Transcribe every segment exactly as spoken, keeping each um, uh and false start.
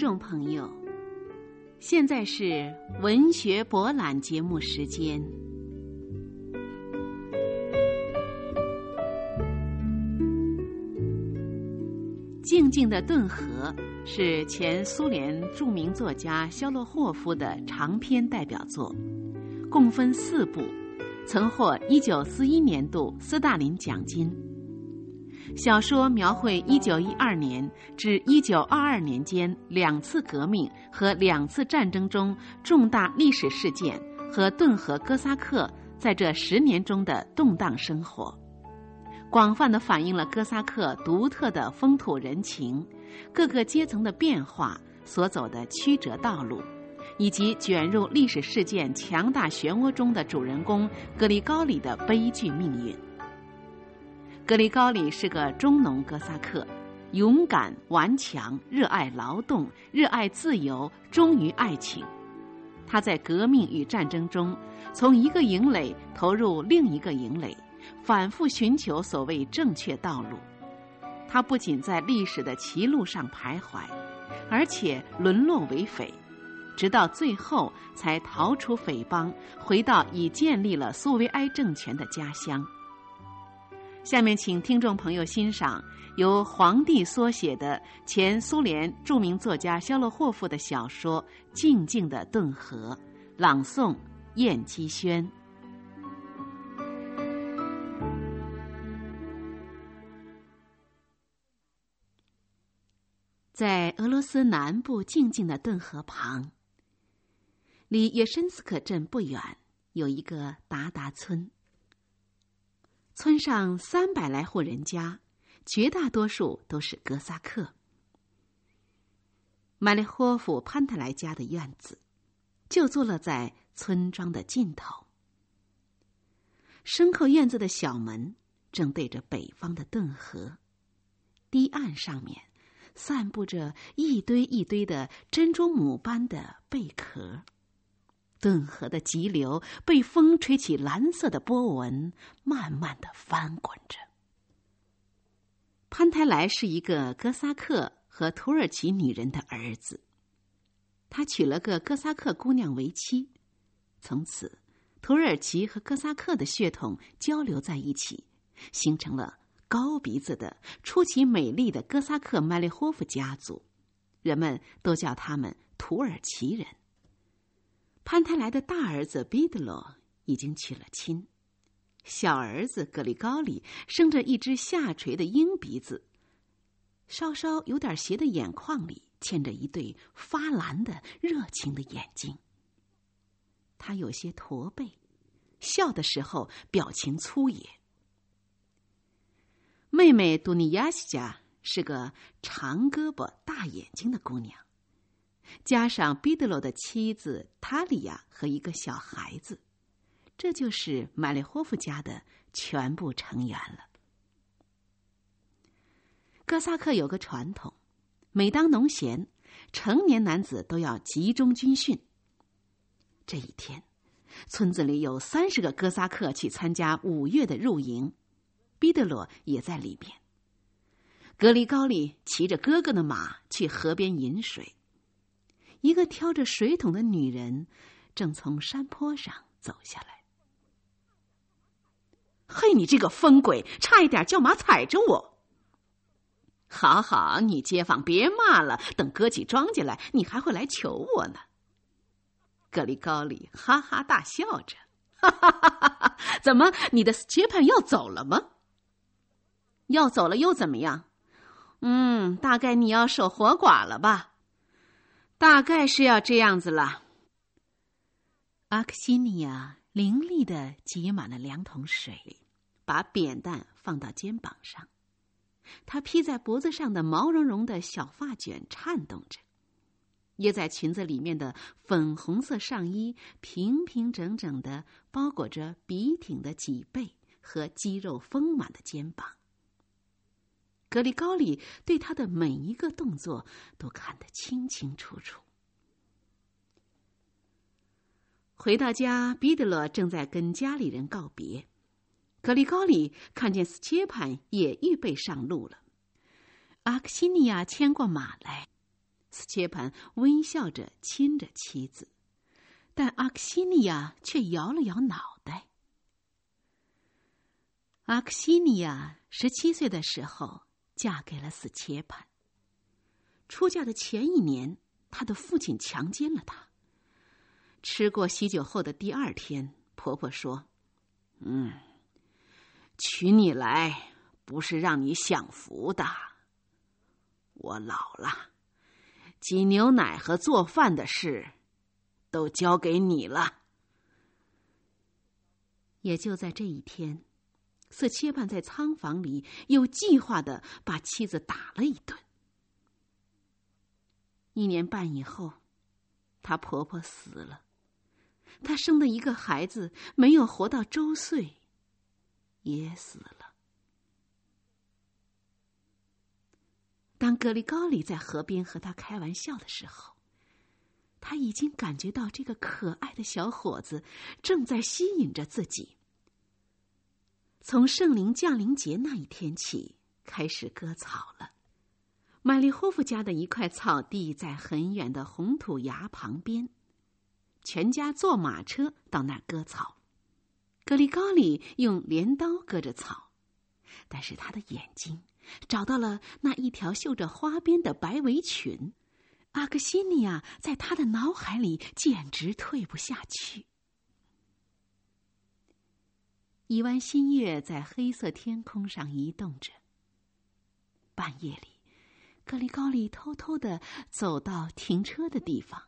众朋友，现在是文学博览节目时间。静静的顿河是前苏联著名作家肖洛霍夫的长篇代表作，共分四部，曾获一九四一年度斯大林奖金。小说描绘一九一二年至一九二二年间两次革命和两次战争中重大历史事件和顿河哥萨克在这十年中的动荡生活，广泛地反映了哥萨克独特的风土人情、各个阶层的变化所走的曲折道路，以及卷入历史事件强大漩涡中的主人公格里高里的悲剧命运。格里高里是个中农哥萨克，勇敢、顽强，热爱劳动，热爱自由，忠于爱情。他在革命与战争中，从一个营垒投入另一个营垒，反复寻求所谓正确道路。他不仅在历史的歧路上徘徊，而且沦落为匪，直到最后才逃出匪帮，回到已建立了苏维埃政权的家乡。下面请听众朋友欣赏由黄帝缩写的前苏联著名作家肖洛霍夫的小说《静静的顿河》，朗诵燕姬轩。在俄罗斯南部静静的顿河旁，离叶申斯克镇不远有一个达达村。村上三百来户人家，绝大多数都是哥萨克。马列霍夫潘特莱家的院子就坐落在村庄的尽头，牲口院子的小门正对着北方的顿河，堤岸上面散布着一堆一堆的珍珠母般的贝壳。顿河的急流被风吹起蓝色的波纹，慢慢地翻滚着。潘泰莱是一个哥萨克和土耳其女人的儿子，他娶了个哥萨克姑娘为妻，从此土耳其和哥萨克的血统交流在一起，形成了高鼻子的出奇美丽的哥萨克麦列霍夫家族，人们都叫他们土耳其人。潘泰莱的大儿子彼得罗已经娶了亲，小儿子格里高里生着一只下垂的鹰鼻子，稍稍有点斜的眼眶里嵌着一对发蓝的热情的眼睛。他有些驼背，笑的时候表情粗野。妹妹杜尼亚西家是个长胳膊大眼睛的姑娘，加上彼得罗的妻子塔里亚和一个小孩子，这就是马列霍夫家的全部成员了。哥萨克有个传统，每当农闲，成年男子都要集中军训。这一天，村子里有三十个哥萨克去参加五月的入营，彼得罗也在里面。格里高里骑着哥哥的马去河边饮水，一个挑着水桶的女人正从山坡上走下来。嘿，你这个疯鬼，差一点叫马踩着我！好好，你街坊别骂了，等割起庄稼来，你还会来求我呢。格里高里哈哈大笑着，哈哈哈哈！怎么，你的斯切潘要走了吗？要走了又怎么样？嗯，大概你要守活寡了吧？大概是要这样子了。阿克西尼亚伶俐地挤满了两桶水，把扁担放到肩膀上，她披在脖子上的毛茸茸的小发卷颤动着，掖在裙子里面的粉红色上衣平平整整地包裹着笔挺的脊背和肌肉丰满的肩膀。格里高里对他的每一个动作都看得清清楚楚。回到家，彼得罗正在跟家里人告别，格里高里看见斯切潘也预备上路了。阿克西尼亚牵过马来，斯切潘微笑着亲着妻子，但阿克西尼亚却摇了摇脑袋。阿克西尼亚十七岁的时候嫁给了斯切潘。出嫁的前一年，她的父亲强奸了她。吃过喜酒后的第二天，婆婆说：“嗯，娶你来不是让你享福的。我老了，挤牛奶和做饭的事都交给你了。”也就在这一天，斯切潘在仓房里有计划地把妻子打了一顿。一年半以后，她婆婆死了，她生的一个孩子没有活到周岁，也死了。当格里高里在河边和她开玩笑的时候，她已经感觉到这个可爱的小伙子正在吸引着自己。从圣灵降临节那一天起，开始割草了。麦利霍夫家的一块草地在很远的红土崖旁边，全家坐马车到那儿割草。格里高里用镰刀割着草，但是他的眼睛找到了那一条绣着花边的白围裙。阿克西尼亚在他的脑海里简直退不下去。一弯新月在黑色天空上移动着。半夜里，格里高里偷偷地走到停车的地方。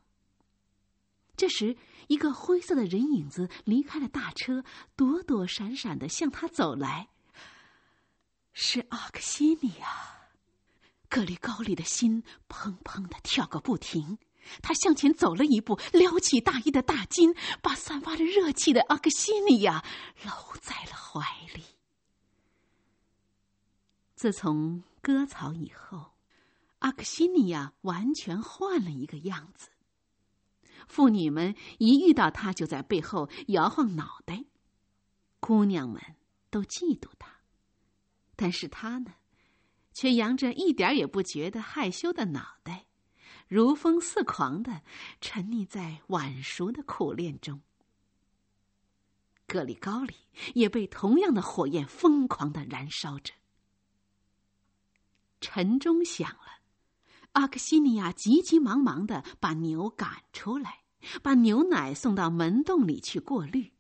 这时，一个灰色的人影子离开了大车，躲躲闪闪地向他走来。是阿克西尼亚。格里高里的心砰砰地跳个不停。他向前走了一步，撩起大衣的大襟，把散发着热气的阿克西尼亚搂在了怀里。自从割草以后，阿克西尼亚完全换了一个样子。妇女们一遇到她就在背后摇晃脑袋，姑娘们都嫉妒她，但是她呢，却扬着一点也不觉得害羞的脑袋，如风似狂地沉溺在晚熟的苦恋中。格里高里也被同样的火焰疯狂地燃烧着。晨钟响了。阿克西尼亚急急忙忙地把牛赶出来，把牛奶送到门洞里去过滤。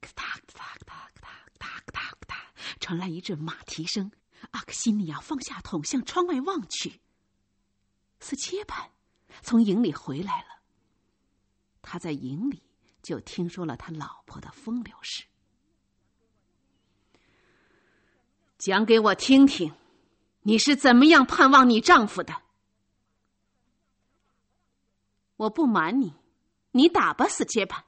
咔嗒咔嗒咔嗒咔嗒咔嗒，传来一阵马蹄声。阿克西尼亚放下桶向窗外望去，斯切潘从营里回来了。他在营里就听说了他老婆的风流事。讲给我听听，你是怎么样盼望你丈夫的？我不瞒你，你打吧，斯切潘。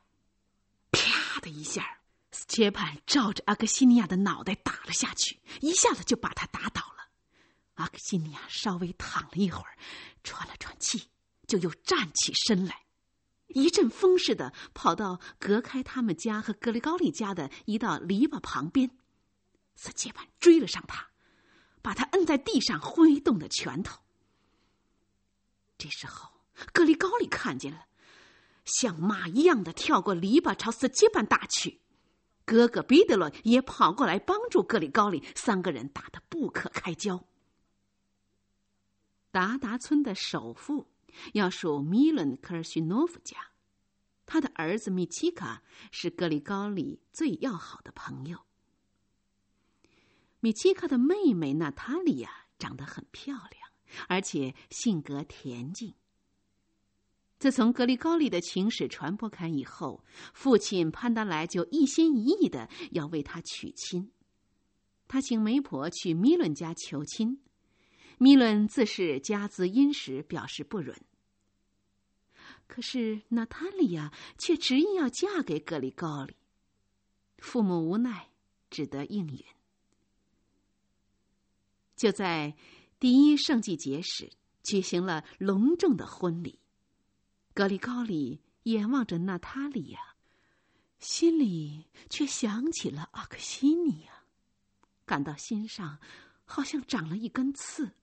啪的一下，斯切潘照着阿克西尼亚的脑袋打了下去，一下子就把他打倒了。阿克西尼亚稍微躺了一会儿，喘了喘气，就又站起身来，一阵风似的跑到隔开他们家和格里高里家的一道篱笆旁边。斯切潘追了上他，把他摁在地上，挥动的拳头。这时候，格里高里看见了，像马一样的跳过篱笆，朝斯切潘打去。哥哥彼得罗也跑过来帮助格里高里，三个人打得不可开交。达达村的首富要数米伦科尔许诺夫家，他的儿子米奇卡是格里高里最要好的朋友。米奇卡的妹妹娜塔莉亚长得很漂亮，而且性格恬静。自从格里高利的情史传播开以后，父亲潘达莱就一心一意的要为她娶亲。他请媒婆去米伦家求亲，米伦自是家资殷实，表示不允。可是娜塔莉亚却执意要嫁给格里高利，父母无奈，只得应允。就在第一圣祭节时，举行了隆重的婚礼。格里高里眼望着娜塔莉亚，心里却想起了阿克西尼亚，感到心上好像长了一根刺。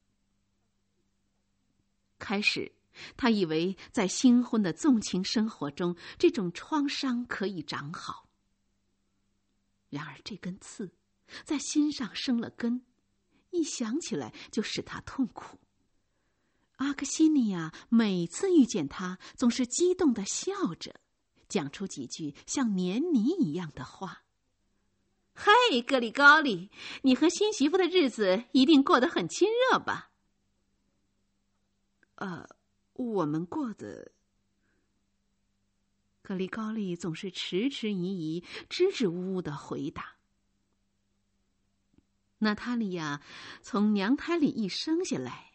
开始，他以为在新婚的纵情生活中，这种创伤可以长好。然而这根刺在心上生了根，一想起来就使他痛苦。阿克西尼亚每次遇见他，总是激动地笑着，讲出几句像黏泥一样的话。嗨，格里高利，你和新媳妇的日子一定过得很亲热吧？呃，我们过得……格里高利总是迟迟疑疑、支支吾吾的回答。娜塔莉亚从娘胎里一生下来，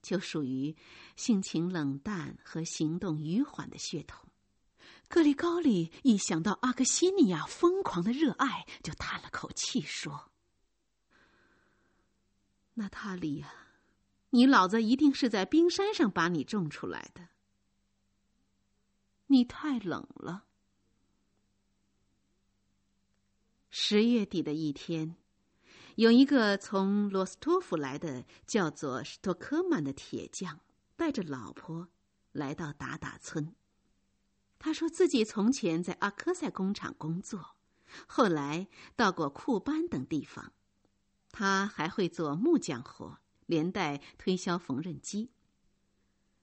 就属于性情冷淡和行动愚缓的血统。格里高利一想到阿克西尼亚疯狂的热爱，就叹了口气说：“娜塔莉亚，你老子一定是在冰山上把你种出来的。你太冷了。”十月底的一天，有一个从罗斯托夫来的叫做史托科曼的铁匠，带着老婆来到达达村。他说自己从前在阿科塞工厂工作，后来到过库班等地方。他还会做木匠活，连带推销缝纫机。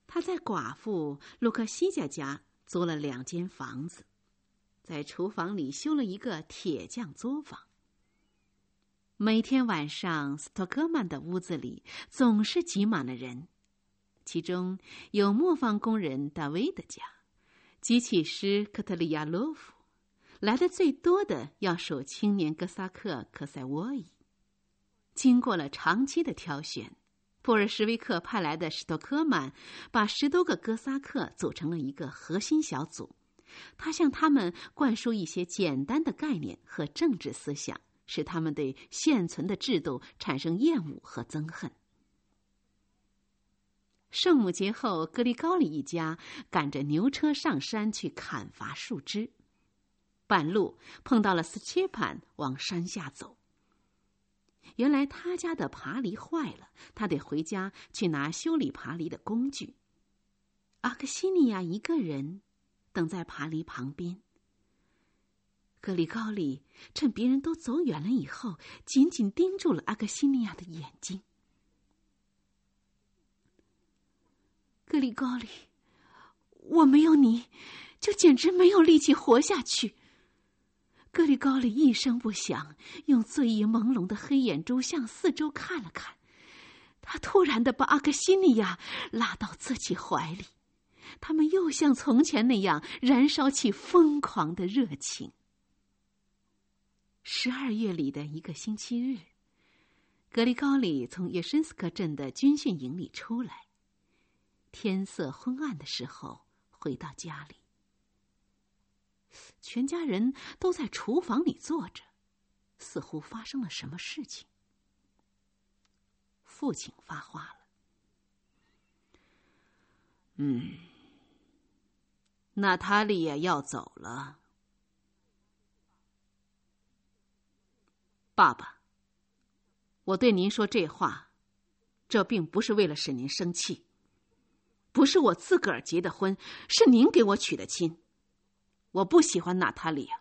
他在寡妇卢克西家家租了两间房子，在厨房里修了一个铁匠作坊。每天晚上，斯托克曼的屋子里总是挤满了人，其中有磨坊工人达维的家。机器师科特里亚洛夫，来的最多的要数青年哥萨克科塞沃伊。经过了长期的挑选，布尔什维克派来的史托科曼把十多个哥萨克组成了一个核心小组，他向他们灌输一些简单的概念和政治思想，使他们对现存的制度产生厌恶和憎恨。圣母节后，格里高利一家赶着牛车上山去砍伐树枝，半路碰到了斯切潘往山下走。原来他家的爬犁坏了，他得回家去拿修理爬犁的工具。阿克西尼亚一个人等在爬犁旁边。格里高利趁别人都走远了以后，紧紧盯住了阿克西尼亚的眼睛。格里高利，我没有你，就简直没有力气活下去。格里高利一声不响，用醉意朦胧的黑眼珠向四周看了看，他突然地把阿克西尼亚拉到自己怀里，他们又像从前那样燃烧起疯狂的热情。十二月里的一个星期日，格里高利从叶申斯克镇的军训营里出来。天色昏暗的时候回到家里，全家人都在厨房里坐着，似乎发生了什么事情。父亲发话了：“嗯，娜塔莉也要走了。”“爸爸，我对您说这话，这并不是为了使您生气。不是我自个儿结的婚，是您给我娶的亲。我不喜欢娜塔莉亚，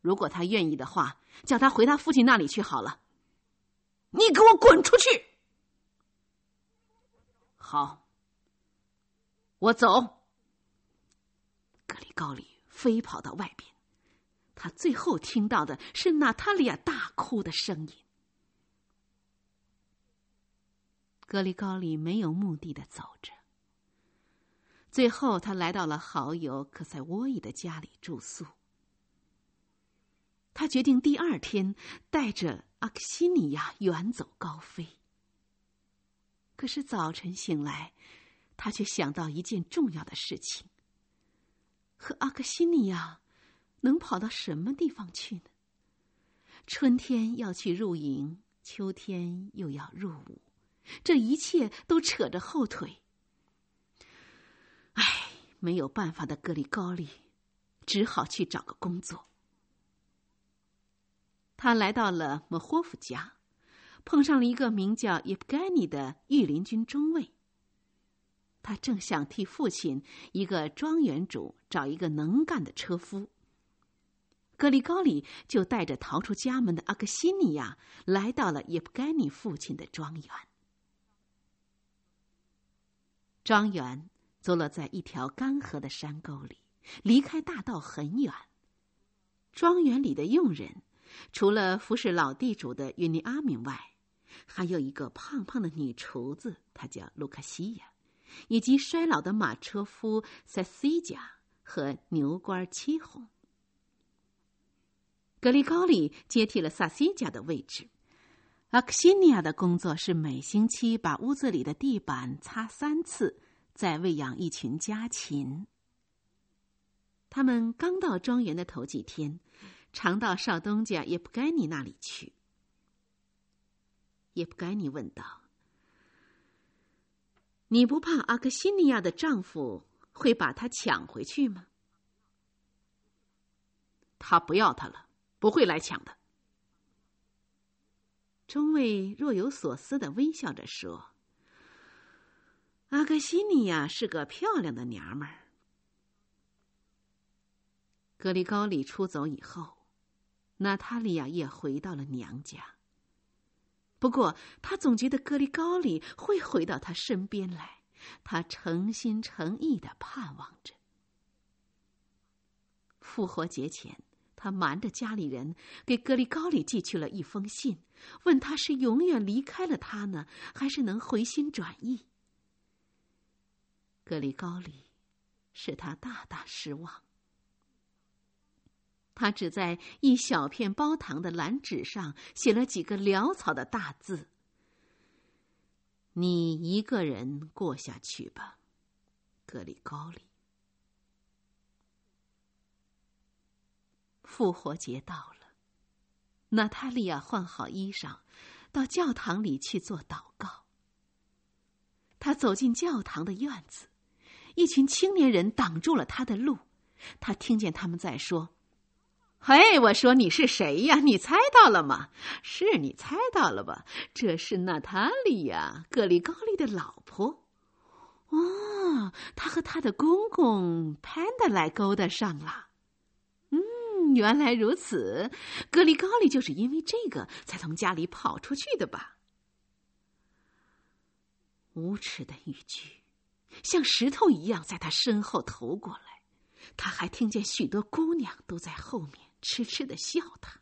如果她愿意的话，叫她回她父亲那里去好了。你给我滚出去！”“好，我走。”格里高利飞跑到外边，他最后听到的是娜塔莉亚大哭的声音。格里高利没有目的地走着。最后他来到了好友科塞沃伊的家里住宿。他决定第二天带着阿克西尼亚远走高飞。可是早晨醒来，他却想到一件重要的事情：和阿克西尼亚能跑到什么地方去呢？春天要去入营，秋天又要入伍，这一切都扯着后腿。唉，没有办法的格里高利只好去找个工作。他来到了莫霍夫家，碰上了一个名叫叶布盖尼的御林军中尉。他正想替父亲，一个庄园主，找一个能干的车夫。格里高里就带着逃出家门的阿克西尼亚来到了叶普盖尼父亲的庄园。庄园坐落在一条干涸的山沟里，离开大道很远。庄园里的佣人除了服侍老地主的云尼阿敏外，还有一个胖胖的女厨子，她叫卢卡西亚，以及衰老的马车夫塞西贾和牛倌七红。格里高里接替了萨西贾的位置。阿克西尼亚的工作是每星期把屋子里的地板擦三次，再喂养一群家禽。他们刚到庄园的头几天，常到少东家叶普盖尼那里去。叶普盖尼问道：“你不怕阿克西尼亚的丈夫会把她抢回去吗？”“他不要她了。”不会来抢的。中尉若有所思地微笑着说：“阿克西尼亚是个漂亮的娘们儿。”格里高里出走以后，娜塔莉亚也回到了娘家。不过，她总觉得格里高里会回到她身边来，她诚心诚意地盼望着。复活节前，他瞒着家里人，给格里高里寄去了一封信，问他是永远离开了他呢，还是能回心转意。格里高里使他大大失望。他只在一小片包糖的蓝纸上写了几个潦草的大字：“你一个人过下去吧，格里高里。”复活节到了，娜塔莉亚换好衣裳，到教堂里去做祷告。她走进教堂的院子，一群青年人挡住了她的路。她听见他们在说：“嘿，我说你是谁呀？你猜到了吗？是你猜到了吧？这是娜塔莉亚，格里高利的老婆。哦，她和她的公公潘德莱勾搭上了。原来如此，格里高利就是因为这个才从家里跑出去的吧？”无耻的语句像石头一样在他身后投过来，他还听见许多姑娘都在后面痴痴地笑他。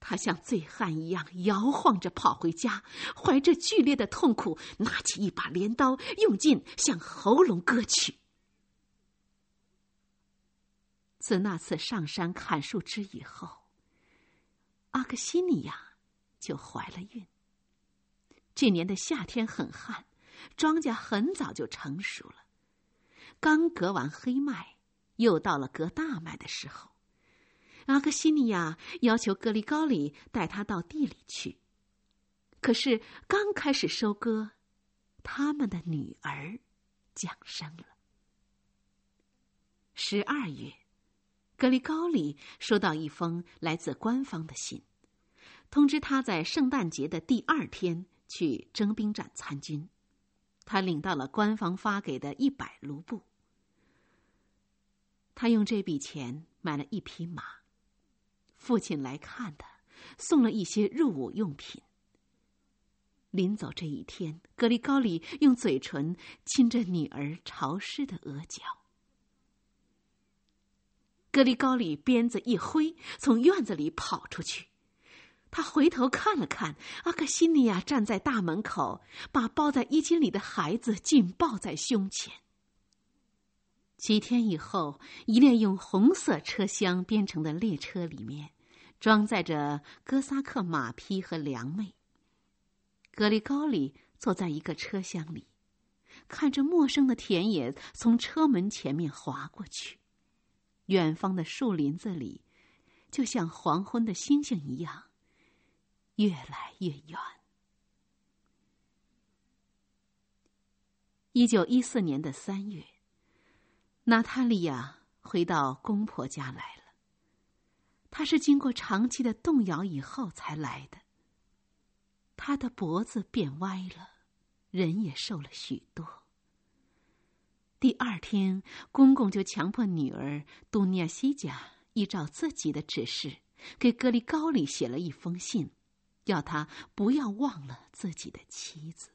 他像醉汉一样摇晃着跑回家，怀着剧烈的痛苦，拿起一把镰刀，用劲向喉咙割去。自那次上山砍树枝以后，阿克西尼亚就怀了孕。这年的夏天很旱，庄稼很早就成熟了。刚割完黑麦，又到了割大麦的时候。阿克西尼亚要求格里高里带他到地里去，可是刚开始收割，他们的女儿降生了。十二月，格里高里收到一封来自官方的信，通知他在圣诞节的第二天去征兵站参军。他领到了官方发给的一百卢布。他用这笔钱买了一匹马。父亲来看他，送了一些入伍用品。临走这一天，格里高里用嘴唇亲着女儿潮湿的额角。格里高里鞭子一挥，从院子里跑出去。他回头看了看，阿克西尼亚站在大门口，把包在衣襟里的孩子紧抱在胸前。几天以后，一列用红色车厢编成的列车里面，装载着哥萨克马匹和良妹。格里高里坐在一个车厢里，看着陌生的田野从车门前面滑过去。远方的树林子里，就像黄昏的星星一样，越来越远。一九一四年的三月，娜塔莉亚回到公婆家来了。她是经过长期的动摇以后才来的。她的脖子变歪了，人也瘦了许多。二天，公公就强迫女儿杜尼亚西加依照自己的指示，给格里高里写了一封信，要他不要忘了自己的妻子。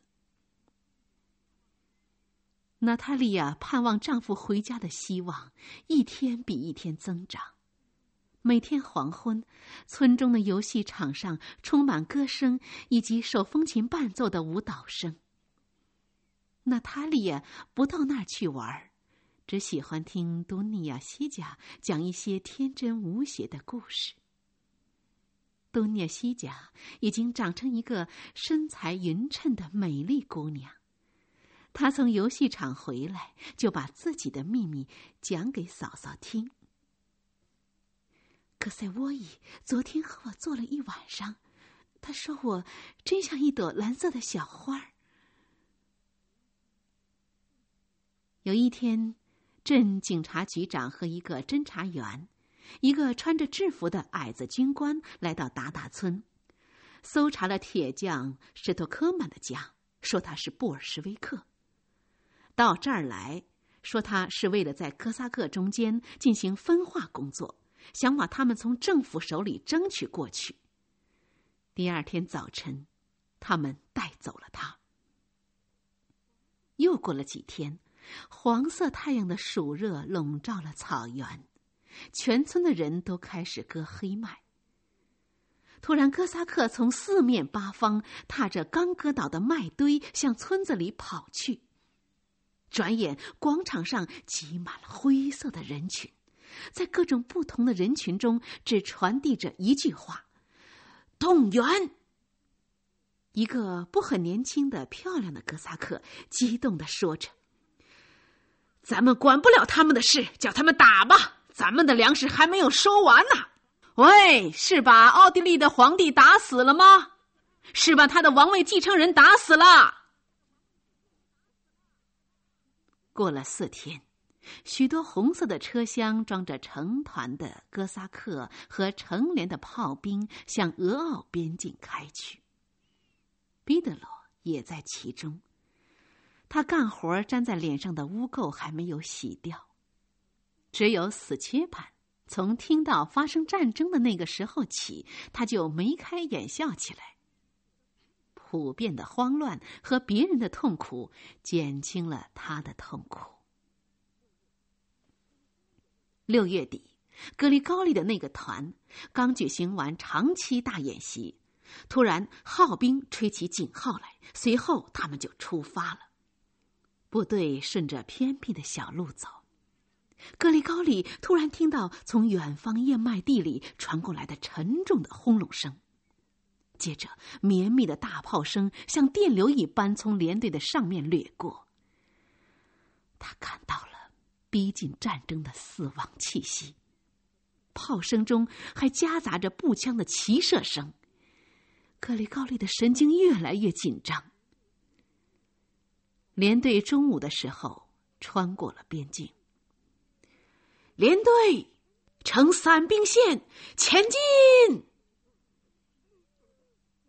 娜塔莉亚盼望丈夫回家的希望一天比一天增长。每天黄昏，村中的游戏场上充满歌声以及手风琴伴奏的舞蹈声。娜塔莉亚不到那儿去玩，只喜欢听杜尼亚西加讲一些天真无邪的故事。杜尼亚西加已经长成一个身材匀称的美丽姑娘。他从游戏场回来，就把自己的秘密讲给嫂嫂听。可塞沃伊昨天和我坐了一晚上，他说我真像一朵蓝色的小花儿。有一天，镇警察局长和一个侦查员，一个穿着制服的矮子军官来到达达村，搜查了铁匠史托科曼的家，说他是布尔什维克。到这儿来说他是为了在哥萨克中间进行分化工作，想把他们从政府手里争取过去。第二天早晨，他们带走了他。又过了几天，黄色太阳的暑热笼罩了草原，全村的人都开始割黑麦。突然，哥萨克从四面八方踏着刚割倒的麦堆向村子里跑去。转眼，广场上挤满了灰色的人群，在各种不同的人群中，只传递着一句话：动员！一个不很年轻的漂亮的哥萨克激动地说着：咱们管不了他们的事，叫他们打吧，咱们的粮食还没有收完呢。喂，是把奥地利的皇帝打死了吗？是把他的王位继承人打死了？过了四天，许多红色的车厢装着成团的哥萨克和成连的炮兵向俄奥边境开去。彼得罗也在其中，他干活粘在脸上的污垢还没有洗掉，只有死切盘从听到发生战争的那个时候起，他就眉开眼笑起来。普遍的慌乱和别人的痛苦减轻了他的痛苦。六月底，格里高利的那个团刚举行完长期大演习，突然号兵吹起警号来，随后他们就出发了。部队顺着偏僻的小路走，格里高里突然听到从远方燕麦地里传过来的沉重的轰隆声，接着绵密的大炮声像电流一般从连队的上面掠过。他看到了逼近战争的死亡气息，炮声中还夹杂着步枪的齐射声。格里高里的神经越来越紧张。连队中午的时候穿过了边境。连队呈伞兵线前进！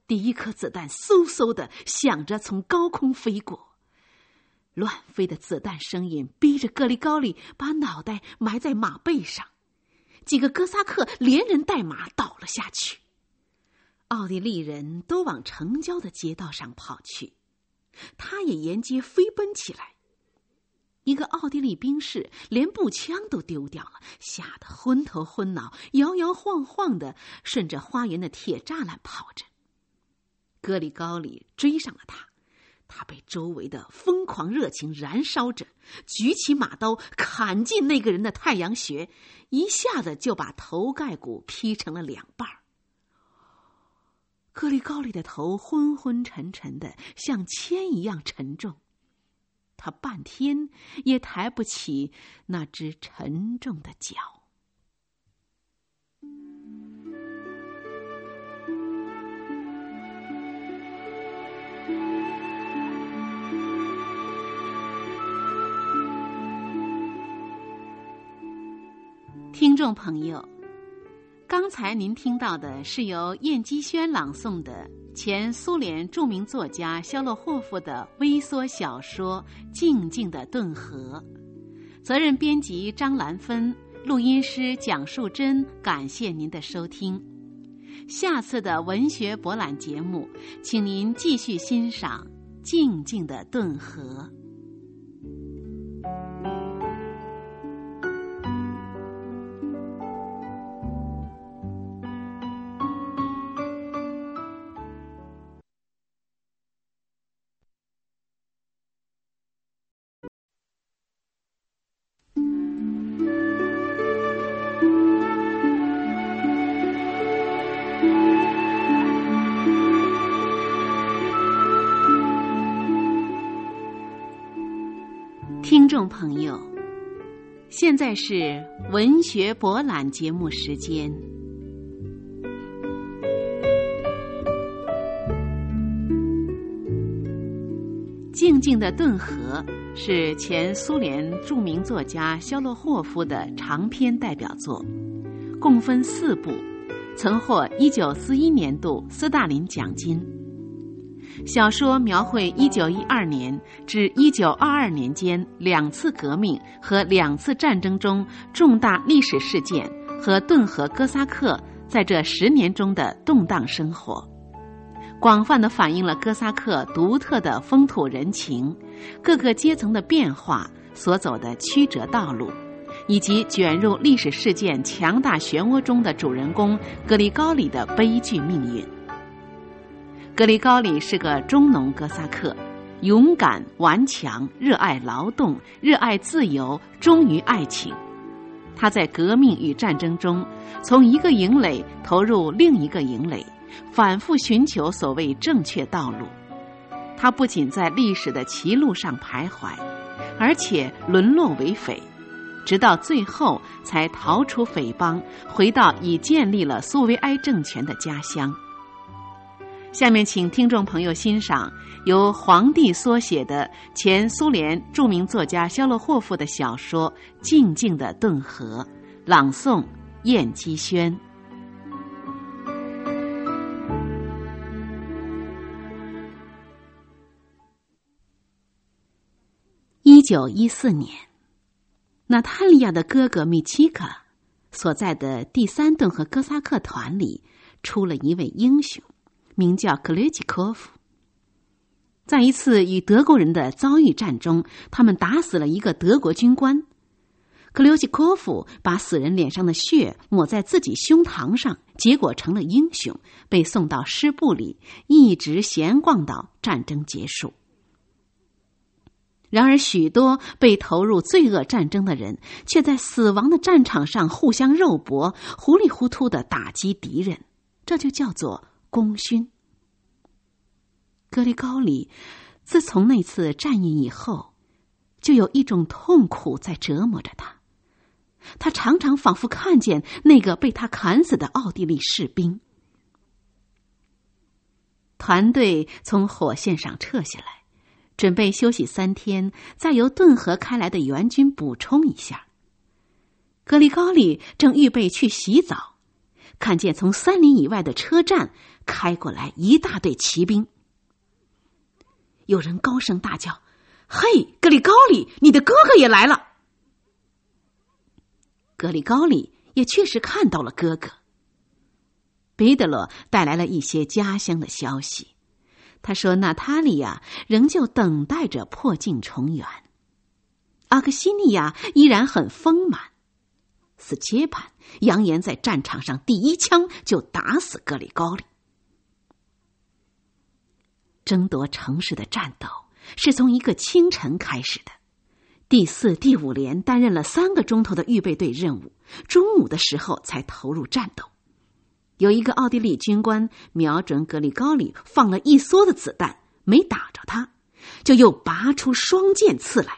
第一颗子弹嗖嗖地响着从高空飞过，乱飞的子弹声音逼着格里高利把脑袋埋在马背上。几个哥萨克连人带马倒了下去。奥地利人都往城郊的街道上跑去，他也沿街飞奔起来。一个奥地利兵士连步枪都丢掉了，吓得昏头昏脑，摇摇晃晃地顺着花园的铁栅栏跑着。格里高里追上了他，他被周围的疯狂热情燃烧着，举起马刀砍进那个人的太阳穴，一下子就把头盖骨劈成了两半。格里高里的头昏昏沉沉的，像铅一样沉重。他半天也抬不起那只沉重的脚。听众朋友，刚才您听到的是由燕姬轩朗诵的前苏联著名作家肖洛霍夫的微缩小说《静静的顿河》。责任编辑张兰芬，录音师蒋树珍。感谢您的收听。下次的文学博览节目，请您继续欣赏《静静的顿河》。听众朋友，现在是文学博览节目时间。静静的顿河是前苏联著名作家肖洛霍夫的长篇代表作，共分四部，曾获一九四一年度斯大林奖金。小说描绘一九一二年至一九二二年间两次革命和两次战争中重大历史事件和顿河哥萨克在这十年中的动荡生活，广泛地反映了哥萨克独特的风土人情、各个阶层的变化所走的曲折道路，以及卷入历史事件强大漩涡中的主人公格里高里的悲剧命运。格里高里是个中农哥萨克，勇敢、顽强，热爱劳动，热爱自由，忠于爱情。他在革命与战争中，从一个营垒投入另一个营垒，反复寻求所谓正确道路。他不仅在历史的歧路上徘徊，而且沦落为匪，直到最后才逃出匪帮，回到已建立了苏维埃政权的家乡。下面请听众朋友欣赏由黄帝缩写的前苏联著名作家肖洛霍夫的小说《静静的顿河》，朗诵燕姬轩。一九一四年，纳塔利亚的哥哥米奇卡所在的第三顿河哥萨克团里出了一位英雄，名叫克列季科夫。在一次与德国人的遭遇战中，他们打死了一个德国军官。克列季科夫把死人脸上的血抹在自己胸膛上，结果成了英雄，被送到师部里，一直闲逛到战争结束。然而许多被投入罪恶战争的人，却在死亡的战场上互相肉搏，糊里糊涂地打击敌人，这就叫做功勋。格里高里自从那次战役以后，就有一种痛苦在折磨着他，他常常仿佛看见那个被他砍死的奥地利士兵。团队从火线上撤下来，准备休息三天，再由顿河开来的援军补充一下。格里高里正预备去洗澡，看见从三里以外的车站开过来一大队骑兵，有人高声大叫：“嘿，格里高里，你的哥哥也来了！”格里高里也确实看到了哥哥。贝德罗带来了一些家乡的消息，他说纳塔利亚仍旧等待着破镜重圆，阿克西尼亚依然很丰满，斯切潘扬言在战场上第一枪就打死格里高里。争夺城市的战斗是从一个清晨开始的，第四、第五连担任了三个钟头的预备队任务，中午的时候才投入战斗。有一个奥地利军官瞄准格里高里放了一梭的子弹，没打着他，就又拔出双剑刺来。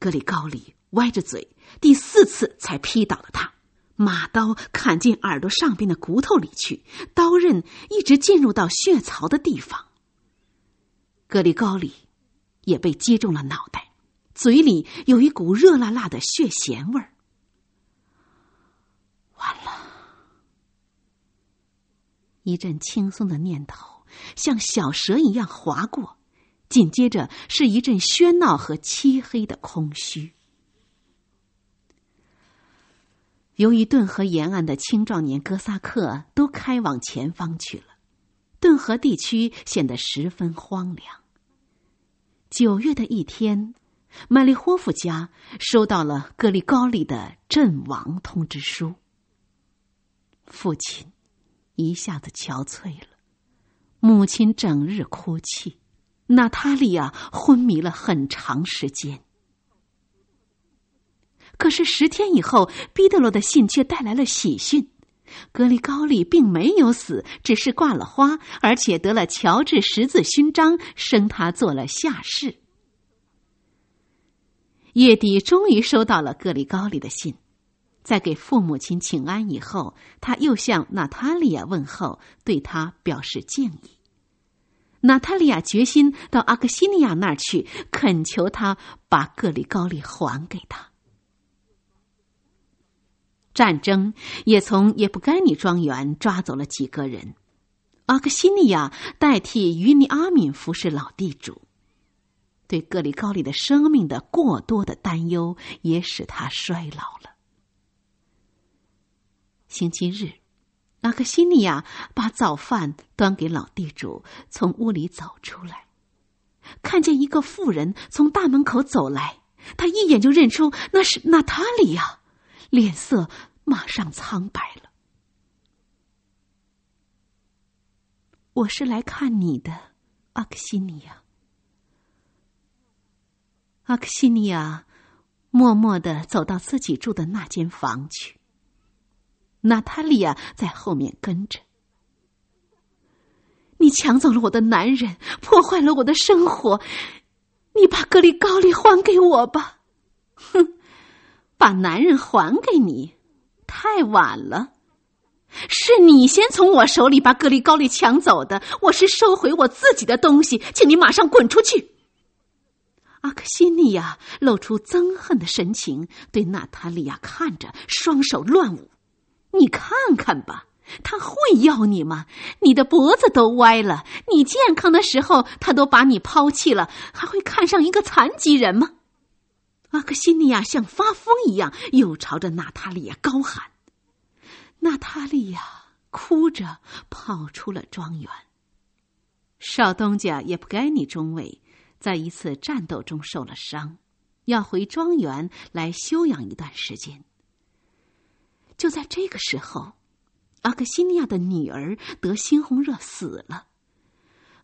格里高里歪着嘴，第四次才劈倒了他，马刀砍进耳朵上边的骨头里去，刀刃一直进入到血槽的地方。格里高里也被击中了脑袋，嘴里有一股热辣辣的血咸味儿。完了！一阵轻松的念头像小蛇一样划过，紧接着是一阵喧闹和漆黑的空虚。由于顿河沿岸的青壮年哥萨克都开往前方去了，顿河地区显得十分荒凉。九月的一天，麦利霍夫家收到了格里高利的阵亡通知书。父亲一下子憔悴了，母亲整日哭泣，娜塔莉亚昏迷了很长时间。可是十天以后，彼得罗的信却带来了喜讯，格里高利并没有死，只是挂了花，而且得了乔治十字勋章，升他做了下士。叶底终于收到了格里高利的信，在给父母亲请安以后，他又向娜塔莉亚问候，对她表示敬意。娜塔莉亚决心到阿克西尼亚那儿去，恳求他把格里高利还给他。战争也从耶布甘尼庄园抓走了几个人，阿克西尼亚代替于尼阿敏服侍老地主。对格里高利的生命的过多的担忧也使他衰老了。星期日，阿克西尼亚把早饭端给老地主，从屋里走出来，看见一个妇人从大门口走来，他一眼就认出那是娜塔莉亚，脸色马上苍白了。我是来看你的，阿克西尼亚。阿克西尼亚默默地走到自己住的那间房去，娜塔莉亚在后面跟着。你抢走了我的男人，破坏了我的生活，你把格里高利还给我吧。哼！把男人还给你，太晚了。是你先从我手里把格里高利抢走的，我是收回我自己的东西，请你马上滚出去。阿克西尼亚露出憎恨的神情，对娜塔莉亚看着，双手乱舞。你看看吧，他会要你吗？你的脖子都歪了，你健康的时候他都把你抛弃了，还会看上一个残疾人吗？阿克西尼亚像发疯一样又朝着娜塔莉亚高喊。娜塔莉亚哭着跑出了庄园。少东家叶普盖尼中尉在一次战斗中受了伤，要回庄园来休养一段时间。就在这个时候，阿克西尼亚的女儿得猩红热死了。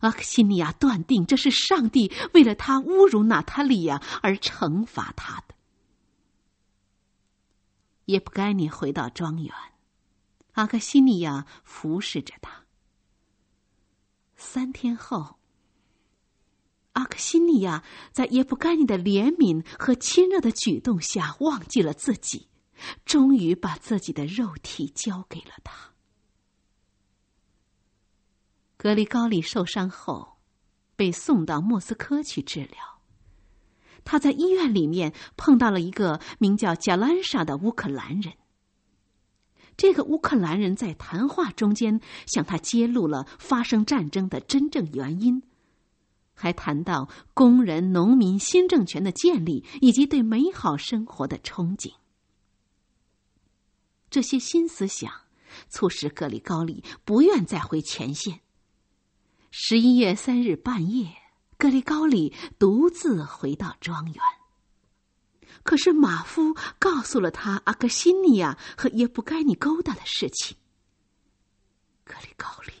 阿克西尼亚断定这是上帝为了他侮辱娜塔莉亚而惩罚他的。叶布盖尼回到庄园，阿克西尼亚服侍着他。三天后，阿克西尼亚在叶布盖尼的怜悯和亲热的举动下忘记了自己，终于把自己的肉体交给了他。格里高利受伤后被送到莫斯科去治疗，他在医院里面碰到了一个名叫贾兰莎的乌克兰人。这个乌克兰人在谈话中间向他揭露了发生战争的真正原因，还谈到工人农民新政权的建立以及对美好生活的憧憬。这些新思想促使格里高利不愿再回前线。十一月三日半夜，格里高利独自回到庄园。可是马夫告诉了他阿克西尼亚和耶布盖尼勾搭的事情。格里高利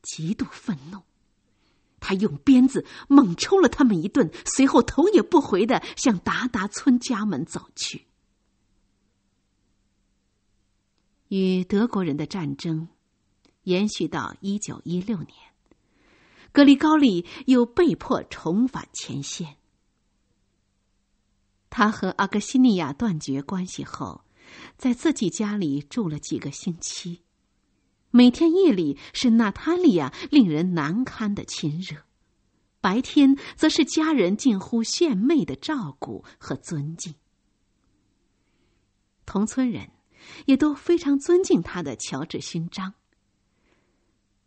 极度愤怒，他用鞭子猛抽了他们一顿，随后头也不回地向达达村家门走去。与德国人的战争延续到一九一六年。格里高利又被迫重返前线。他和阿克西尼亚断绝关系后，在自己家里住了几个星期，每天夜里是娜塔莉亚令人难堪的亲热，白天则是家人近乎献媚的照顾和尊敬。同村人也都非常尊敬他的乔治勋章。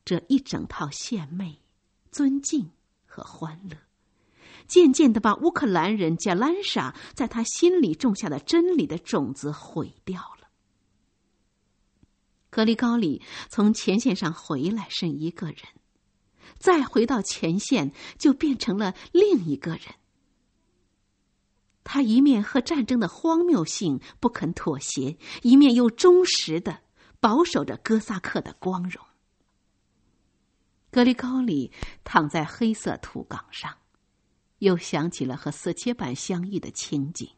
这一整套献媚、尊敬和欢乐，渐渐地把乌克兰人贾兰莎在他心里种下的真理的种子毁掉了。格里高里从前线上回来剩一个人，再回到前线就变成了另一个人。他一面和战争的荒谬性不肯妥协，一面又忠实地保守着哥萨克的光荣。格里高里躺在黑色土岗上，又想起了和斯切班相遇的情景。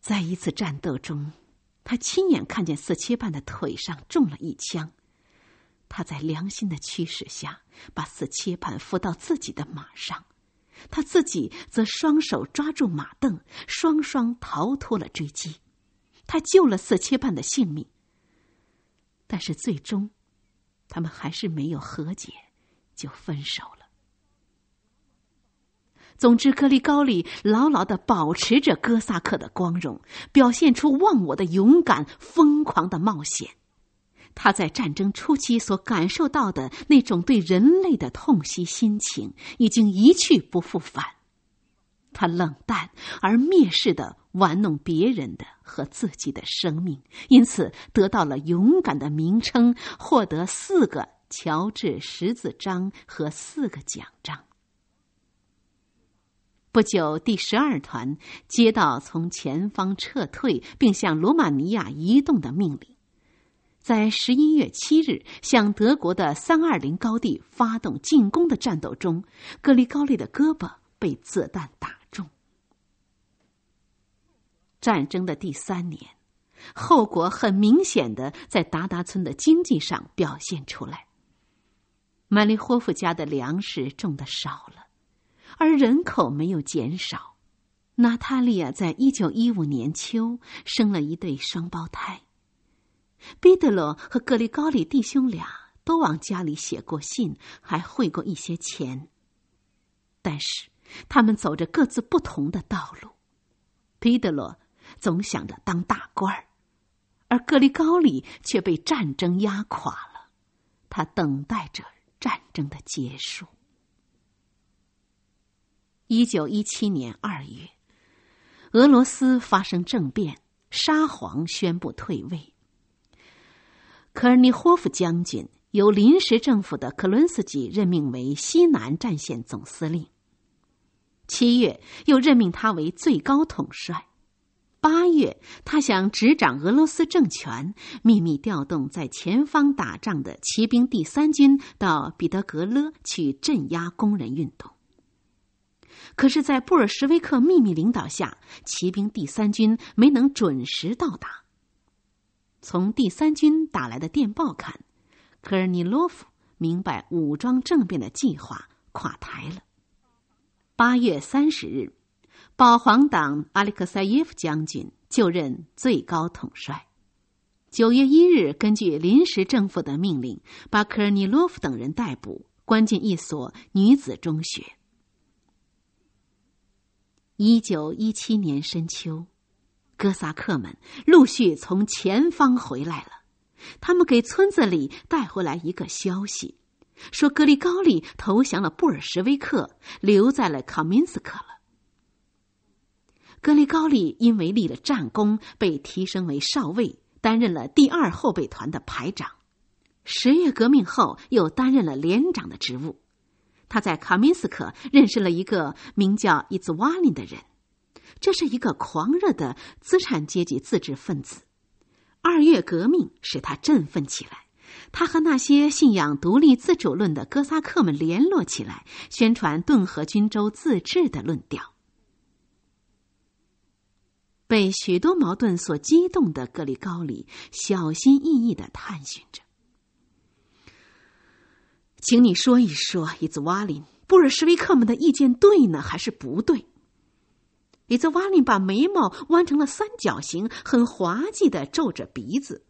在一次战斗中，他亲眼看见斯切班的腿上中了一枪，他在良心的驱使下把斯切班扶到自己的马上，他自己则双手抓住马镫，双双逃脱了追击。他救了斯切班的性命，但是最终他们还是没有和解，就分手了。总之，格里高里牢牢地保持着哥萨克的光荣，表现出忘我的勇敢、疯狂的冒险。他在战争初期所感受到的那种对人类的痛惜心情，已经一去不复返。他冷淡而蔑视地玩弄别人的和自己的生命，因此得到了勇敢的名称，获得四个乔治十字章和四个奖章。不久，第十二团接到从前方撤退并向罗马尼亚移动的命令，在十一月七日向德国的三二零高地发动进攻的战斗中，格里高利的胳膊被子弹打中。战争的第三年，后果很明显地在达达村的经济上表现出来。曼利霍夫家的粮食种得少了，而人口没有减少。娜塔莉亚在一九一五年秋生了一对双胞胎。彼得罗和格里高里弟兄俩都往家里写过信，还汇过一些钱，但是他们走着各自不同的道路。彼得罗总想着当大官儿，而格里高里却被战争压垮了，他等待着战争的结束。一九一七年二月，俄罗斯发生政变，沙皇宣布退位。科尔尼霍夫将军由临时政府的克伦斯基任命为西南战线总司令，七月又任命他为最高统帅。八月，他想执掌俄罗斯政权，秘密调动在前方打仗的骑兵第三军到彼得格勒去镇压工人运动。可是，在布尔什维克秘密领导下，骑兵第三军没能准时到达。从第三军打来的电报看，科尔尼洛夫明白武装政变的计划垮台了。八月三十日，保皇党阿列克塞耶夫将军就任最高统帅。九月一日，根据临时政府的命令，把科尔尼洛夫等人逮捕，关进一所女子中学。一九一七年深秋，哥萨克们陆续从前方回来了，他们给村子里带回来一个消息，说格里高利投降了布尔什维克，留在了卡明斯克了。格里高利因为立了战功，被提升为少尉，担任了第二后备团的排长。十月革命后，又担任了连长的职务。他在卡明斯克认识了一个名叫伊兹瓦林的人，这是一个狂热的资产阶级自治分子。二月革命使他振奋起来，他和那些信仰独立自主论的哥萨克们联络起来，宣传顿河军州自治的论调。被许多矛盾所激动的格里高里小心翼翼地探寻着。请你说一说，伊兹瓦林，布尔什维克们的意见对呢，还是不对？伊兹瓦林把眉毛弯成了三角形，很滑稽地皱着鼻子。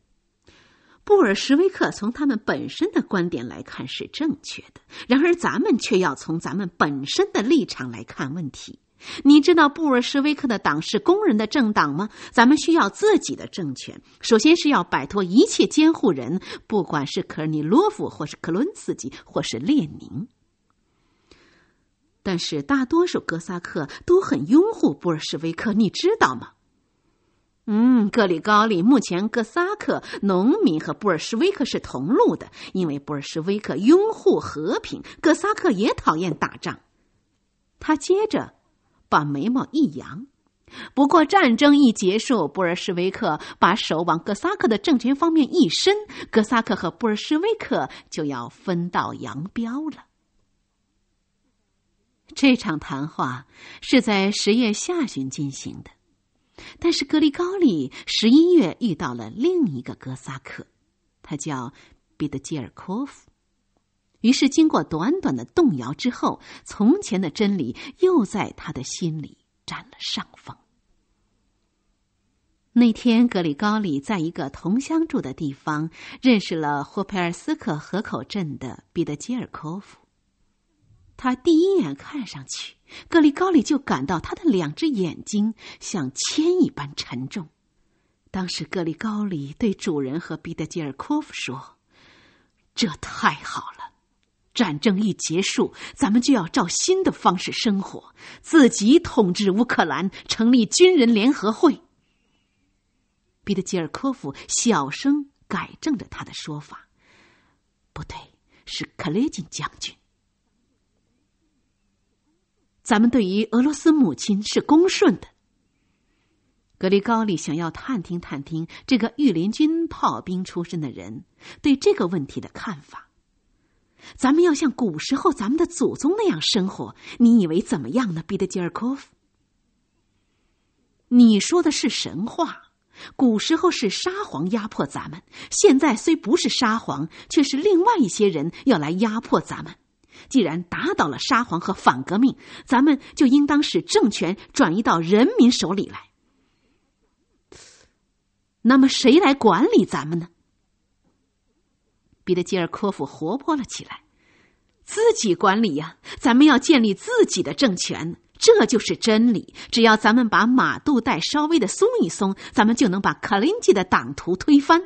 布尔什维克从他们本身的观点来看是正确的，然而咱们却要从咱们本身的立场来看问题。你知道布尔什维克的党是工人的政党吗？咱们需要自己的政权，首先是要摆脱一切监护人，不管是科尔尼洛夫或是克伦斯基或是列宁。但是大多数哥萨克都很拥护布尔什维克，你知道吗？嗯，格里高利目前哥萨克农民和布尔什维克是同路的，因为布尔什维克拥护和平，哥萨克也讨厌打仗。他接着把眉毛一扬。不过战争一结束，布尔什维克把手往哥萨克的政权方面一伸，哥萨克和布尔什维克就要分道扬镳了。这场谈话是在十月下旬进行的，但是格里高利十一月遇到了另一个哥萨克，他叫彼得基尔科夫。于是经过短短的动摇之后，从前的真理又在他的心里占了上风。那天格里高利在一个同乡住的地方认识了霍佩尔斯克河口镇的彼得基尔科夫。他第一眼看上去，格里高利就感到他的两只眼睛像铅一般沉重。当时格里高利对主人和彼得基尔科夫说：这太好了，战争一结束，咱们就要照新的方式生活，自己统治乌克兰，成立军人联合会。彼得基尔科夫小声改正着他的说法：不对，是克雷金将军。咱们对于俄罗斯母亲是恭顺的。格里高利想要探听探听这个御林军炮兵出身的人对这个问题的看法。咱们要像古时候咱们的祖宗那样生活，你以为怎么样呢，彼得基尔科夫？你说的是神话，古时候是沙皇压迫咱们，现在虽不是沙皇，却是另外一些人要来压迫咱们。既然打倒了沙皇和反革命，咱们就应当使政权转移到人民手里来。那么谁来管理咱们呢？彼得基尔科夫活泼了起来。自己管理呀、啊，咱们要建立自己的政权，这就是真理。只要咱们把马肚带稍微的松一松，咱们就能把卡林基的党徒推翻。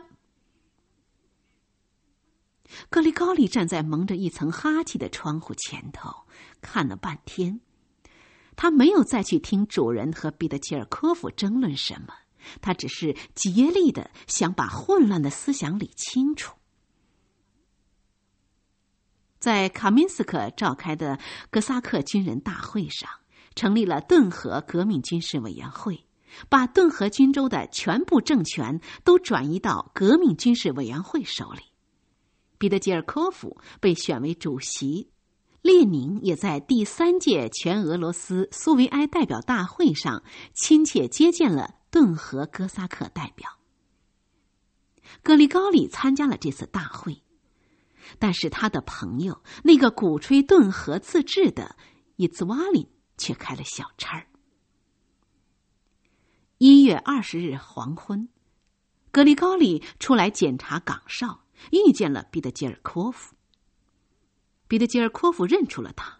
格里高利站在蒙着一层哈气的窗户前头，看了半天。他没有再去听主人和彼得基尔科夫争论什么，他只是竭力的想把混乱的思想理清楚。在卡明斯克召开的哥萨克军人大会上，成立了顿河革命军事委员会，把顿河军州的全部政权都转移到革命军事委员会手里。彼得基尔科夫被选为主席，列宁也在第三届全俄罗斯苏维埃代表大会上亲切接见了顿河哥萨克代表。格里高利参加了这次大会，但是他的朋友，那个鼓吹顿河自治的伊兹瓦林却开了小差儿。一月二十日黄昏，格里高利出来检查岗哨，遇见了彼得基尔科夫。彼得基尔科夫认出了他。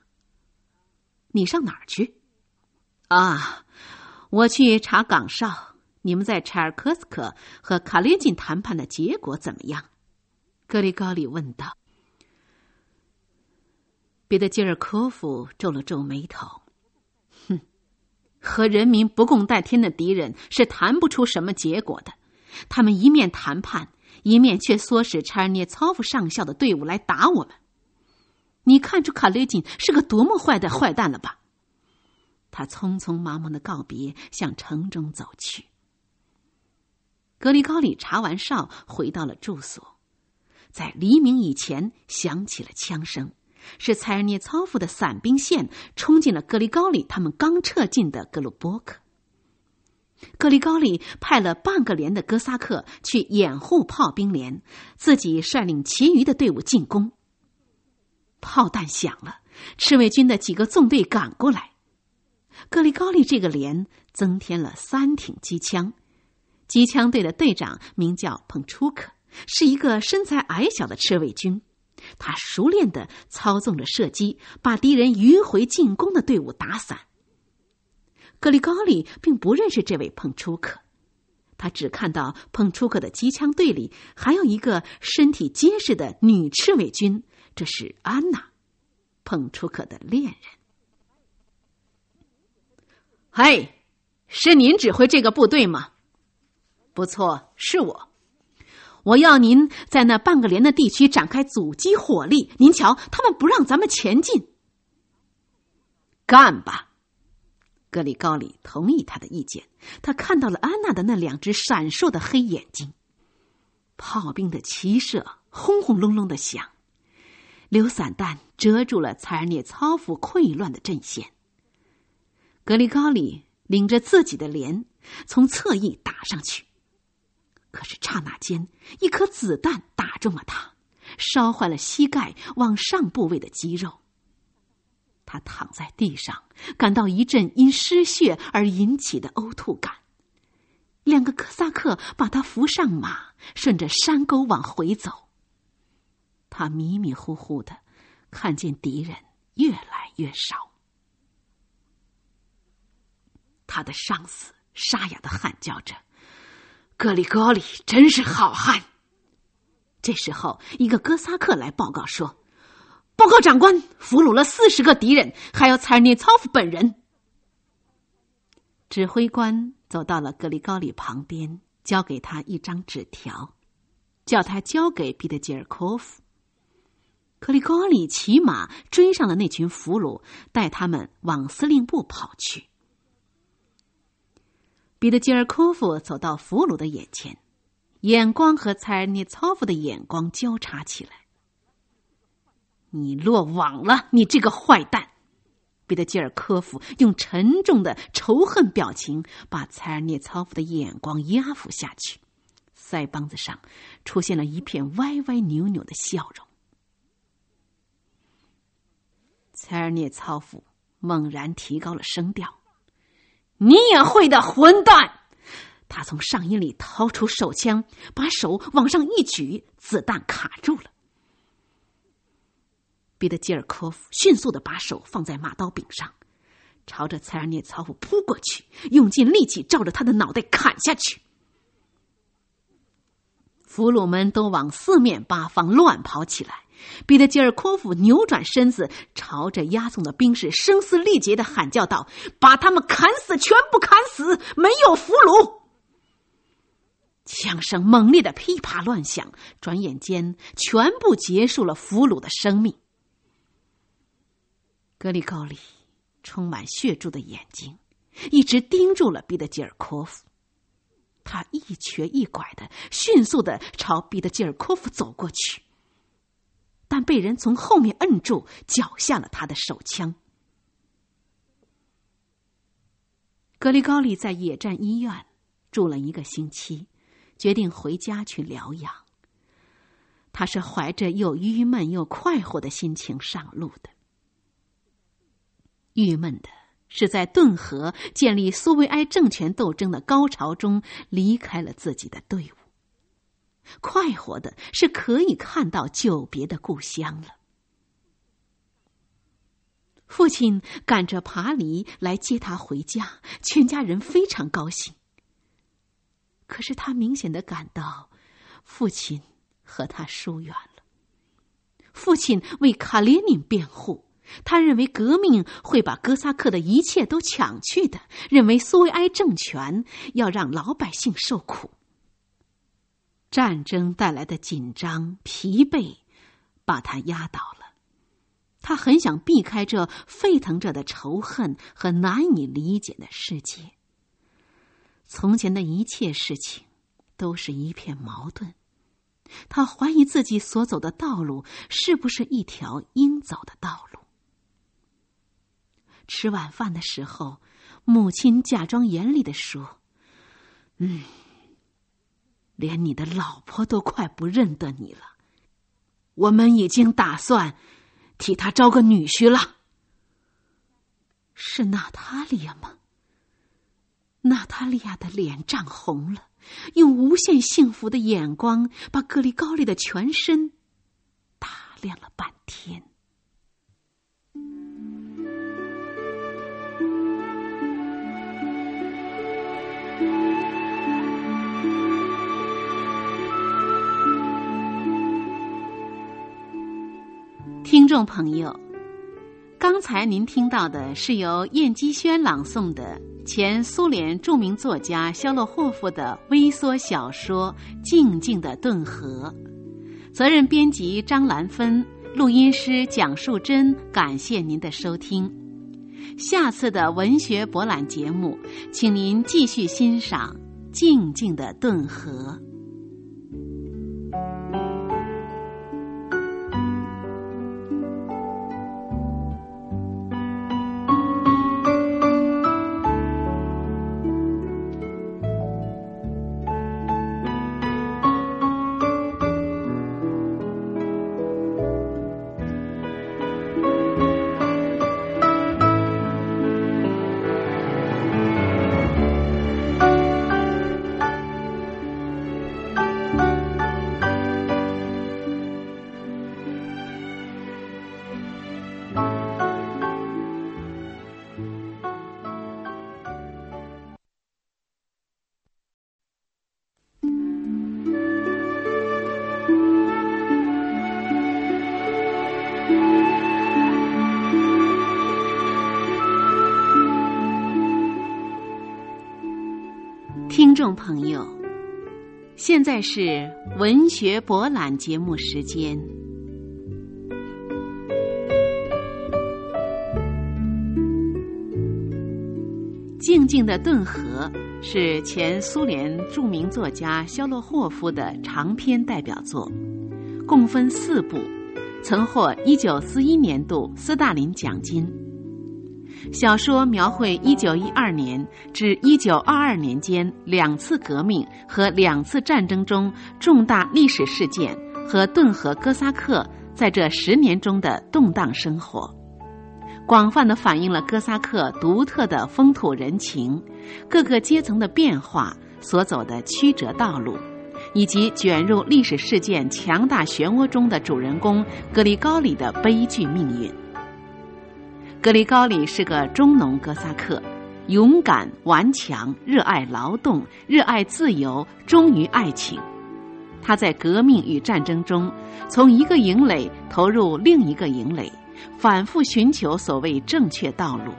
你上哪儿去？啊，我去查岗哨。你们在柴尔科斯克和卡列金谈判的结果怎么样？格里高利问道。彼得基尔科夫皱了皱眉头。哼，和人民不共戴天的敌人是谈不出什么结果的。他们一面谈判，一面却唆使查尔涅曹夫上校的队伍来打我们。你看出卡列金是个多么坏的坏蛋了吧？他匆匆忙忙的告别，向城中走去。格里高利查完哨回到了住所，在黎明以前响起了枪声，是采尔涅曹夫的伞兵线冲进了格里高利他们刚撤进的格鲁波克。格里高利派了半个连的哥萨克去掩护炮兵连，自己率领其余的队伍进攻。炮弹响了，赤卫军的几个纵队赶过来。格里高利这个连增添了三挺机枪，机枪队的队长名叫彭楚克，是一个身材矮小的赤卫军。他熟练地操纵着射击，把敌人迂回进攻的队伍打散。格里高利并不认识这位彭楚克，他只看到彭楚克的机枪队里还有一个身体结实的女赤卫军，这是安娜，彭楚克的恋人。嘿，是您指挥这个部队吗？不错，是我。我要您在那半个连的地区展开阻击火力。您瞧，他们不让咱们前进。干吧！格里高里同意他的意见。他看到了安娜的那两只闪烁的黑眼睛。炮兵的齐射轰轰隆隆的响，流散弹遮住了采尔涅操夫溃乱的阵线。格里高里领着自己的连从侧翼打上去，可是刹那间，一颗子弹打中了他，烧坏了膝盖往上部位的肌肉。他躺在地上，感到一阵因失血而引起的呕吐感。两个科萨克把他扶上马，顺着山沟往回走。他迷迷糊糊的看见敌人越来越少。他的上司沙哑的喊叫着：“格里高里真是好汉！”这时候，一个哥萨克来报告说：“报告长官，俘虏了四十个敌人，还有采尔涅曹夫本人。”指挥官走到了格里高里旁边，交给他一张纸条，叫他交给彼得杰尔科夫。格里高里骑马追上了那群俘虏，带他们往司令部跑去。彼得杰尔科夫走到俘虏的眼前，眼光和采尔涅曹夫的眼光交叉起来。“你落网了，你这个坏蛋！”彼得杰尔科夫用沉重的仇恨表情把采尔涅曹夫的眼光压服下去，腮帮子上出现了一片歪歪扭扭的笑容。采尔涅曹夫猛然提高了声调：“你也会的，混蛋！”他从上衣里掏出手枪，把手往上一举，子弹卡住了。彼得杰尔科夫迅速地把手放在马刀柄上，朝着采尔涅曹夫扑过去，用尽力气照着他的脑袋砍下去。俘虏们都往四面八方乱跑起来。彼得杰尔科夫扭转身子，朝着押送的兵士声嘶力竭地喊叫道：“把他们砍死，全部砍死，没有俘虏！”枪声猛烈地噼啪乱响，转眼间全部结束了俘虏的生命。格里高里充满血柱的眼睛一直盯住了彼得杰尔科夫，他一瘸一拐地迅速地朝彼得杰尔科夫走过去，但被人从后面摁住，缴下了他的手枪。格里高里在野战医院住了一个星期，决定回家去疗养。他是怀着又郁闷又快活的心情上路的。郁闷的是在顿河建立苏维埃政权斗争的高潮中离开了自己的队伍。快活的是可以看到久别的故乡了。父亲赶着爬犁来接他回家，全家人非常高兴。可是他明显地感到，父亲和他疏远了。父亲为卡列宁辩护，他认为革命会把哥萨克的一切都抢去的，认为苏维埃政权要让老百姓受苦。战争带来的紧张、疲惫，把他压倒了。他很想避开这沸腾着的仇恨和难以理解的世界。从前的一切事情都是一片矛盾。他怀疑自己所走的道路是不是一条应走的道路。吃晚饭的时候，母亲假装严厉地说：“嗯。”连你的老婆都快不认得你了，我们已经打算替他招个女婿了。”是娜塔莉亚吗？娜塔莉亚的脸涨红了，用无限幸福的眼光把格里高利的全身打量了半天。听众朋友，刚才您听到的是由燕姬轩朗诵的前苏联著名作家肖洛霍夫的微缩小说《静静的顿河》。责任编辑张兰芬，录音师蒋树珍，感谢您的收听。下次的文学博览节目，请您继续欣赏《静静的顿河》。听众朋友，现在是文学博览节目时间。静静的顿河是前苏联著名作家肖洛霍夫的长篇代表作，共分四部，曾获一九四一年度斯大林奖金。小说描绘一九一二年至一九二二年间两次革命和两次战争中重大历史事件和顿河哥萨克在这十年中的动荡生活，广泛地反映了哥萨克独特的风土人情、各个阶层的变化所走的曲折道路，以及卷入历史事件强大漩涡中的主人公格里高里的悲剧命运。格里高里是个中农哥萨克，勇敢、顽强，热爱劳动，热爱自由，忠于爱情。他在革命与战争中，从一个营垒投入另一个营垒，反复寻求所谓正确道路。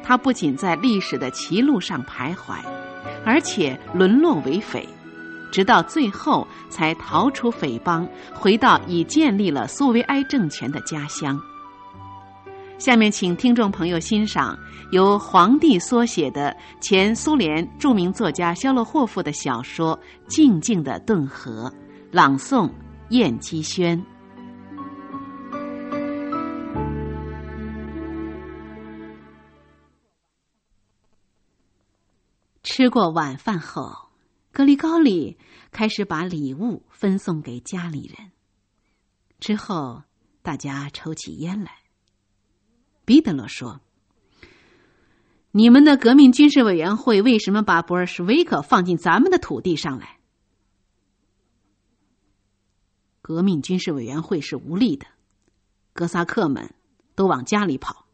他不仅在历史的歧路上徘徊，而且沦落为匪，直到最后才逃出匪帮，回到已建立了苏维埃政权的家乡。下面请听众朋友欣赏由黄帝缩写的前苏联著名作家肖洛霍夫的小说《静静的顿河》，朗诵燕姬轩。吃过晚饭后，格里高里开始把礼物分送给家里人。之后，大家抽起烟来。彼得罗说：“你们的革命军事委员会为什么把博尔什维克放进咱们的土地上来？”革命军事委员会是无力的，哥萨克们都往家里跑。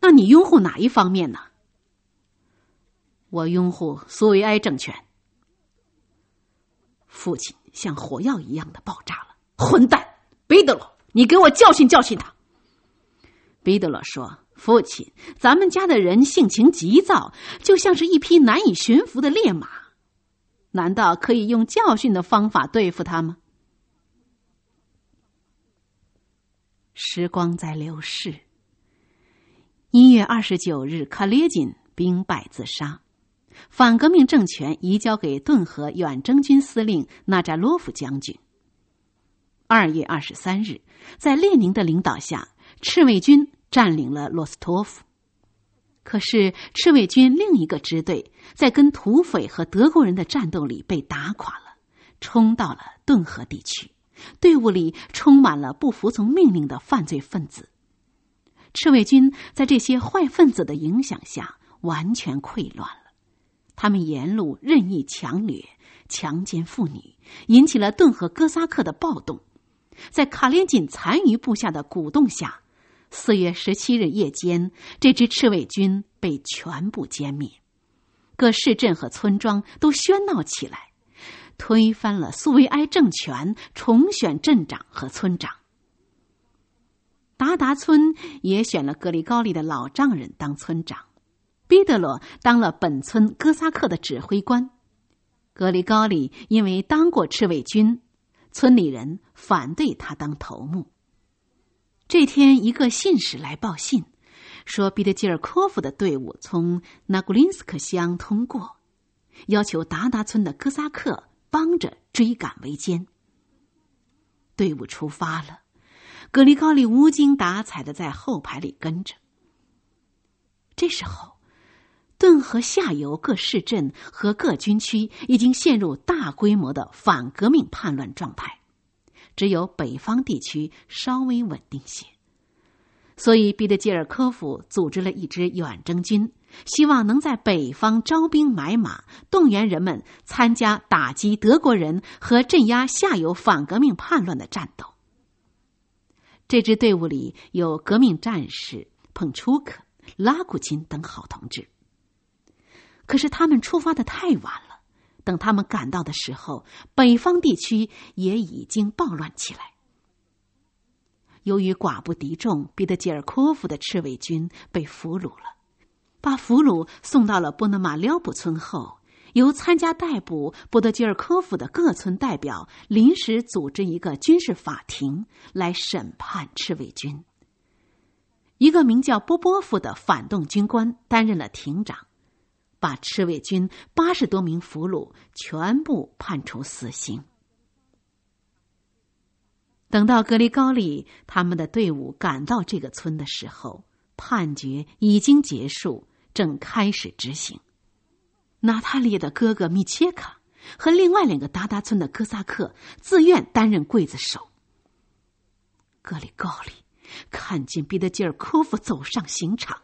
那你拥护哪一方面呢？我拥护苏维埃政权。父亲像火药一样的爆炸了。混蛋，彼得罗，你给我教训教训他。彼得罗说：“父亲，咱们家的人性情急躁，就像是一匹难以驯服的烈马，难道可以用教训的方法对付他吗？”时光在流逝。一月二十九日，卡列金兵败自杀，反革命政权移交给顿河远征军司令纳扎洛夫将军。二月二十三日，在列宁的领导下，赤卫军占领了罗斯托夫，可是赤卫军另一个支队在跟土匪和德国人的战斗里被打垮了，冲到了顿河地区，队伍里充满了不服从命令的犯罪分子。赤卫军在这些坏分子的影响下完全溃乱了，他们沿路任意强掠、强奸妇女，引起了顿河哥萨克的暴动。在卡列金残余部下的鼓动下，四月十七日夜间，这支赤卫军被全部歼灭，各市镇和村庄都喧闹起来，推翻了苏维埃政权，重选镇长和村长。达达村也选了格里高利的老丈人当村长，彼得罗当了本村哥萨克的指挥官。格里高利因为当过赤卫军，村里人反对他当头目。这天，一个信使来报信，说彼得基尔科夫的队伍从纳古林斯克乡通过，要求达达村的哥萨克帮着追赶围歼。队伍出发了，格里高利无精打采的在后排里跟着。这时候，顿河下游各市镇和各军区已经陷入大规模的反革命叛乱状态，只有北方地区稍微稳定些。所以彼得基尔科夫组织了一支远征军，希望能在北方招兵买马，动员人们参加打击德国人和镇压下游反革命叛乱的战斗。这支队伍里有革命战士彭楚克、拉古琴等好同志。可是他们出发的太晚了，等他们赶到的时候，北方地区也已经暴乱起来。由于寡不敌众，彼得捷尔科夫的赤卫军被俘虏了，把俘虏送到了波纳马廖布村后，由参加逮捕波德吉尔科夫的各村代表临时组织一个军事法庭来审判赤卫军。一个名叫波波夫的反动军官担任了庭长，把赤卫军八十多名俘虏全部判处死刑。等到格里高利他们的队伍赶到这个村的时候，判决已经结束，正开始执行。纳塔列的哥哥米切卡和另外两个达达村的哥萨克自愿担任刽子手。格里高利看见彼得基尔科夫走上刑场，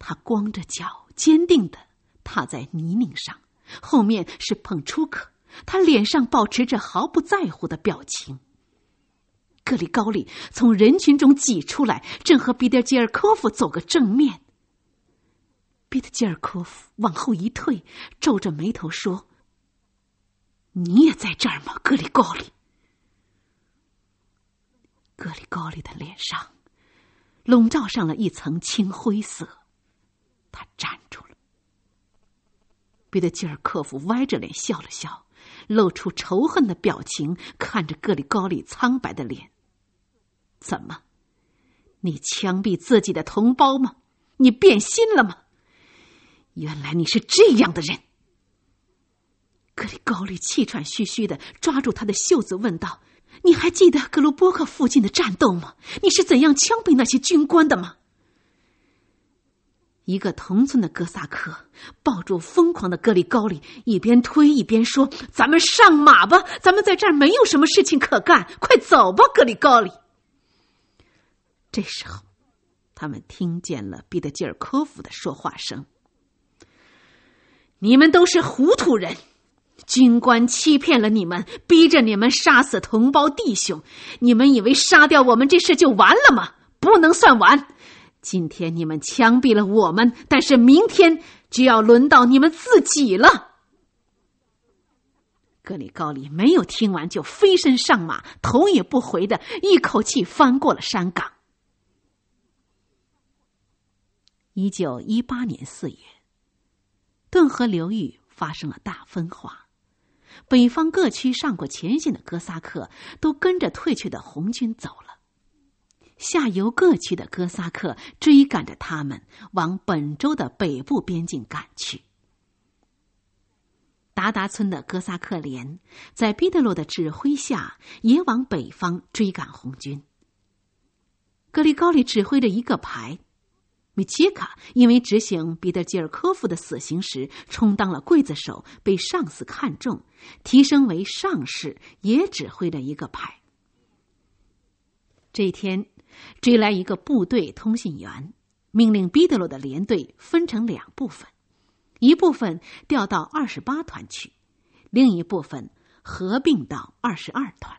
他光着脚坚定地踏在泥泞上，后面是彭楚克，他脸上保持着毫不在乎的表情。格里高利从人群中挤出来，正和彼得基尔科夫走个正面。彼得基尔科夫往后一退，皱着眉头说：“你也在这儿吗，格里高利？”格里高利的脸上笼罩上了一层青灰色，他站住了。彼得基尔科夫歪着脸笑了笑，露出仇恨的表情，看着格里高利苍白的脸。怎么，你枪毙自己的同胞吗？你变心了吗？原来你是这样的人！格里高利气喘吁吁地抓住他的袖子问道：“你还记得格鲁波克附近的战斗吗？你是怎样枪毙那些军官的吗？”一个同村的哥萨克抱住疯狂的格里高利，一边推一边说：“咱们上马吧，咱们在这儿没有什么事情可干，快走吧，格里高利！”这时候，他们听见了彼得基尔科夫的说话声。“你们都是糊涂人，军官欺骗了你们，逼着你们杀死同胞弟兄，你们以为杀掉我们这事就完了吗？不能算完。今天你们枪毙了我们，但是明天就要轮到你们自己了。”格里高利没有听完就飞身上马，头也不回的一口气翻过了山岗。一九一八年四月，顿河流域发生了大分化，北方各区上过前线的哥萨克都跟着退去的红军走了，下游各区的哥萨克追赶着他们往本州的北部边境赶去。达达村的哥萨克连在彼得罗的指挥下也往北方追赶红军。格里高利指挥着一个排，米切卡因为执行彼得基尔科夫的死刑时充当了刽子手，被上司看中，提升为上士，也指挥了一个排。这一天，追来一个部队通信员，命令彼得罗的连队分成两部分，一部分调到二十八团去，另一部分合并到二十二团。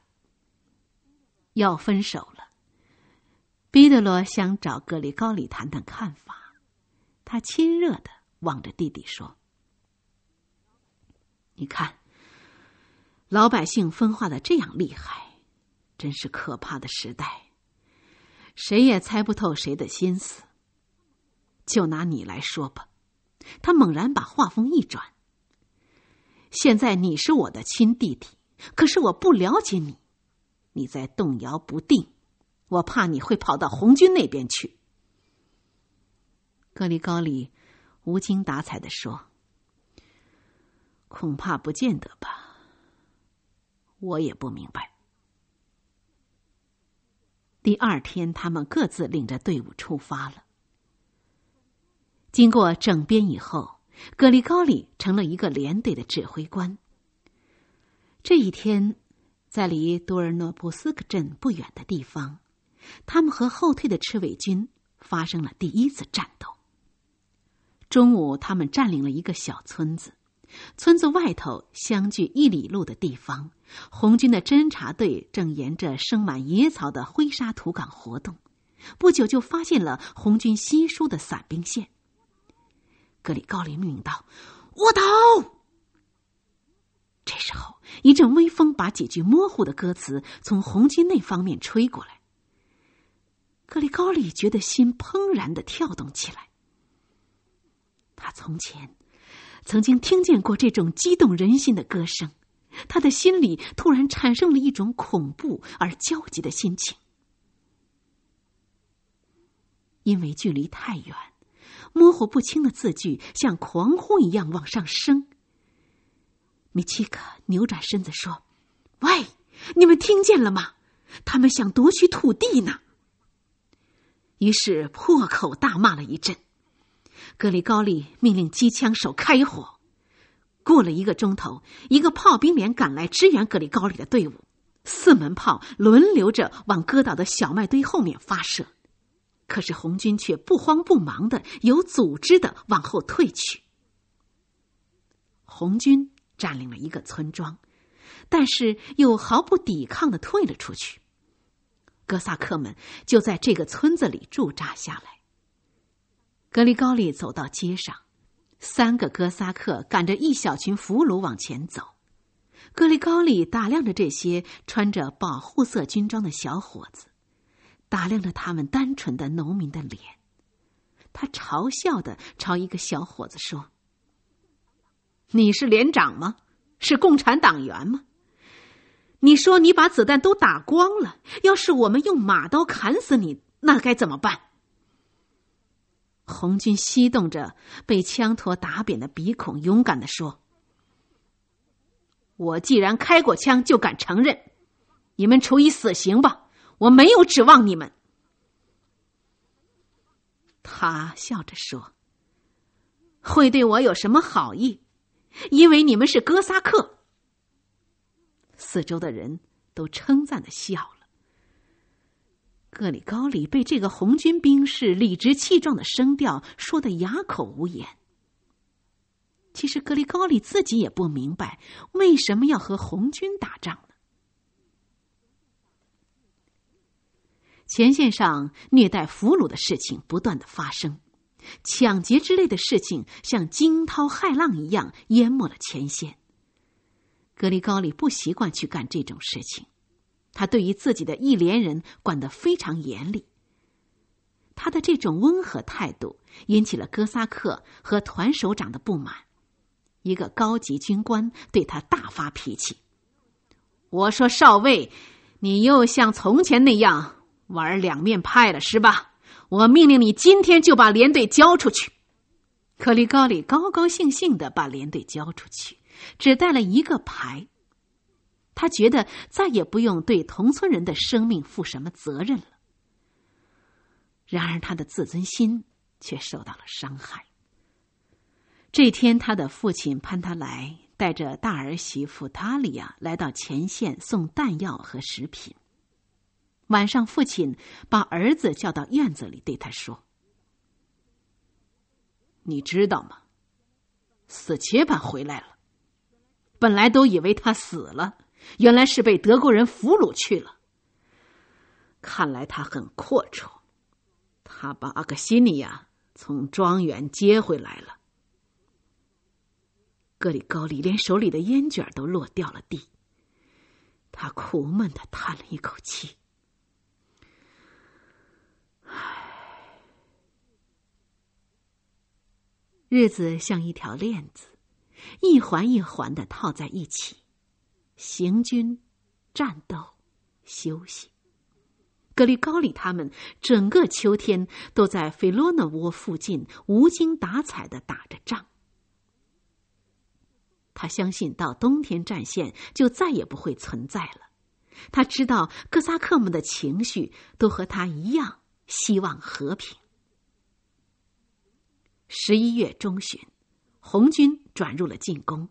要分手了。彼得罗想找格里高利谈谈看法，他亲热地望着弟弟说：“你看，老百姓分化得这样厉害，真是可怕的时代。谁也猜不透谁的心思。就拿你来说吧，他猛然把话锋一转。现在你是我的亲弟弟，可是我不了解你，你在动摇不定，我怕你会跑到红军那边去。格里高里无精打采地说，恐怕不见得吧，我也不明白。第二天，他们各自领着队伍出发了。经过整编以后，格里高里成了一个连队的指挥官。这一天，在离多尔诺布斯克镇不远的地方，他们和后退的赤卫军发生了第一次战斗。中午，他们占领了一个小村子，村子外头相距一里路的地方，红军的侦察队正沿着生满野草的灰沙土岗活动，不久就发现了红军稀疏的散兵线。格里高里命令道：“卧倒！”这时候，一阵微风把几句模糊的歌词从红军那方面吹过来。格里高里觉得心怦然地跳动起来。他从前曾经听见过这种激动人心的歌声，他的心里突然产生了一种恐怖而焦急的心情。因为距离太远，模糊不清的字句像狂呼一样往上升。米奇卡扭转身子说：“喂，你们听见了吗？他们想夺取土地呢。”于是破口大骂了一阵。格里高利命令机枪手开火。过了一个钟头，一个炮兵连赶来支援格里高利的队伍，四门炮轮流着往割倒的小麦堆后面发射。可是红军却不慌不忙的、有组织的往后退去。红军占领了一个村庄，但是又毫不抵抗的退了出去。哥萨克们就在这个村子里驻扎下来。格里高利走到街上，三个哥萨克赶着一小群俘虏往前走。格里高利打量着这些穿着保护色军装的小伙子，打量着他们单纯的农民的脸。他嘲笑地朝一个小伙子说：“你是连长吗？是共产党员吗？你说你把子弹都打光了，要是我们用马刀砍死你，那该怎么办？”红军翕动着被枪托打扁的鼻孔，勇敢地说：“我既然开过枪，就敢承认，你们处以死刑吧，我没有指望你们。”他笑着说：“会对我有什么好意？因为你们是哥萨克。”四周的人都称赞地笑了。格里高里被这个红军兵士理直气壮的声调说得哑口无言。其实格里高里自己也不明白为什么要和红军打仗呢。前线上虐待俘虏的事情不断地发生，抢劫之类的事情像惊涛骇浪一样淹没了前线。格里高里不习惯去干这种事情，他对于自己的一连人管得非常严厉。他的这种温和态度引起了哥萨克和团首长的不满。一个高级军官对他大发脾气：“我说少尉，你又像从前那样玩两面派了是吧？我命令你今天就把连队交出去。”格里高里高高兴兴地把连队交出去，只带了一个排。他觉得再也不用对同村人的生命负什么责任了。然而他的自尊心却受到了伤害。这天，他的父亲潘他来带着大儿媳妇塔利亚来到前线送弹药和食品。晚上，父亲把儿子叫到院子里，对他说：“你知道吗？死切板回来了。本来都以为他死了，原来是被德国人俘虏去了。看来他很阔绰，他把阿克西尼亚从庄园接回来了。”格里高里连手里的烟卷都落掉了地，他苦闷地叹了一口气。日子像一条链子，一环一环地套在一起，行军、战斗、休息。格里高里他们整个秋天都在菲洛纳窝附近无精打采地打着仗。他相信到冬天战线就再也不会存在了。他知道哥萨克们的情绪都和他一样，希望和平。十一月中旬，红军转入了进攻，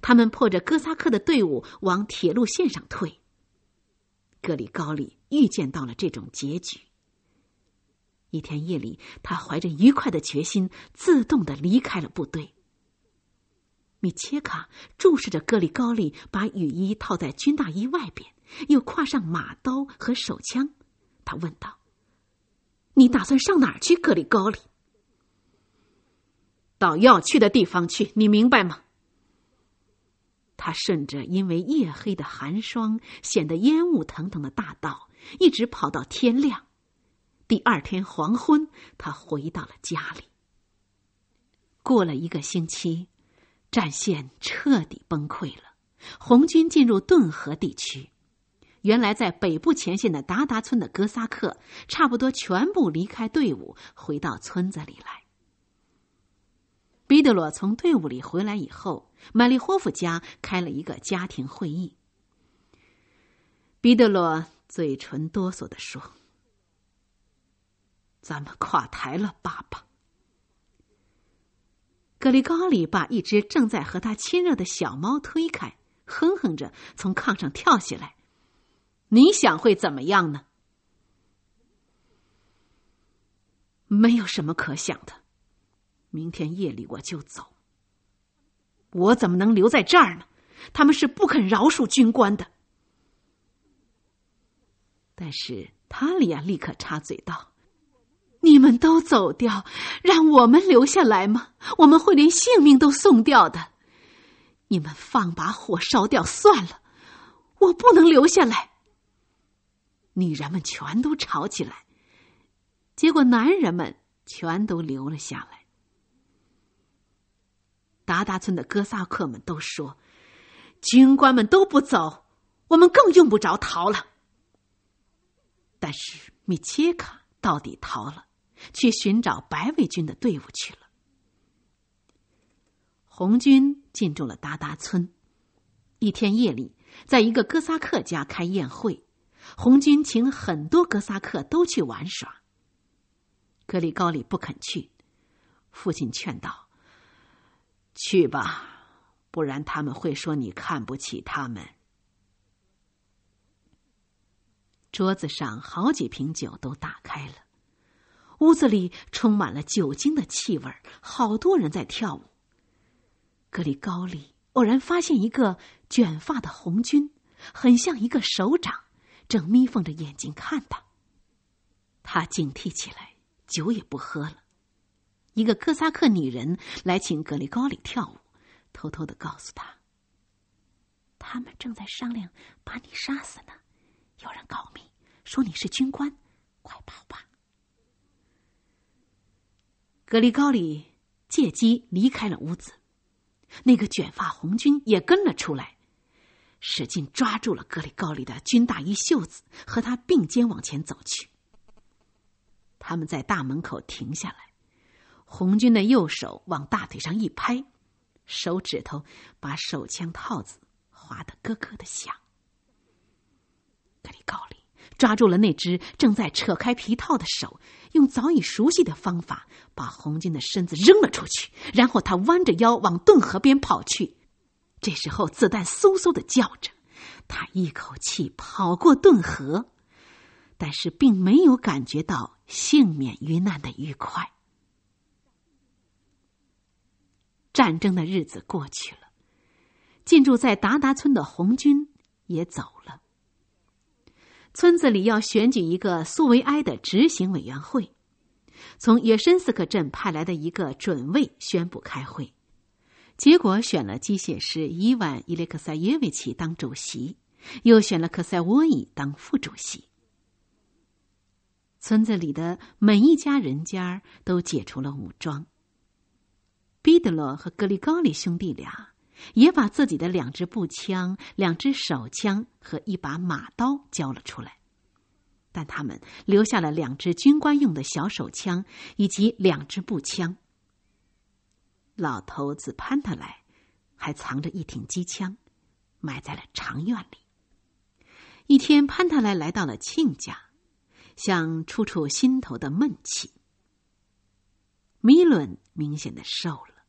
他们迫着哥萨克的队伍往铁路线上退。格里高里预见到了这种结局。一天夜里，他怀着愉快的决心，自动地离开了部队。米切卡注视着格里高利把雨衣套在军大衣外边，又挎上马刀和手枪。他问道：“你打算上哪儿去，格里高利？”“到要去的地方去，你明白吗？”他顺着因为夜黑的寒霜显得烟雾腾腾的大道，一直跑到天亮。第二天黄昏，他回到了家里。过了一个星期，战线彻底崩溃了，红军进入顿河地区。原来在北部前线的达达村的哥萨克差不多全部离开队伍，回到村子里来。彼得罗从队伍里回来以后，麦利霍夫家开了一个家庭会议。彼得罗嘴唇哆嗦地说：“咱们垮台了，爸爸。”格里高里把一只正在和他亲热的小猫推开，哼哼着从炕上跳下来。“你想会怎么样呢？”“没有什么可想的。明天夜里我就走。我怎么能留在这儿呢？他们是不肯饶恕军官的。”但是塔里亚立刻插嘴道：“你们都走掉，让我们留下来吗？我们会连性命都送掉的。你们放把火烧掉算了，我不能留下来。”女人们全都吵起来，结果男人们全都留了下来。达达村的哥萨克们都说：“军官们都不走，我们更用不着逃了。”但是米切卡到底逃了，去寻找白卫军的队伍去了。红军进驻了达达村。一天夜里，在一个哥萨克家开宴会，红军请很多哥萨克都去玩耍。格里高里不肯去，父亲劝道：“去吧，不然他们会说你看不起他们。”桌子上好几瓶酒都打开了，屋子里充满了酒精的气味，好多人在跳舞。格里高利偶然发现一个卷发的红军，很像一个手掌，正眯缝着眼睛看他。他警惕起来，酒也不喝了。一个哥萨克女人来请格里高利跳舞，偷偷地告诉他：“他们正在商量把你杀死呢。有人告密，说你是军官，快跑吧。”格里高里借机离开了屋子，那个卷发红军也跟了出来，使劲抓住了格里高里的军大衣袖子，和他并肩往前走去。他们在大门口停下来，红军的右手往大腿上一拍，手指头把手枪套子划得咯咯的响。格里高里抓住了那只正在扯开皮套的手，用早已熟悉的方法把红军的身子扔了出去，然后他弯着腰往顿河边跑去。这时候子弹嗖嗖地叫着，他一口气跑过顿河，但是并没有感觉到幸免于难的愉快。战争的日子过去了，进驻在达达村的红军也走了。村子里要选举一个苏维埃的执行委员会，从野申斯克镇派来的一个准尉宣布开会，结果选了机械师伊万·伊列克塞耶维奇当主席，又选了克塞沃伊当副主席。村子里的每一家人家都解除了武装。彼得罗和格里高里兄弟俩也把自己的两支步枪、两支手枪和一把马刀交了出来，但他们留下了两支军官用的小手枪以及两支步枪。老头子潘特莱还藏着一挺机枪，埋在了长院里。一天，潘特莱来到了亲家，想出出心头的闷气。米伦明显的瘦了，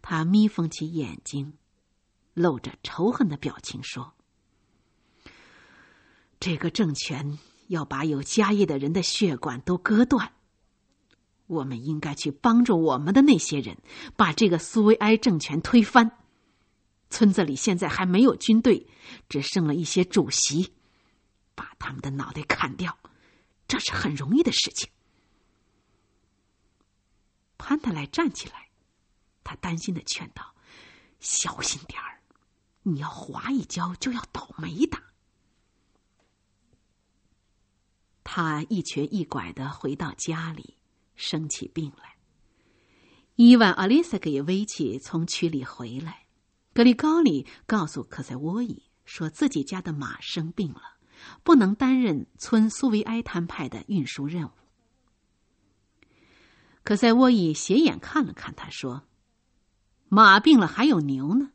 他眯缝起眼睛，露着仇恨的表情说：“这个政权要把有家业的人的血管都割断，我们应该去帮助我们的那些人，把这个苏维埃政权推翻。村子里现在还没有军队，只剩了一些主席，把他们的脑袋砍掉，这是很容易的事情。”潘特莱站起来，他担心地劝道：“小心点儿，你要滑一跤就要倒霉的。”他一瘸一拐地回到家里，生起病来。伊万·阿列塞耶维奇从区里回来，格里高里告诉科塞沃伊说自己家的马生病了，不能担任村苏维埃摊派的运输任务。科塞沃伊斜眼看了看他说：“马病了还有牛呢。”“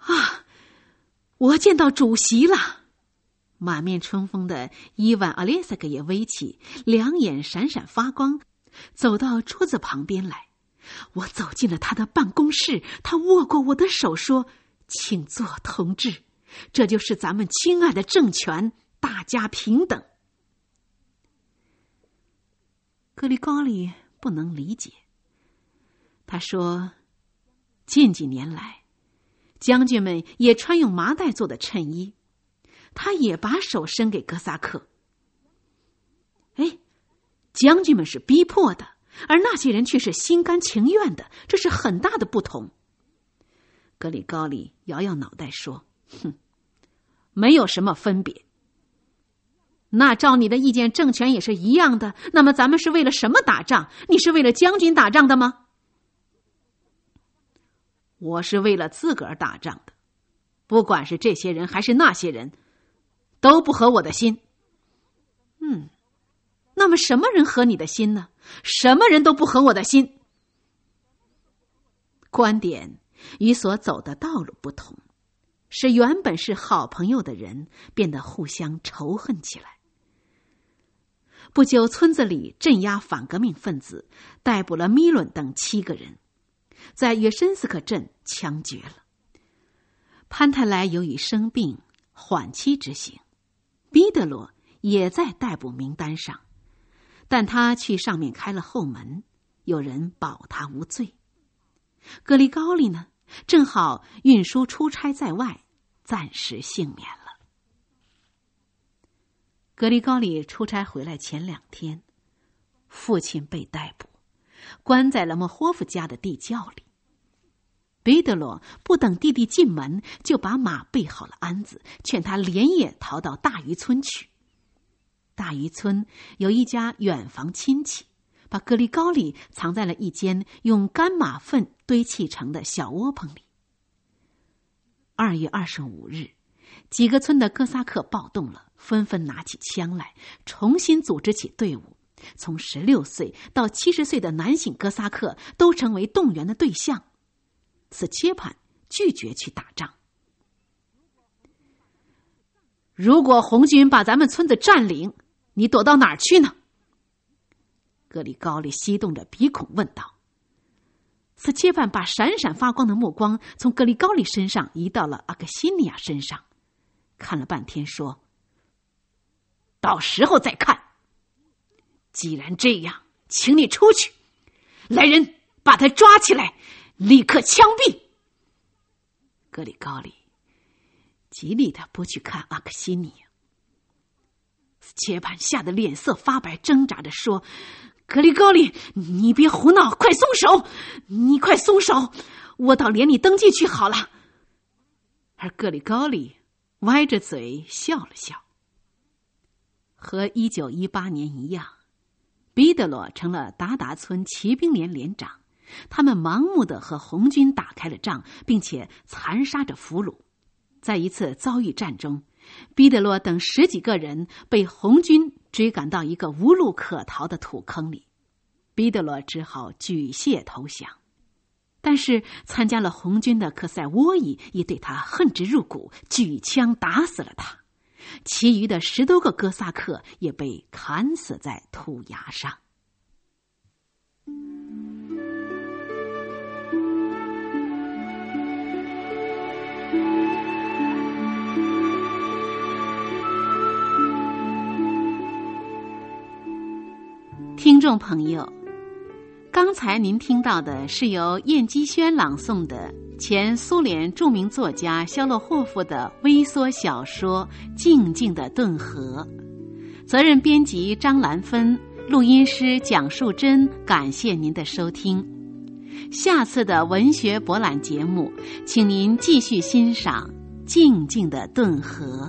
啊，我见到主席了！”满面春风的伊万·阿列塞耶维奇两眼闪闪发光，走到桌子旁边来。我走进了他的办公室，他握过我的手说：“请坐，同志，这就是咱们亲爱的政权，大家平等。”格里高里不能理解。他说：“近几年来，将军们也穿用麻袋做的衬衣。”他也把手伸给哥萨克。哎，将军们是逼迫的，而那些人却是心甘情愿的，这是很大的不同。格里高里摇摇脑袋说：“哼，没有什么分别。那照你的意见，政权也是一样的。那么咱们是为了什么打仗？你是为了将军打仗的吗？”“我是为了自个儿打仗的，不管是这些人还是那些人，都不合我的心。”“嗯，那么什么人合你的心呢？”“什么人都不合我的心。”观点与所走的道路不同，使原本是好朋友的人变得互相仇恨起来。不久，村子里镇压反革命分子，逮捕了米伦等七个人，在约申斯克镇枪决了。潘泰莱由于生病缓期执行，彼得罗也在逮捕名单上，但他去上面开了后门，有人保他无罪。格里高利呢，正好运输出差在外，暂时幸免了。格里高利出差回来前两天，父亲被逮捕，关在了莫霍夫家的地窖里。彼得罗不等弟弟进门，就把马备好了鞍子，劝他连夜逃到大渔村去。大渔村有一家远房亲戚，把格里高里藏在了一间用干马粪堆砌成的小窝棚里。二月二十五日，几个村的哥萨克暴动了，纷纷拿起枪来，重新组织起队伍。从十六岁到七十岁的男性哥萨克都成为动员的对象。此切盘拒绝去打仗。如果红军把咱们村子占领，你躲到哪儿去呢？格里高利激动着鼻孔问道。此切盘把闪闪发光的目光从格里高利身上移到了阿克西尼亚身上，看了半天说：“到时候再看。既然这样，请你出去。来人，把他抓起来，立刻枪毙。”格里高利极力的不去看阿克西尼亚。斯切潘吓得脸色发白，挣扎着说：“格里高利，你别胡闹，快松手！你快松手！我到连里登记去好了。”而格里高利歪着嘴笑了笑。和一九一八年一样，彼得罗成了达达村骑兵连连长，他们盲目地和红军打开了仗，并且残杀着俘虏。在一次遭遇战中，彼得罗等十几个人被红军追赶到一个无路可逃的土坑里，彼得罗只好举械投降。但是参加了红军的克塞沃伊也对他恨之入骨，举枪打死了他。其余的十多个哥萨克也被砍死在土崖上。听众朋友，刚才您听到的是由燕姬轩朗诵的前苏联著名作家肖洛霍夫的微缩小说《静静的顿河》。责任编辑张兰芬，录音师蒋树珍，感谢您的收听。下次的文学博览节目，请您继续欣赏《静静的顿河》。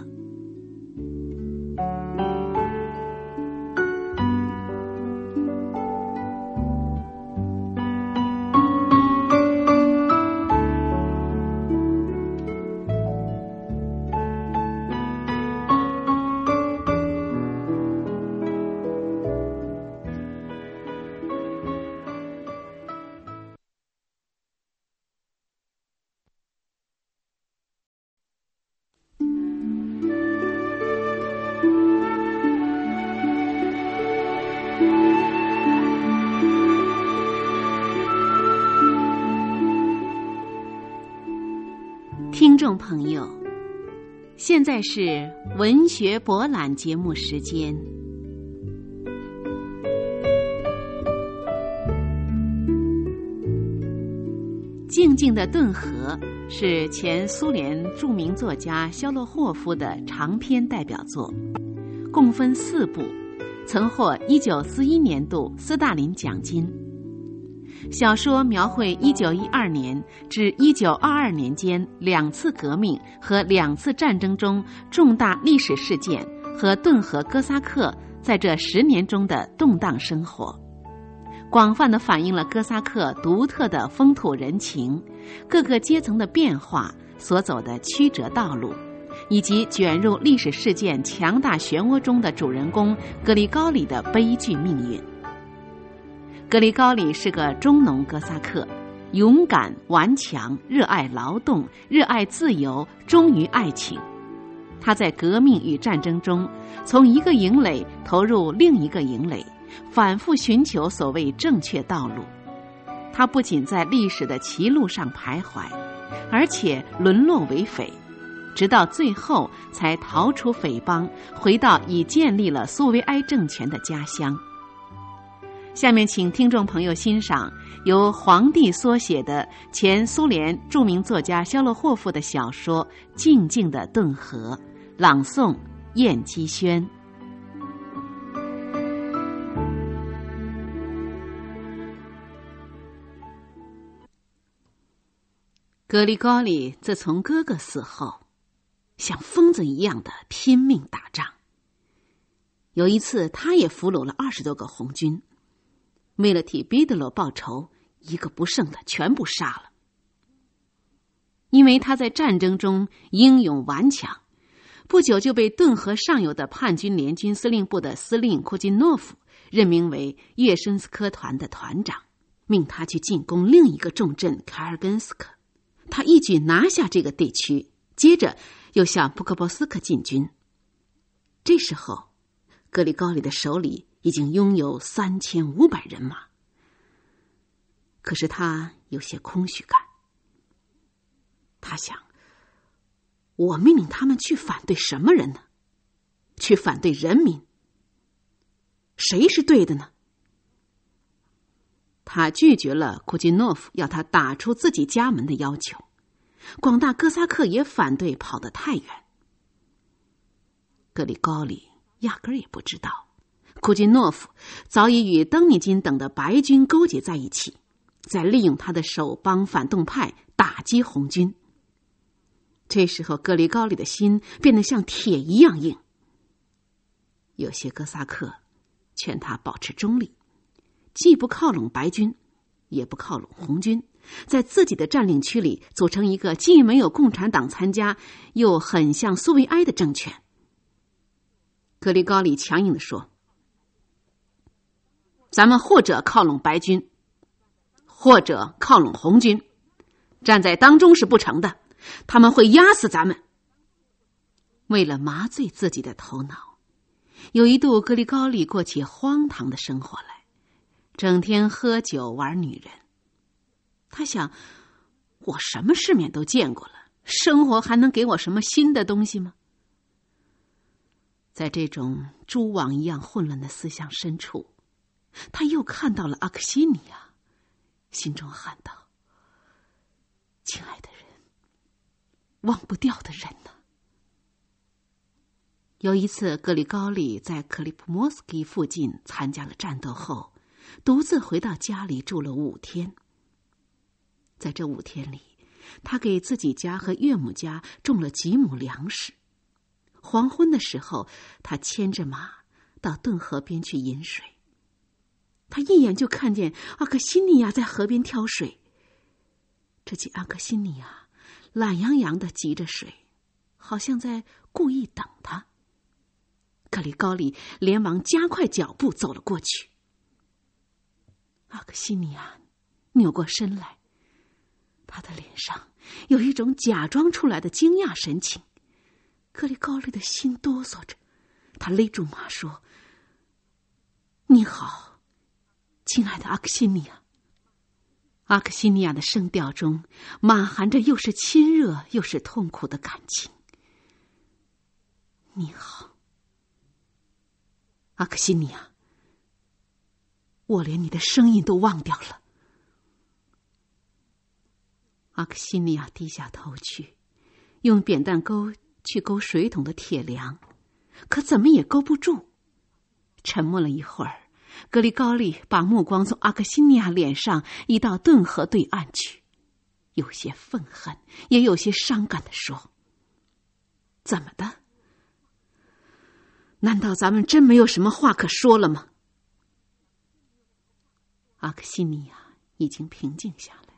听众朋友，现在是文学博览节目时间。静静的顿河是前苏联著名作家肖洛霍夫的长篇代表作，共分四部，曾获一九四一年度斯大林奖金。小说描绘一九一二年至一九二二年间两次革命和两次战争中重大历史事件和顿河哥萨克在这十年中的动荡生活，广泛地反映了哥萨克独特的风土人情、各个阶层的变化所走的曲折道路，以及卷入历史事件强大漩涡中的主人公格里高里的悲剧命运。格里高里是个中农哥萨克，勇敢、顽强，热爱劳动，热爱自由，忠于爱情。他在革命与战争中，从一个营垒投入另一个营垒，反复寻求所谓正确道路。他不仅在历史的歧路上徘徊，而且沦落为匪，直到最后才逃出匪帮，回到已建立了苏维埃政权的家乡。下面请听众朋友欣赏由黄帝缩写的前苏联著名作家肖洛霍夫的小说《静静的顿河》，朗诵燕姬轩。格里高里自从哥哥死后，像疯子一样的拼命打仗。有一次，他也俘虏了二十多个红军。为了替彼得罗报仇，一个不剩的全部杀了。因为他在战争中英勇顽强，不久就被顿河上游的叛军联军司令部的司令库金诺夫任命为叶申斯科团的团长，命他去进攻另一个重镇凯尔根斯克。他一举拿下这个地区，接着又向布克波斯克进军。这时候，格里高里的手里已经拥有三千五百人马，可是他有些空虚感。他想，我命令他们去反对什么人呢？去反对人民。谁是对的呢？他拒绝了库金诺夫要他打出自己家门的要求，广大哥萨克也反对跑得太远。格里高里压根儿也不知道库金诺夫早已与登尼金等的白军勾结在一起，在利用他的手帮反动派打击红军。这时候，格里高里的心变得像铁一样硬。有些哥萨克劝他保持中立，既不靠拢白军，也不靠拢红军，在自己的占领区里组成一个既没有共产党参加，又很像苏维埃的政权。格里高里强硬地说：“咱们或者靠拢白军，或者靠拢红军，站在当中是不成的，他们会压死咱们。”为了麻醉自己的头脑，有一度格里高里过起荒唐的生活来，整天喝酒玩女人。他想，我什么世面都见过了，生活还能给我什么新的东西吗？在这种蛛网一样混乱的思想深处，他又看到了阿克西尼亚，心中喊道：“亲爱的人，忘不掉的人呢？”有一次，格里高利在克里普莫斯基附近参加了战斗后，独自回到家里住了五天。在这五天里，他给自己家和岳母家种了几亩粮食。黄昏的时候，他牵着马到顿河边去饮水。他一眼就看见阿克西尼亚在河边挑水。只见阿克西尼亚懒洋洋地汲着水，好像在故意等他。格里高里连忙加快脚步走了过去。阿克西尼亚扭过身来，他的脸上有一种假装出来的惊讶神情。格里高利的心哆嗦着，他勒住马说：“你好，亲爱的阿克西尼亚。”阿克西尼亚的声调中满含着又是亲热又是痛苦的感情。“你好，阿克西尼亚，我连你的声音都忘掉了。”阿克西尼亚低下头去，用扁担钩去勾水桶的铁梁，可怎么也勾不住。沉默了一会儿，格里高利把目光从阿克西尼亚脸上移到顿河对岸去，有些愤恨，也有些伤感地说：“怎么的？难道咱们真没有什么话可说了吗？”阿克西尼亚已经平静下来。“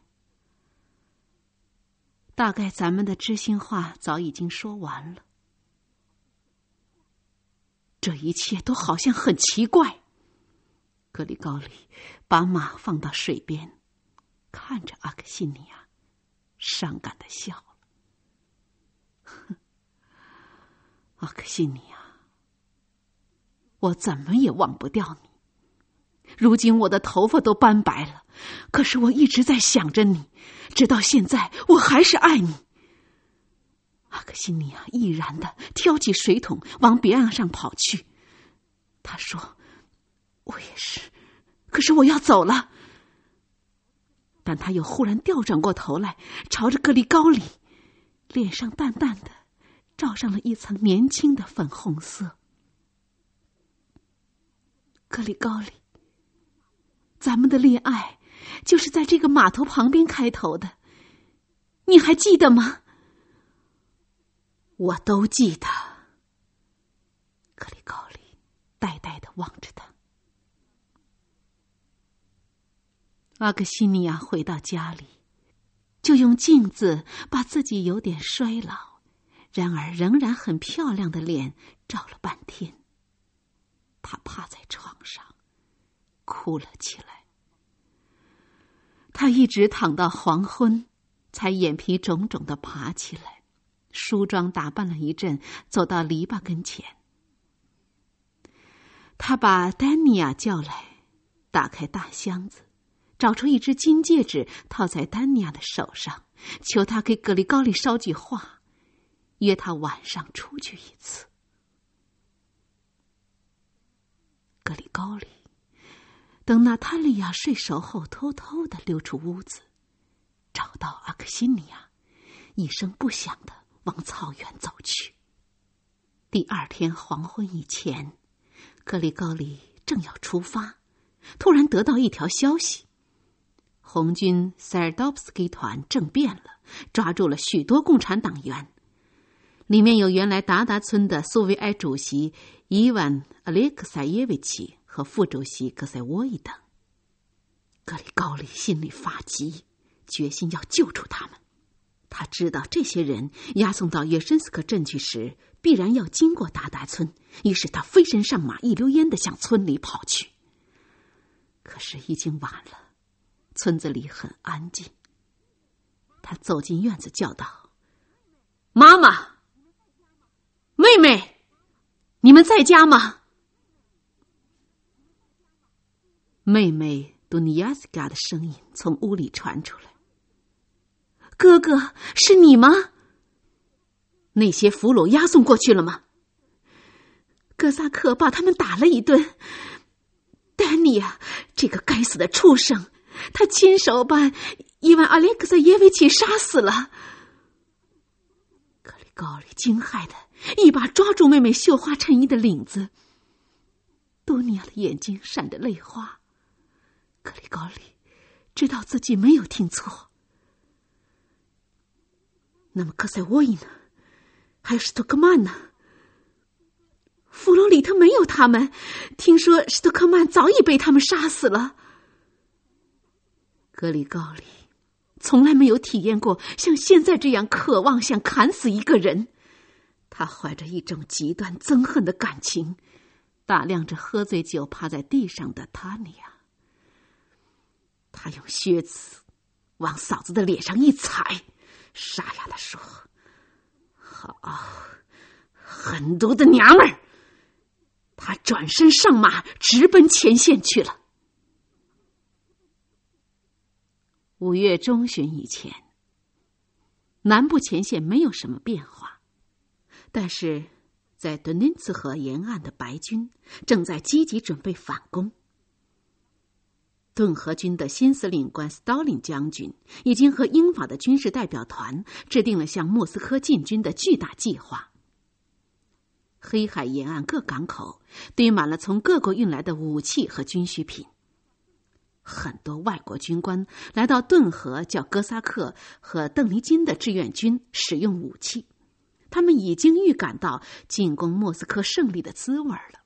大概咱们的知心话早已经说完了。”这一切都好像很奇怪。格里高利把马放到水边，看着阿克西尼亚，伤感地笑了。“阿克西尼亚，我怎么也忘不掉你。如今我的头发都斑白了，可是我一直在想着你，直到现在我还是爱你。”阿克西尼亚毅然地挑起水桶往别岸上跑去。他说：“我也是，可是我要走了。”但他又忽然调转过头来，朝着格里高里，脸上淡淡的罩上了一层年轻的粉红色。“格里高里，咱们的恋爱就是在这个码头旁边开头的，你还记得吗？”“我都记得。”格里高利呆呆地望着他。阿克西尼亚回到家里，就用镜子把自己有点衰老，然而仍然很漂亮的脸照了半天。他趴在床上哭了起来。他一直躺到黄昏，才眼皮肿肿地爬起来，梳妆打扮了一阵，走到篱笆跟前。他把丹尼亚叫来，打开大箱子，找出一只金戒指套在丹尼亚的手上，求他给格里高利捎句话，约他晚上出去一次。格里高利等娜塔莉亚睡熟后，偷偷地溜出屋子，找到阿克西尼亚，一声不响地往草原走去。第二天黄昏以前，格里高利正要出发，突然得到一条消息：红军塞尔道夫斯基团政变了，抓住了许多共产党员，里面有原来达达村的苏维埃主席伊万·阿列克塞耶维奇和副主席格塞沃伊等。格里高利心里发急，决心要救出他们。他知道这些人押送到叶申斯克镇去时，必然要经过达达村，于是他飞身上马，一溜烟地向村里跑去。可是已经晚了，村子里很安静。他走进院子，叫道：“妈妈，妹妹，你们在家吗？”妹妹杜尼亚斯卡的声音从屋里传出来：“哥哥，是你吗？那些俘虏押送过去了吗？哥萨克把他们打了一顿。丹尼啊，这个该死的畜生，他亲手把伊万·阿列克塞耶维奇杀死了。”格里高利惊骇的一把抓住妹妹绣花衬衣的领子。多尼亚的眼睛闪着泪花。格里高利知道自己没有听错。那么科塞沃伊呢？还有史托克曼呢？弗罗里特没有他们，听说史托克曼早已被他们杀死了。格里高利从来没有体验过像现在这样渴望想砍死一个人，他怀着一种极端憎恨的感情，打量着喝醉酒趴在地上的塔尼亚。他用靴子往嫂子的脸上一踩，沙哑地说：“好狠毒的娘们儿！”他转身上马，直奔前线去了。五月中旬以前，南部前线没有什么变化，但是在顿涅茨河沿岸的白军正在积极准备反攻。顿河军的新司令官斯刀林将军已经和英法的军事代表团制定了向莫斯科进军的巨大计划。黑海沿岸各港口堆满了从各国运来的武器和军需品。很多外国军官来到顿河叫哥萨克和邓尼金的志愿军使用武器，他们已经预感到进攻莫斯科胜利的滋味了。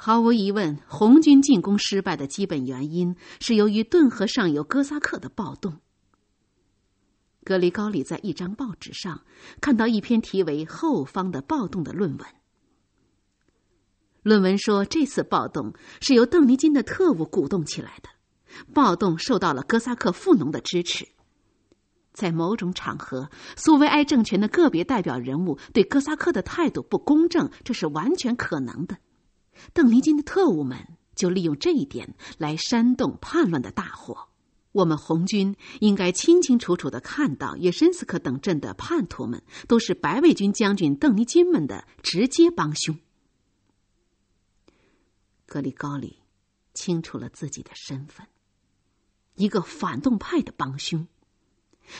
毫无疑问，红军进攻失败的基本原因是由于顿河上游哥萨克的暴动。格里高利在一张报纸上看到一篇题为《后方的暴动》的论文。论文说，这次暴动是由邓尼金的特务鼓动起来的，暴动受到了哥萨克富农的支持。在某种场合，苏维埃政权的个别代表人物对哥萨克的态度不公正，这是完全可能的。邓尼金的特务们就利用这一点来煽动叛乱的大火。我们红军应该清清楚楚地看到，叶申斯克等镇的叛徒们都是白卫军将军邓尼金们的直接帮凶。格里高利清楚了自己的身份，一个反动派的帮凶。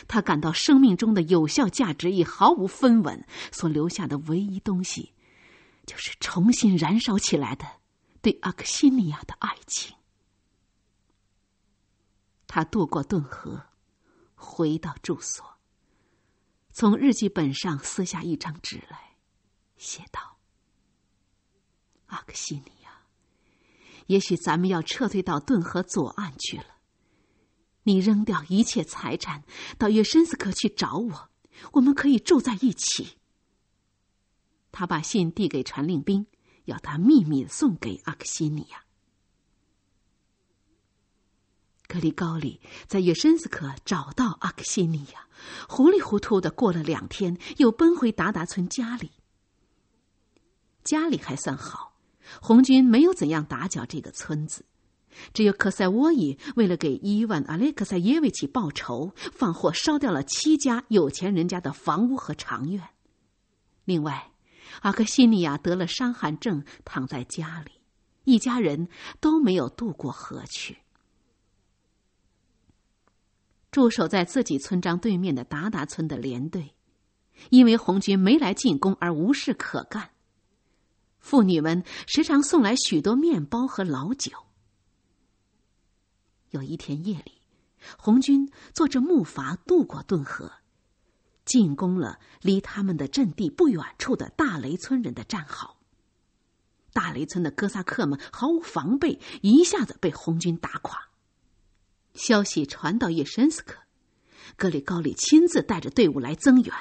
他感到生命中的有效价值已毫无分文，所留下的唯一东西就是重新燃烧起来的对阿克西尼亚的爱情。他渡过顿河，回到住所，从日记本上撕下一张纸来，写道：“阿克西尼亚，也许咱们要撤退到顿河左岸去了。你扔掉一切财产，到叶申斯克去找我，我们可以住在一起。”他把信递给传令兵，要他秘密送给阿克西尼亚。格里高利在叶申斯克找到阿克西尼亚，糊里糊涂地过了两天，又奔回达达村家里。家里还算好，红军没有怎样打搅这个村子，只有科塞沃伊为了给伊万·阿列克塞耶维奇报仇，放火烧掉了七家有钱人家的房屋和长院。另外，阿克西尼亚得了伤寒症，躺在家里，一家人都没有渡过河去。驻守在自己村庄对面的达达村的连队，因为红军没来进攻而无事可干，妇女们时常送来许多面包和老酒。有一天夜里，红军坐着木筏渡过顿河，进攻了离他们的阵地不远处的大雷村人的战壕。大雷村的哥萨克们毫无防备，一下子被红军打垮。消息传到叶申斯克，格里高里亲自带着队伍来增援。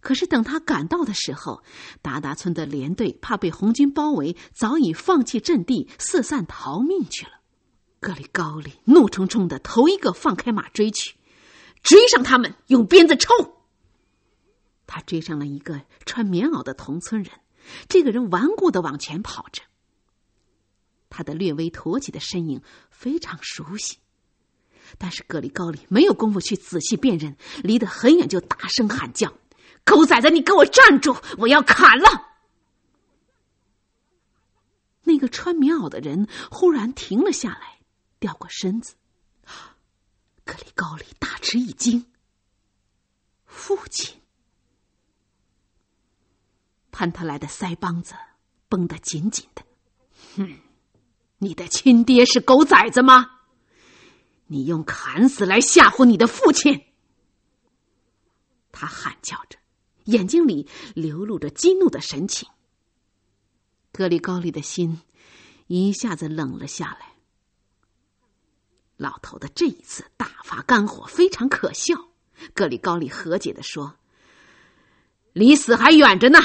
可是等他赶到的时候，达达村的连队怕被红军包围，早已放弃阵地，四散逃命去了。格里高里怒冲冲的头一个放开马追去，追上他们，用鞭子抽。他追上了一个穿棉袄的同村人，这个人顽固地往前跑着，他的略微驼起的身影非常熟悉，但是格里高里没有功夫去仔细辨认，离得很远就大声喊叫：“狗崽子，你给我站住，我要砍了！”那个穿棉袄的人忽然停了下来，掉过身子。格里高里大吃一惊，父亲。潘特莱的腮帮子绷得紧紧的。哼，你的亲爹是狗崽子吗？你用砍死来吓唬你的父亲！他喊叫着，眼睛里流露着激怒的神情。格里高利的心一下子冷了下来。老头的这一次大发肝火非常可笑。格里高利和解地说：“离死还远着呢。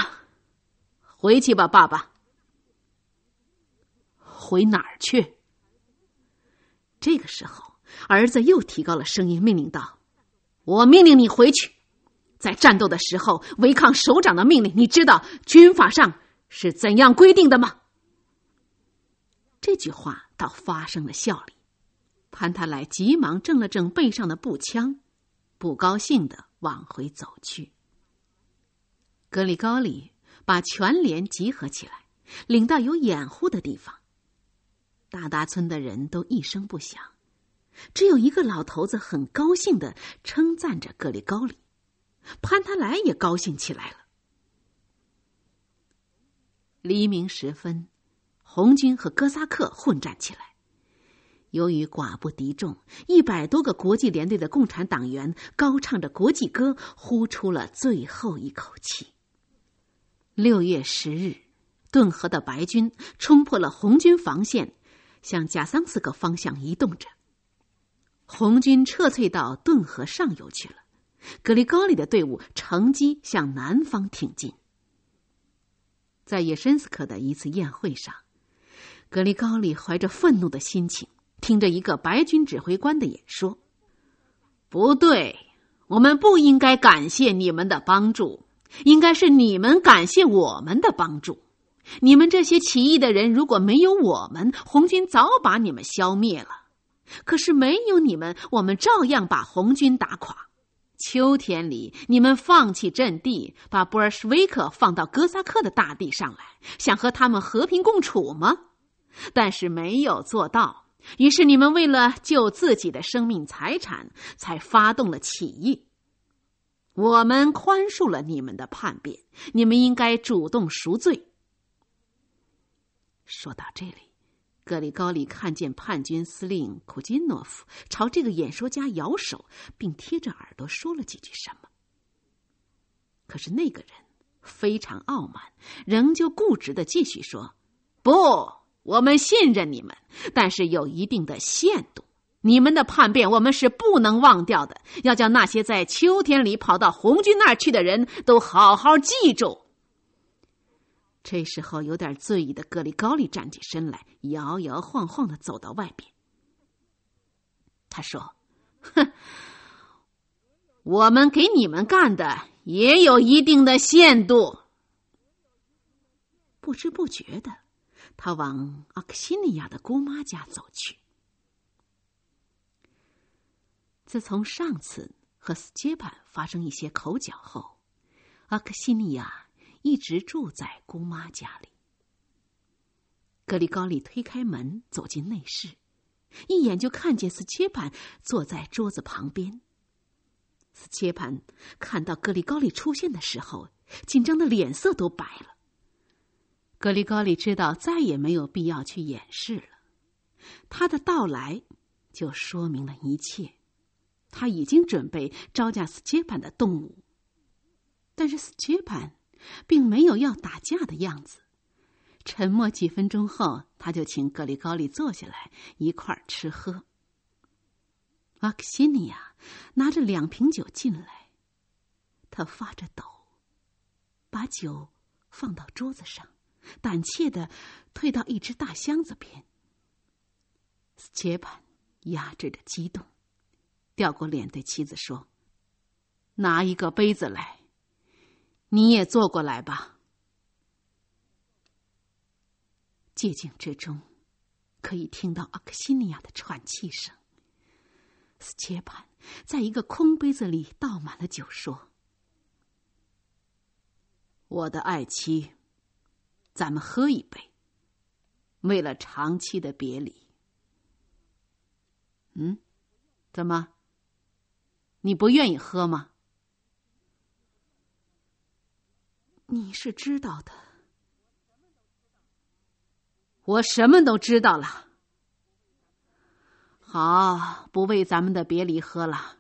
回去吧，爸爸。”回哪儿去？这个时候，儿子又提高了声音，命令道：“我命令你回去。在战斗的时候，违抗首长的命令，你知道军法上是怎样规定的吗？”这句话倒发生了效力。潘塔莱急忙正了正背上的步枪，不高兴地往回走去。格里高里把全连集合起来，领到有掩护的地方。大达村的人都一声不响，只有一个老头子很高兴地称赞着格里高里。潘塔莱也高兴起来了。黎明时分，红军和哥萨克混战起来。由于寡不敌众，一百多个国际联队的共产党员高唱着国际歌，呼出了最后一口气。六月十日，顿河的白军冲破了红军防线，向贾桑斯克方向移动着。红军撤退到顿河上游去了，格里高利的队伍乘机向南方挺进。在叶申斯克的一次宴会上，格里高利怀着愤怒的心情，听着一个白军指挥官的演说。不对，我们不应该感谢你们的帮助，应该是你们感谢我们的帮助。你们这些起义的人，如果没有我们，红军早把你们消灭了。可是没有你们，我们照样把红军打垮。秋天里，你们放弃阵地，把布尔什维克放到哥萨克的大地上来，想和他们和平共处吗？但是没有做到，于是你们为了救自己的生命财产，才发动了起义。我们宽恕了你们的叛变，你们应该主动赎罪。说到这里，格里高利看见叛军司令库金诺夫朝这个演说家摇手，并贴着耳朵说了几句什么。可是那个人非常傲慢，仍旧固执地继续说：“不，我们信任你们，但是有一定的限度。你们的叛变我们是不能忘掉的，要叫那些在秋天里跑到红军那儿去的人都好好记住。”这时候有点醉意的格里高利站起身来，摇摇晃晃地走到外边。他说：“哼，我们给你们干的也有一定的限度。”不知不觉的，他往阿克西尼亚的姑妈家走去。自从上次和斯捷潘发生一些口角后，阿克西尼亚一直住在姑妈家里。格里高利推开门走进内室，一眼就看见斯切潘坐在桌子旁边。斯切潘看到格里高利出现的时候，紧张的脸色都白了。格里高利知道再也没有必要去掩饰了，他的到来就说明了一切。他已经准备招架斯切潘的动武，但是斯切潘并没有要打架的样子，沉默几分钟后，他就请格里高利坐下来一块儿吃喝。瓦克西尼亚拿着两瓶酒进来，他发着抖，把酒放到桌子上，胆怯地退到一只大箱子边。斯切潘压制着激动，掉过脸对妻子说：“拿一个杯子来，你也坐过来吧。”寂静之中，可以听到阿克西尼亚的喘气声。斯切潘在一个空杯子里倒满了酒，说：“我的爱妻，咱们喝一杯，为了长期的别离。”嗯，怎么？你不愿意喝吗？你是知道的。我什么都知道了。好，不为咱们的别离喝了，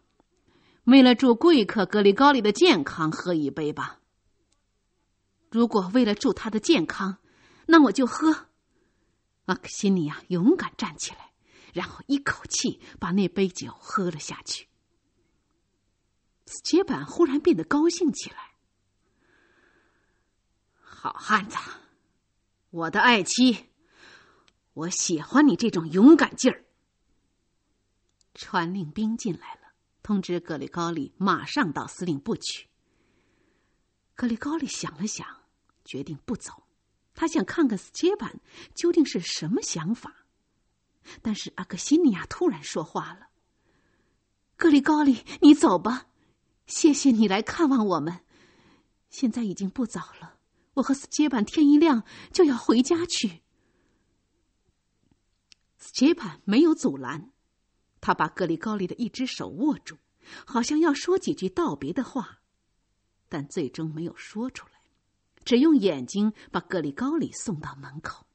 为了祝贵客格里高利的健康喝一杯吧。如果为了祝他的健康，那我就喝。阿克西尼亚勇敢站起来，然后一口气把那杯酒喝了下去。斯杰板忽然变得高兴起来。好汉子，我的爱妻，我喜欢你这种勇敢劲儿。传令兵进来了，通知格里高利马上到司令部去。格里高利想了想，决定不走，他想看看斯杰板究竟是什么想法。但是阿克西尼亚突然说话了：“格里高利，你走吧，谢谢你来看望我们。现在已经不早了，我和斯杰板天一亮就要回家去。”斯杰板没有阻拦，他把格里高利的一只手握住，好像要说几句道别的话，但最终没有说出来，只用眼睛把格里高利送到门口。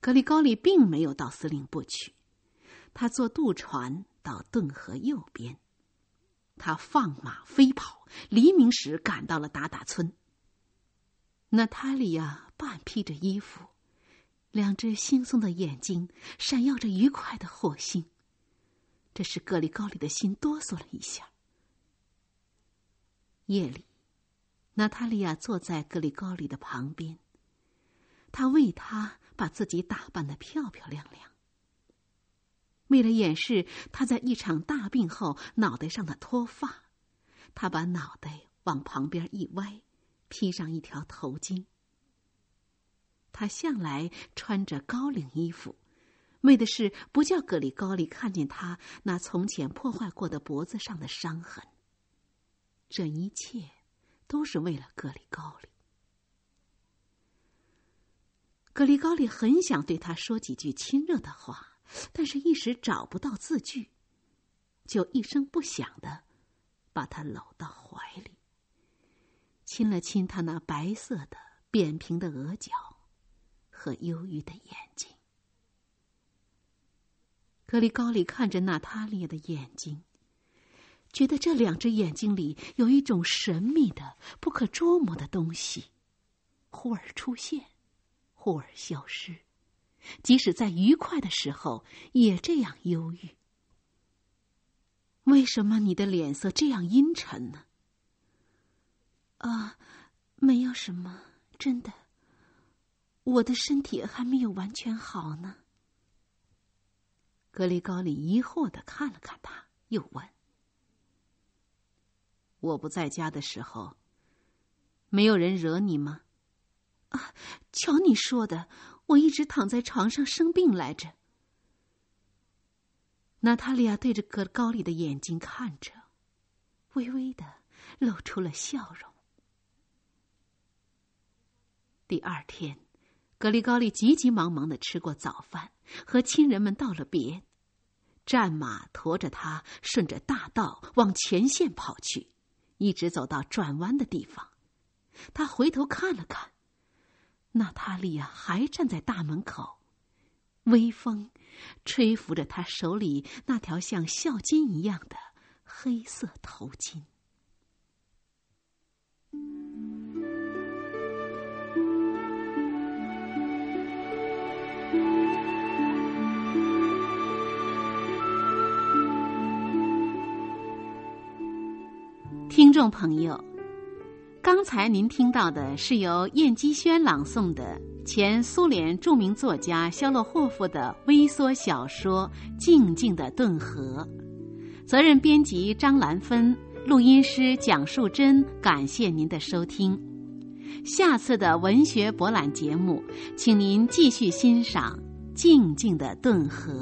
格里高利并没有到司令部去，他坐渡船到顿河右边，他放马飞跑，黎明时赶到了达达村。娜塔莉亚半披着衣服，两只惺忪的眼睛闪耀着愉快的火星，这使格里高利的心哆嗦了一下。夜里，娜塔莉亚坐在格里高利的旁边，他为他把自己打扮得漂漂亮亮。为了掩饰他在一场大病后脑袋上的脱发，他把脑袋往旁边一歪，披上一条头巾。他向来穿着高领衣服，为的是不叫格里高利看见他那从前破坏过的脖子上的伤痕。这一切都是为了格里高利。格里高利很想对他说几句亲热的话，但是一时找不到字句，就一声不响地把他搂到怀里，亲了亲他那白色的扁平的额角和忧郁的眼睛。格里高利看着娜塔莉亚的眼睛，觉得这两只眼睛里有一种神秘的不可捉摸的东西，忽而出现，忽而消失，即使在愉快的时候也这样忧郁。为什么你的脸色这样阴沉呢？啊，没有什么，真的，我的身体还没有完全好呢。格里高利疑惑地看了看他，又问：“我不在家的时候，没有人惹你吗？”啊，瞧你说的，我一直躺在床上生病来着。娜塔莉亚对着格里高利的眼睛看着，微微的露出了笑容。第二天，格里高利急急忙忙的吃过早饭，和亲人们道了别，战马驮着他顺着大道往前线跑去，一直走到转弯的地方，他回头看了看。娜塔莉亚还站在大门口，微风吹拂着她手里那条像孝巾一样的黑色头巾。听众朋友，刚才您听到的是由燕姬轩朗诵的前苏联著名作家肖洛霍夫的微缩小说《静静的顿河》。责任编辑张兰芬，录音师蒋树珍，感谢您的收听。下次的文学博览节目，请您继续欣赏《静静的顿河》。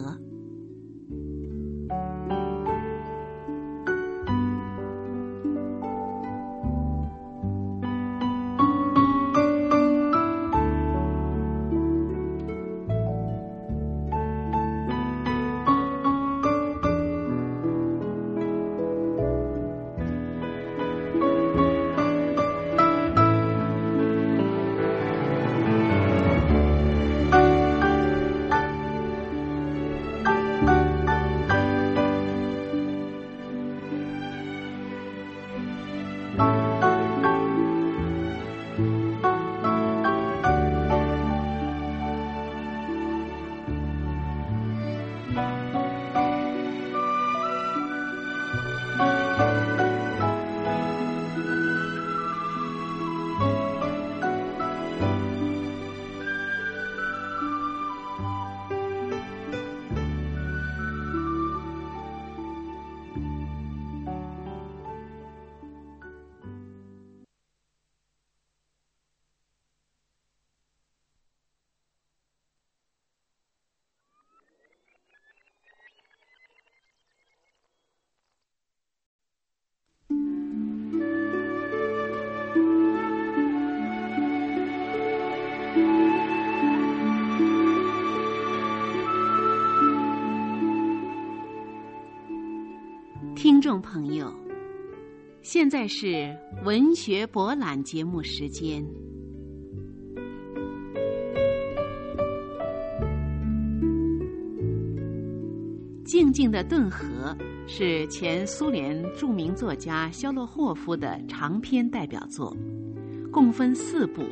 听众朋友，现在是文学博览节目时间。静静的顿河是前苏联著名作家肖洛霍夫的长篇代表作，共分四部，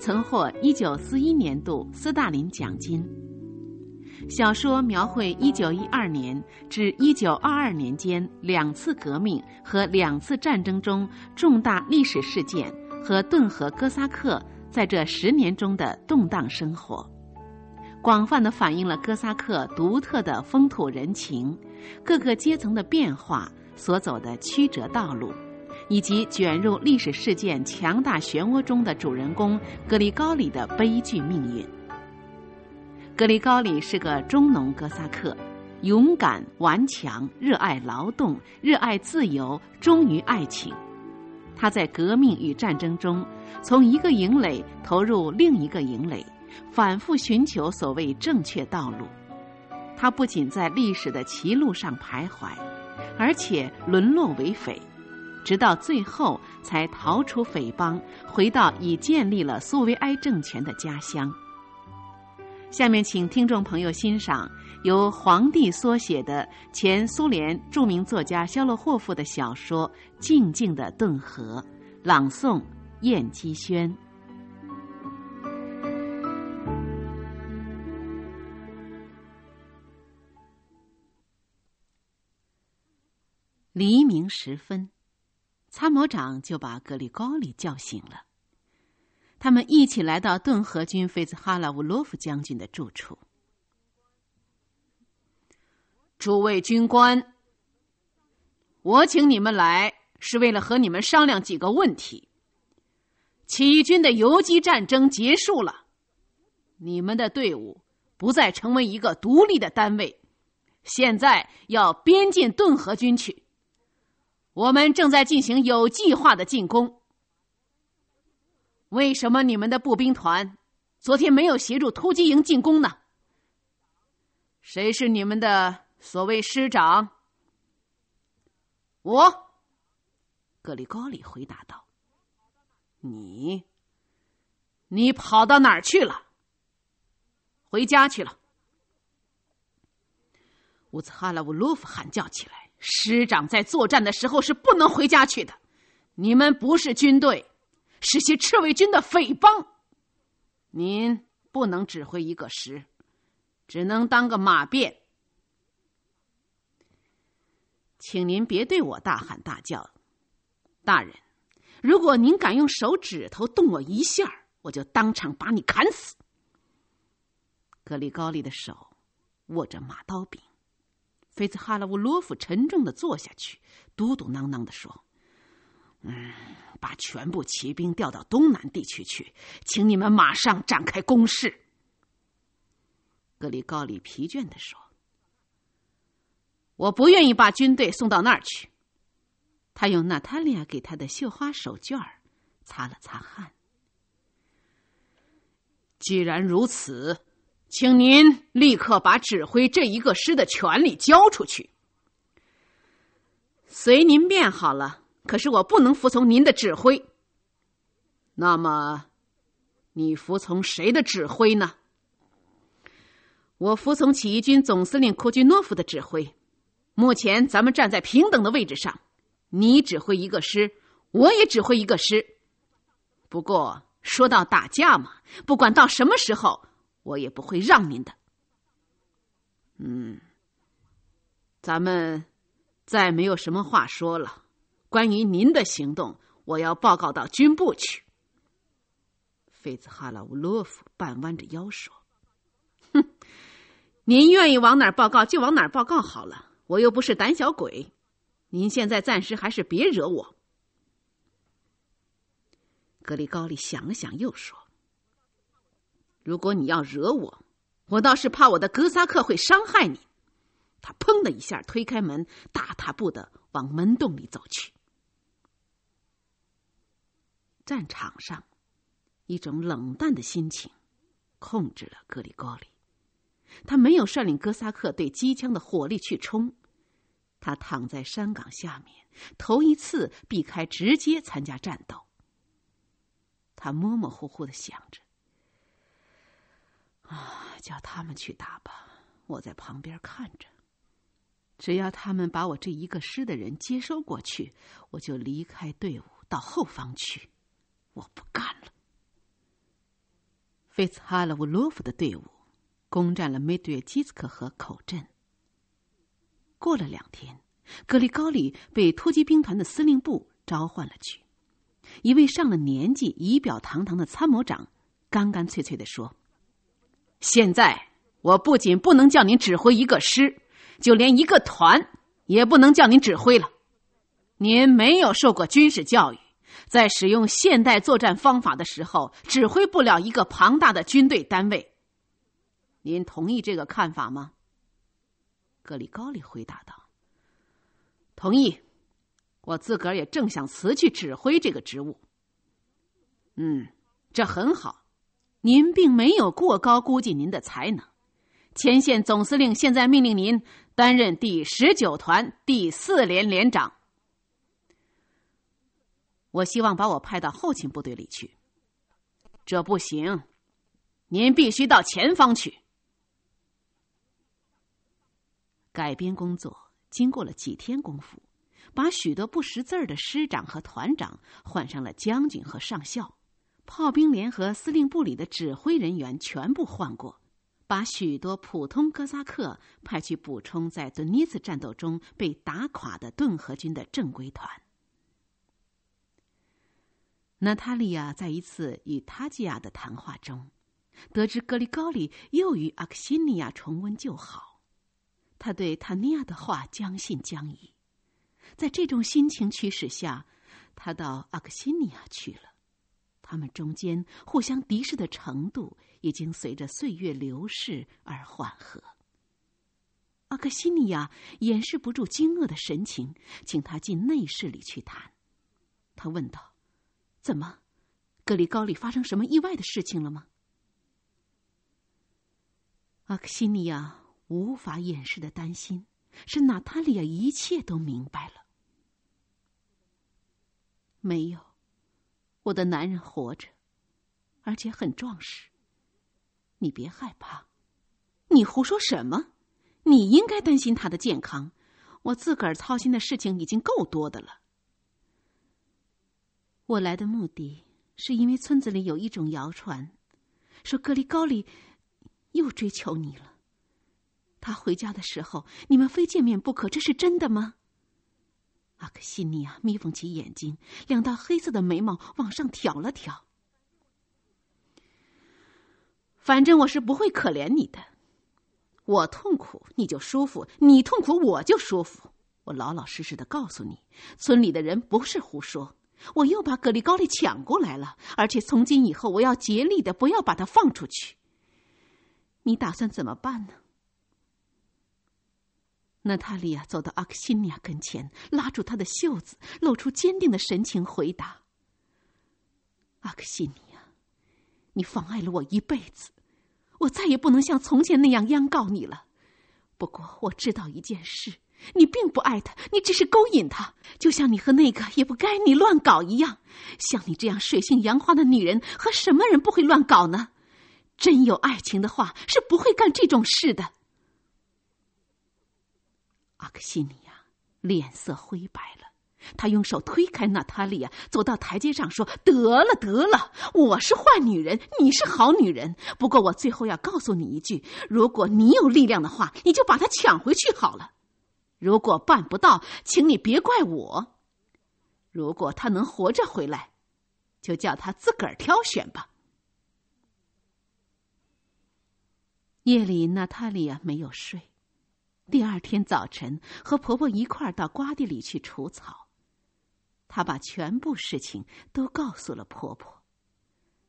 曾获一九四一年度斯大林奖金。小说描绘一九一二年至一九二二年间两次革命和两次战争中重大历史事件和顿河哥萨克在这十年中的动荡生活，广泛地反映了哥萨克独特的风土人情、各个阶层的变化所走的曲折道路，以及卷入历史事件强大漩涡中的主人公格里高里的悲剧命运。格里高里是个中农哥萨克，勇敢、顽强，热爱劳动，热爱自由，忠于爱情。他在革命与战争中，从一个营垒投入另一个营垒，反复寻求所谓正确道路。他不仅在历史的歧路上徘徊，而且沦落为匪，直到最后才逃出匪帮，回到已建立了苏维埃政权的家乡。下面请听众朋友欣赏由黄帝缩写的前苏联著名作家肖洛霍夫的小说《静静的顿河》，朗诵燕姬轩。黎明时分，参谋长就把格里高里叫醒了。他们一起来到顿河军菲兹哈拉乌洛夫将军的住处。诸位军官，我请你们来是为了和你们商量几个问题。起义军的游击战争结束了，你们的队伍不再成为一个独立的单位，现在要编进顿河军去。我们正在进行有计划的进攻。为什么你们的步兵团昨天没有协助突击营进攻呢？谁是你们的所谓师长？我，格里高里回答道。你，你跑到哪儿去了？回家去了。乌兹哈拉乌洛夫喊叫起来，师长在作战的时候是不能回家去的，你们不是军队，是些赤卫军的匪帮，您不能指挥一个师，只能当个马便。请您别对我大喊大叫，大人，如果您敢用手指头动我一下，我就当场把你砍死。格里高利的手握着马刀柄，菲茨哈拉乌洛夫沉重地坐下去，嘟嘟囔囔地说：嗯，把全部骑兵调到东南地区去，请你们马上展开攻势。格里高利疲倦地说：我不愿意把军队送到那儿去。他用娜塔莉亚给他的绣花手绢擦了擦汗。既然如此，请您立刻把指挥这一个师的权力交出去。随您便好了，可是我不能服从您的指挥。那么，你服从谁的指挥呢？我服从起义军总司令库居诺夫的指挥。目前咱们站在平等的位置上，你指挥一个师，我也指挥一个师。不过，说到打架嘛，不管到什么时候，我也不会让您的。嗯，咱们再没有什么话说了。关于您的行动，我要报告到军部去。菲茨哈拉乌洛夫半弯着腰说：哼，您愿意往哪儿报告就往哪儿报告好了，我又不是胆小鬼。您现在暂时还是别惹我。格里高利想了想又说：如果你要惹我，我倒是怕我的哥萨克会伤害你。他砰的一下推开门，大踏步的往门洞里走去。战场上，一种冷淡的心情控制了格里高利。他没有率领哥萨克对机枪的火力去冲，他躺在山岗下面，头一次避开直接参加战斗。他模模糊糊的想着，啊，叫他们去打吧，我在旁边看着。只要他们把我这一个师的人接收过去，我就离开队伍到后方去。我不干了。菲茨哈拉乌洛夫的队伍攻占了梅杜耶基斯克河口镇。过了两天，格里高利被突击兵团的司令部召唤了去。一位上了年纪、仪表堂堂的参谋长干干脆脆地说：现在我不仅不能叫您指挥一个师，就连一个团也不能叫您指挥了。您没有受过军事教育，在使用现代作战方法的时候，指挥不了一个庞大的军队单位。您同意这个看法吗？格里高利回答道：同意，我自个儿也正想辞去指挥这个职务。嗯，这很好。您并没有过高估计您的才能。前线总司令现在命令您担任第十九团第四连连长。我希望把我派到后勤部队里去。这不行，您必须到前方去。改编工作经过了几天功夫，把许多不识字儿的师长和团长换上了将军和上校。炮兵连和司令部里的指挥人员全部换过，把许多普通哥萨克派去补充在顿涅茨战斗中被打垮的顿河军的正规团。娜塔莉亚在一次与塔吉亚的谈话中，得知格里高利又与阿克西尼亚重温旧好，他对塔尼亚的话将信将疑。在这种心情驱使下，他到阿克西尼亚去了。他们中间互相敌视的程度已经随着岁月流逝而缓和。阿克西尼亚掩饰不住惊愕的神情，请他进内室里去谈。他问道：怎么，格里高利发生什么意外的事情了吗？阿克西尼亚无法掩饰的担心，是娜塔莉亚一切都明白了。没有。我的男人活着，而且很壮实。你别害怕。你胡说什么？你应该担心他的健康，我自个儿操心的事情已经够多的了。我来的目的是因为村子里有一种谣传，说格里高利又追求你了。他回家的时候，你们非见面不可，这是真的吗？阿克西尼亚眯缝起眼睛，两道黑色的眉毛往上挑了挑。反正我是不会可怜你的，我痛苦你就舒服，你痛苦我就舒服。我老老实实的告诉你，村里的人不是胡说。我又把格里高利抢过来了，而且从今以后我要竭力的不要把他放出去。你打算怎么办呢？娜塔莉亚走到阿克西尼亚跟前，拉住她的袖子，露出坚定的神情回答：阿克西尼亚，你妨碍了我一辈子，我再也不能像从前那样央告你了。不过我知道一件事，你并不爱他，你只是勾引他，就像你和那个也不该你乱搞一样。像你这样水性杨花的女人，和什么人不会乱搞呢？真有爱情的话，是不会干这种事的。阿克西尼亚脸色灰白了，她用手推开娜塔莉亚，走到台阶上说：得了得了，我是坏女人，你是好女人。不过我最后要告诉你一句，如果你有力量的话，你就把她抢回去好了。如果办不到，请你别怪我。如果他能活着回来，就叫他自个儿挑选吧。夜里娜塔莉亚没有睡，第二天早晨和婆婆一块儿到瓜地里去除草。她把全部事情都告诉了婆婆。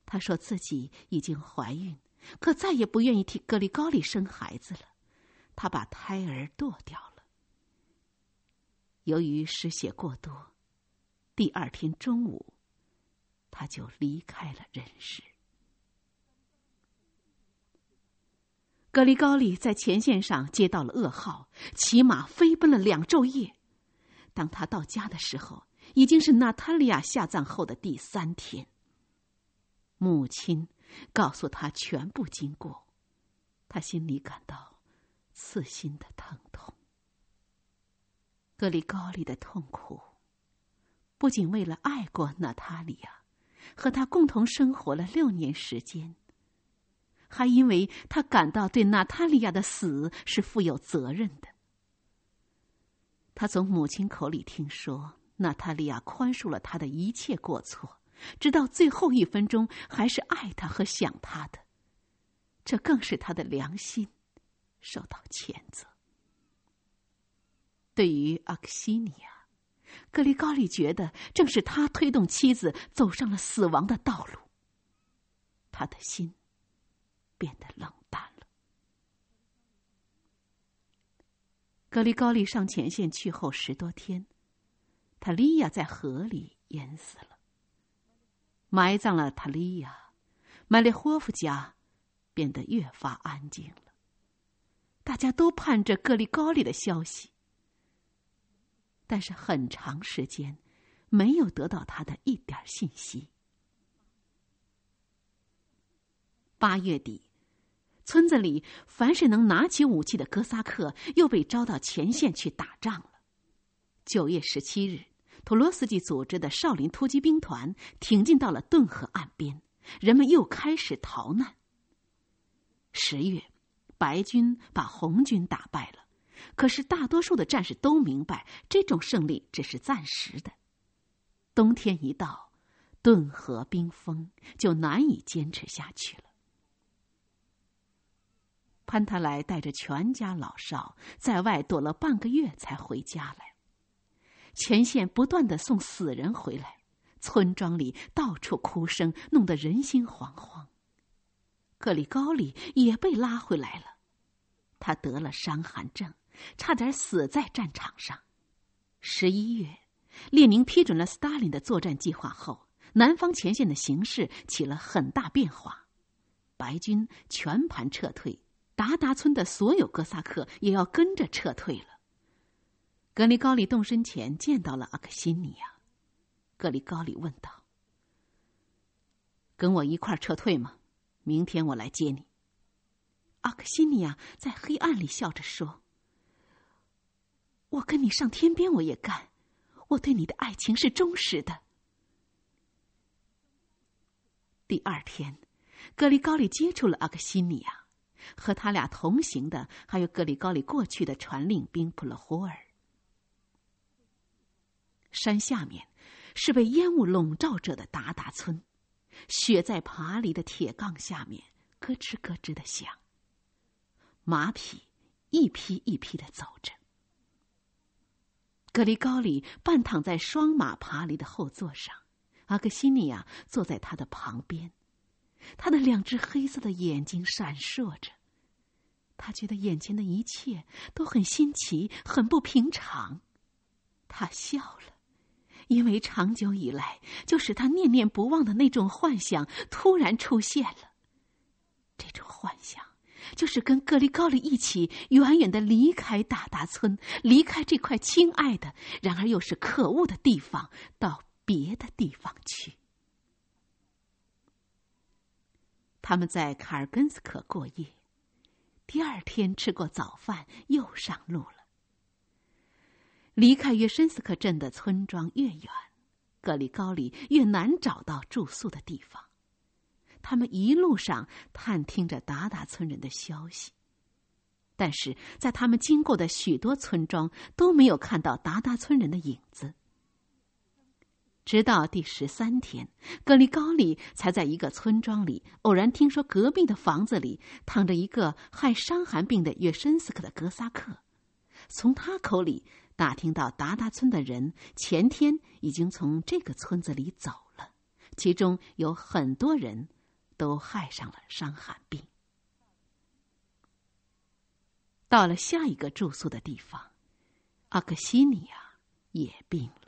她说自己已经怀孕，可再也不愿意替格里高利生孩子了。她把胎儿剁掉了。由于失血过多，第二天中午，他就离开了人世。格里高利在前线上接到了噩耗，骑马飞奔了两昼夜。当他到家的时候，已经是娜塔莉亚下葬后的第三天。母亲告诉他全部经过，他心里感到刺心的疼痛。格里高利的痛苦，不仅为了爱过娜塔莉亚，和她共同生活了六年时间，还因为他感到对娜塔莉亚的死是负有责任的。他从母亲口里听说，娜塔莉亚宽恕了他的一切过错，直到最后一分钟还是爱他和想他的，这更使他的良心受到谴责。对于阿克西尼亚，格里高利觉得正是他推动妻子走上了死亡的道路。他的心变得冷淡了。格里高利上前线去后十多天，塔利亚在河里淹死了。埋葬了塔利亚，麦列霍夫家变得越发安静了。大家都盼着格里高利的消息，但是很长时间没有得到他的一点信息。八月底，村子里凡是能拿起武器的哥萨克又被招到前线去打仗了。九月十七日，图罗斯基组织的少林突击兵团挺进到了顿河岸边，人们又开始逃难。十月，白军把红军打败了。可是大多数的战士都明白，这种胜利只是暂时的。冬天一到，顿河冰封，就难以坚持下去了。潘塔莱带着全家老少在外躲了半个月才回家来。前线不断地送死人回来，村庄里到处哭声，弄得人心惶惶。格里高利也被拉回来了，他得了伤寒症，差点死在战场上。十一月，列宁批准了斯大林的作战计划后，南方前线的形势起了很大变化。白军全盘撤退，达达村的所有哥萨克也要跟着撤退了。格里高利动身前见到了阿克西尼亚，格里高利问道：“跟我一块撤退吗？明天我来接你。”阿克西尼亚在黑暗里笑着说：“我跟你上天边我也干，我对你的爱情是忠实的。”第二天，格里高利接触了阿克西尼亚，和他俩同行的还有格里高利过去的传令兵普勒霍尔。山下面是被烟雾笼罩着的达达村，雪在爬犁的铁杠下面咯吱咯吱地响。马匹一批一批地走着。格里高里半躺在双马爬犁的后座上，阿格西尼亚坐在他的旁边，他的两只黑色的眼睛闪烁着。他觉得眼前的一切都很新奇，很不平常。他笑了，因为长久以来就使他念念不忘的那种幻想突然出现了。这种幻想就是跟格里高里一起远远地离开大达村，离开这块亲爱的然而又是可恶的地方，到别的地方去。他们在卡尔根斯克过夜，第二天吃过早饭又上路了。离开约申斯克镇的村庄越远，格里高里越难找到住宿的地方。他们一路上探听着达达村人的消息，但是在他们经过的许多村庄都没有看到达达村人的影子。直到第十三天，格里高里才在一个村庄里偶然听说隔壁的房子里躺着一个害伤寒病的约申斯克的哥萨克，从他口里打听到达达村的人前天已经从这个村子里走了，其中有很多人都害上了伤寒病。到了下一个住宿的地方，阿克西尼亚也病了。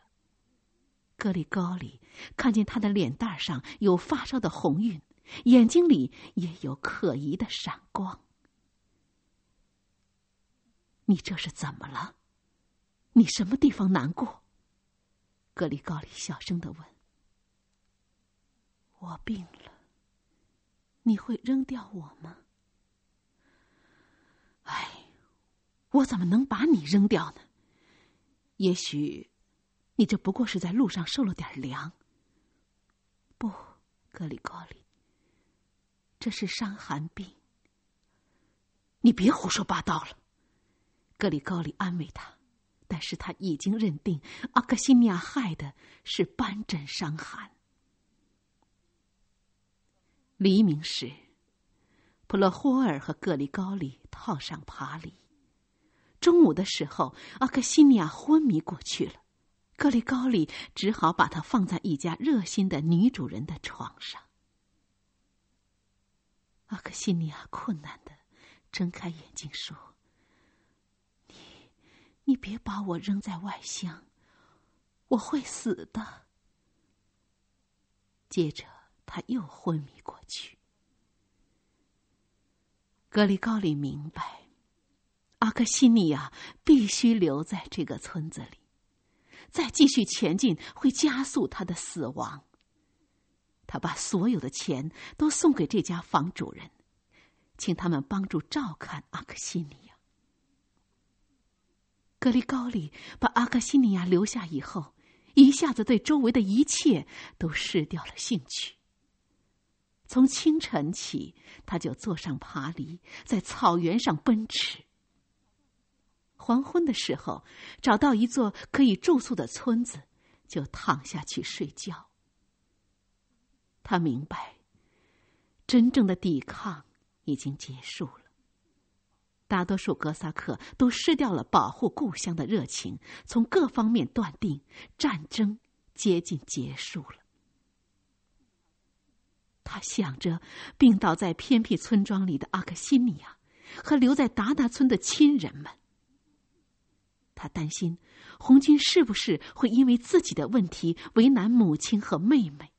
格里高里看见他的脸蛋上有发烧的红晕，眼睛里也有可疑的闪光。你这是怎么了？你什么地方难过？格里高里小声地问。我病了。你会扔掉我吗？哎，我怎么能把你扔掉呢？也许你这不过是在路上受了点凉。不，格里高里，这是伤寒病。你别胡说八道了，格里高里安慰他，但是他已经认定阿克西尼亚害的是斑疹伤寒。黎明时，普勒霍尔和格里高里套上爬犁。中午的时候，阿克西尼亚昏迷过去了，格里高里只好把他放在一家热心的女主人的床上。阿克西尼亚困难地睁开眼睛说：“你，你别把我扔在外乡，我会死的。”接着他又昏迷过去。格里高里明白，阿克西尼亚必须留在这个村子里，再继续前进会加速他的死亡。他把所有的钱都送给这家房主人，请他们帮助照看阿克西尼亚。格里高里把阿克西尼亚留下以后，一下子对周围的一切都失掉了兴趣。从清晨起，他就坐上爬犁，在草原上奔驰。黄昏的时候，找到一座可以住宿的村子，就躺下去睡觉。他明白，真正的抵抗已经结束了。大多数哥萨克都失掉了保护故乡的热情，从各方面断定，战争接近结束了。他想着病倒在偏僻村庄里的阿克西尼亚和留在达达村的亲人们。他担心红军是不是会因为自己的问题为难母亲和妹妹，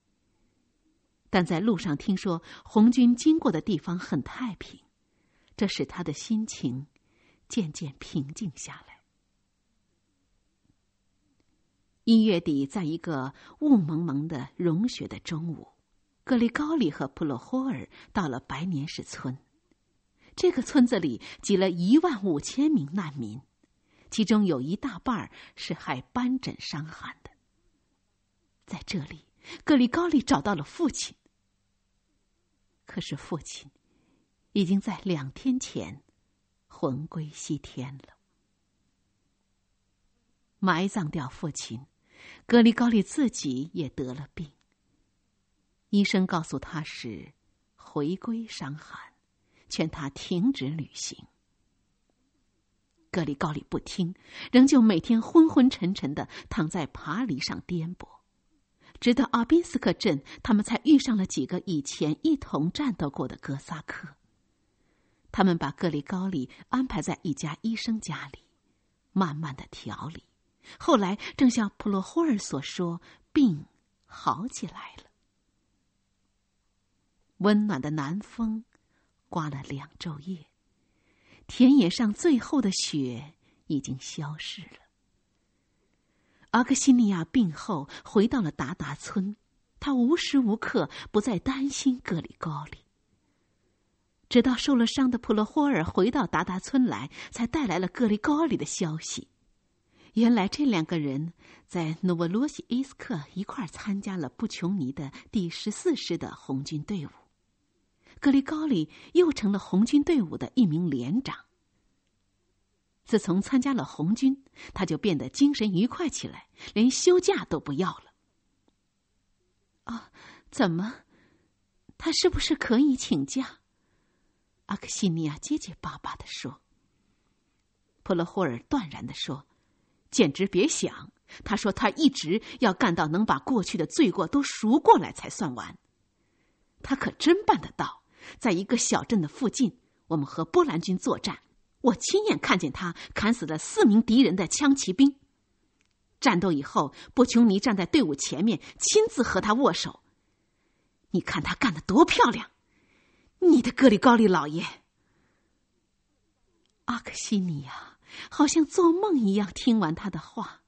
但在路上听说红军经过的地方很太平，这使他的心情渐渐平静下来。一月底，在一个雾蒙蒙的融雪的中午，格里高里和普洛霍尔到了白年市村。这个村子里挤了一万五千名难民，其中有一大半是害斑疹伤寒的。在这里，格里高里找到了父亲，可是父亲已经在两天前魂归西天了。埋葬掉父亲格里高利自己也得了病。医生告诉他是回归伤寒，劝他停止旅行。格里高利不听，仍旧每天昏昏沉沉地躺在爬犁上颠簸，直到阿宾斯克镇，他们才遇上了几个以前一同战斗过的哥萨克。他们把格里高利安排在一家医生家里，慢慢地调理。后来正像普罗霍尔所说，病好起来了。温暖的南风刮了两昼夜，田野上最后的雪已经消逝了。阿克西尼亚病后回到了达达村，他无时无刻不再担心格里高利。直到受了伤的普罗霍尔回到达达村来，才带来了格里高利的消息。原来这两个人在努沃罗西伊斯克一块参加了布琼尼的第十四师的红军队伍。格里高利又成了红军队伍的一名连长。自从参加了红军，他就变得精神愉快起来，连休假都不要了。啊，怎么？他是不是可以请假？阿克西尼亚结结巴巴地说。普罗霍尔断然地说，简直别想，他说他一直要干到能把过去的罪过都赎过来才算完。他可真办得到，在一个小镇的附近，我们和波兰军作战，我亲眼看见他砍死了四名敌人的枪骑兵。战斗以后，布琼尼站在队伍前面，亲自和他握手。你看他干得多漂亮，你的格里高利老爷。阿克西尼亚好像做梦一样听完他的话，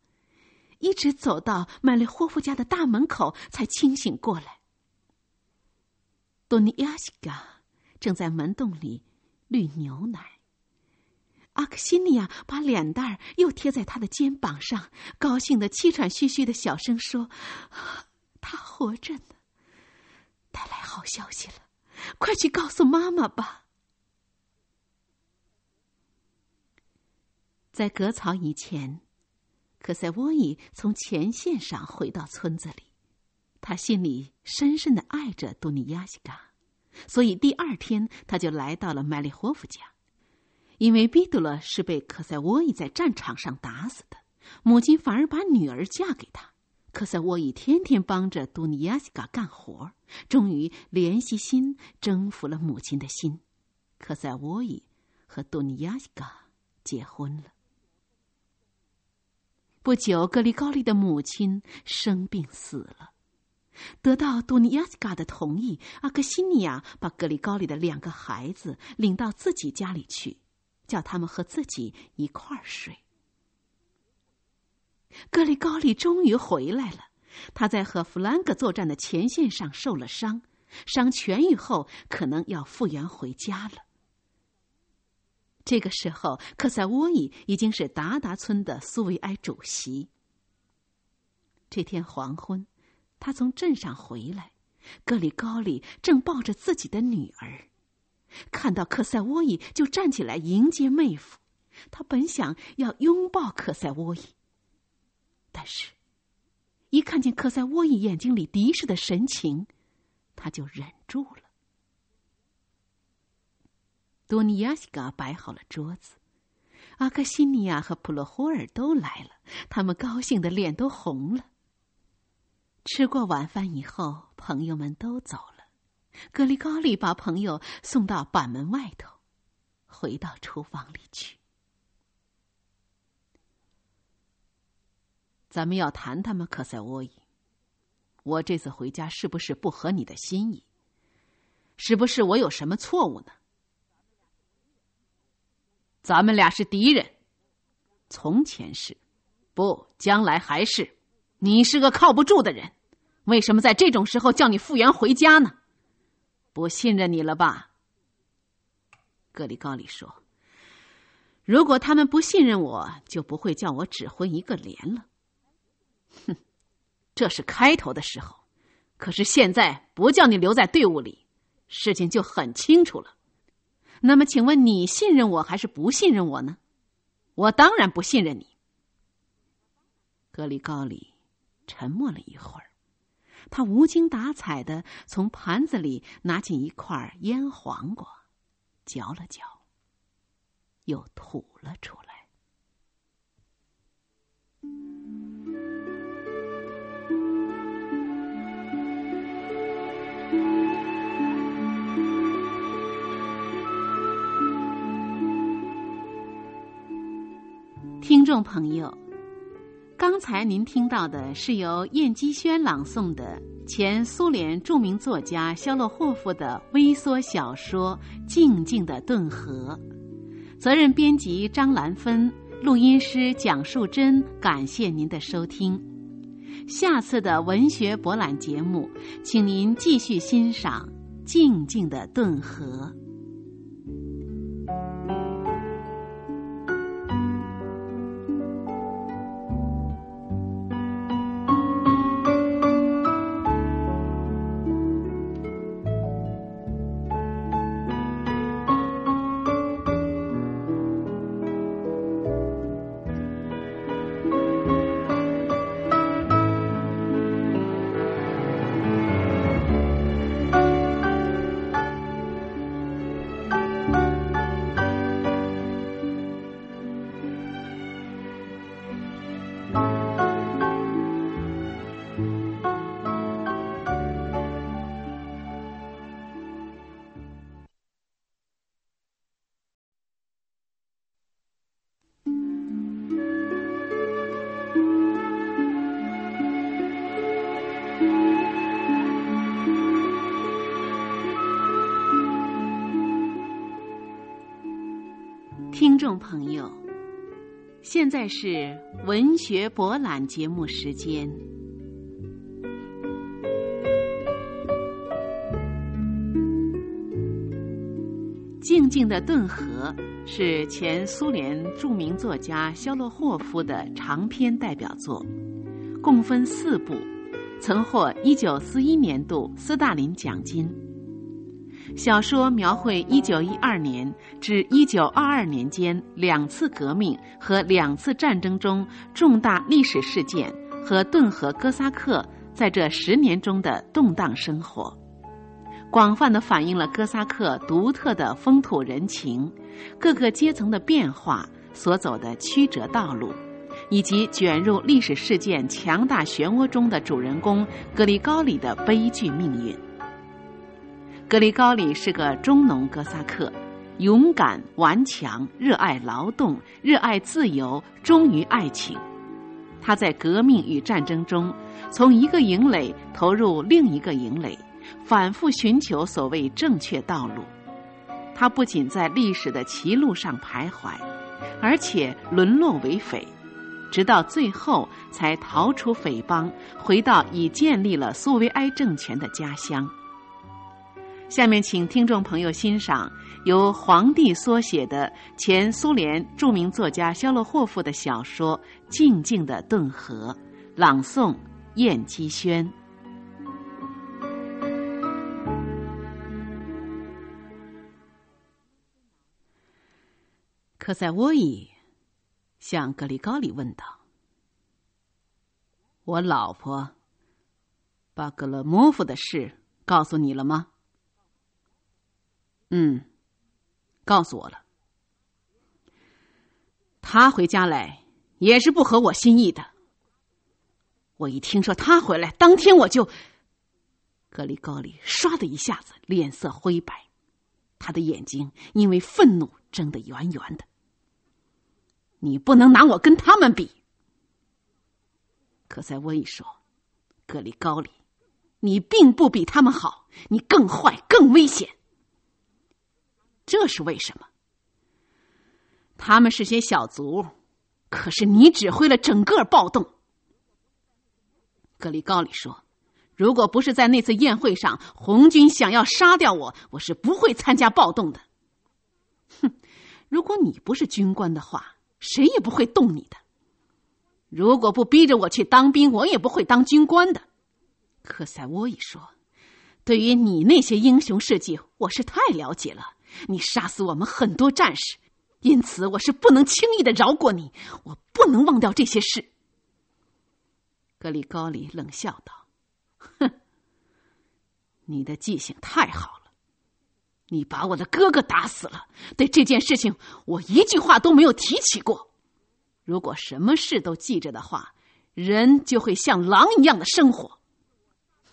一直走到麦列霍夫家的大门口才清醒过来。多尼亚西卡正在门洞里滤牛奶，阿克西尼亚把脸蛋儿又贴在他的肩膀上，高兴的气喘吁吁的小声说：“他活着呢，带来好消息了，快去告诉妈妈吧。”在割草以前，科塞沃伊从前线上回到村子里，他心里深深的爱着杜尼亚西卡，所以第二天他就来到了麦列霍夫家。因为毕杜勒是被科塞沃伊在战场上打死的，母亲反而把女儿嫁给他。科塞沃伊天天帮着杜尼亚西卡干活，终于怜惜心征服了母亲的心。科塞沃伊和杜尼亚西卡结婚了。不久，格里高利的母亲生病死了。得到杜尼亚西卡的同意，阿克西尼亚把格里高利的两个孩子领到自己家里去，叫他们和自己一块儿睡。格里高利终于回来了，他在和弗兰克作战的前线上受了伤，伤痊愈后可能要复员回家了。这个时候，克塞沃伊已经是达达村的苏维埃主席。这天黄昏，他从镇上回来，格里高利正抱着自己的女儿。看到克塞沃伊就站起来迎接妹夫，他本想要拥抱克塞沃伊，但是一看见克塞沃伊眼睛里敌视的神情，他就忍住了。多尼亚西卡摆好了桌子，阿克西尼亚和普罗霍尔都来了，他们高兴的脸都红了。吃过晚饭以后，朋友们都走了。格里高利把朋友送到板门外头，回到厨房里去。咱们要谈谈吗，科塞沃伊？我这次回家是不是不合你的心意？是不是我有什么错误呢？咱们俩是敌人，从前是，不，将来还是。你是个靠不住的人，为什么在这种时候叫你复员回家呢？不信任你了吧？格里高利说，如果他们不信任我，就不会叫我指挥一个连了。哼，这是开头的时候，可是现在不叫你留在队伍里，事情就很清楚了。那么请问你信任我还是不信任我呢？我当然不信任你。格里高利沉默了一会儿，他无精打采地从盘子里拿起一块腌黄瓜，嚼了嚼，又吐了出来。听众朋友，刚才您听到的是由燕姬轩朗诵的前苏联著名作家肖洛霍夫的微缩小说《静静的顿河》。责任编辑张兰芬，录音师蒋树珍，感谢您的收听。下次的文学博览节目，请您继续欣赏《静静的顿河》。听众朋友，现在是文学博览节目时间。静静的顿河是前苏联著名作家肖洛霍夫的长篇代表作，共分四部，曾获一九四一年度斯大林奖金。小说描绘一九一二年至一九二二年间两次革命和两次战争中重大历史事件和顿河哥萨克在这十年中的动荡生活，广泛地反映了哥萨克独特的风土人情、各个阶层的变化所走的曲折道路，以及卷入历史事件强大漩涡中的主人公格里高里的悲剧命运。格里高里是个中农哥萨克，勇敢、顽强，热爱劳动，热爱自由，忠于爱情。他在革命与战争中，从一个营垒投入另一个营垒，反复寻求所谓正确道路。他不仅在历史的歧路上徘徊，而且沦落为匪，直到最后才逃出匪帮，回到已建立了苏维埃政权的家乡。下面请听众朋友欣赏由黄帝缩写的前苏联著名作家肖洛霍夫的小说《静静的顿河》，朗诵燕姬轩。科塞沃伊向格里高里问道：“我老婆把格勒莫夫的事告诉你了吗？”“嗯，告诉我了。他回家来也是不合我心意的。我一听说他回来，当天我就……”格里高里唰的一下子脸色灰白，他的眼睛因为愤怒睁得圆圆的。“你不能拿我跟他们比。”可塞沃伊说：“格里高里，你并不比他们好，你更坏，更危险。这是为什么？他们是些小卒，可是你指挥了整个暴动。”格里高里说：“如果不是在那次宴会上，红军想要杀掉我，我是不会参加暴动的。”“哼，如果你不是军官的话，谁也不会动你的。如果不逼着我去当兵，我也不会当军官的。”科塞沃伊说：“对于你那些英雄事迹，我是太了解了。你杀死我们很多战士，因此我是不能轻易的饶过你，我不能忘掉这些事。”格里高里冷笑道：“哼，你的记性太好了，你把我的哥哥打死了，对这件事情我一句话都没有提起过。如果什么事都记着的话，人就会像狼一样的生活。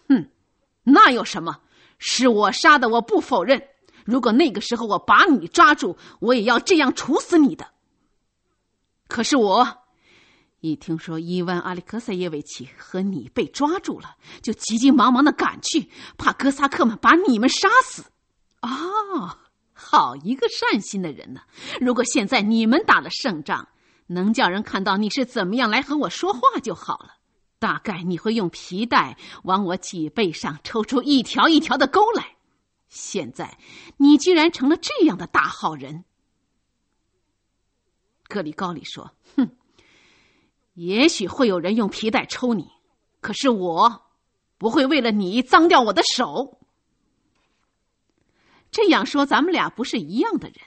哼，那有什么？是我杀的，我不否认。如果那个时候我把你抓住，我也要这样处死你的。可是我一听说伊万·阿里克塞耶维奇和你被抓住了，就急急忙忙的赶去，怕哥萨克们把你们杀死。哦，好一个善心的人呢、啊！如果现在你们打了胜仗，能叫人看到你是怎么样来和我说话就好了。大概你会用皮带往我脊背上抽出一条一条的钩来。现在你居然成了这样的大好人。”格里高里说：“哼，也许会有人用皮带抽你，可是我不会为了你脏掉我的手。这样说咱们俩不是一样的人。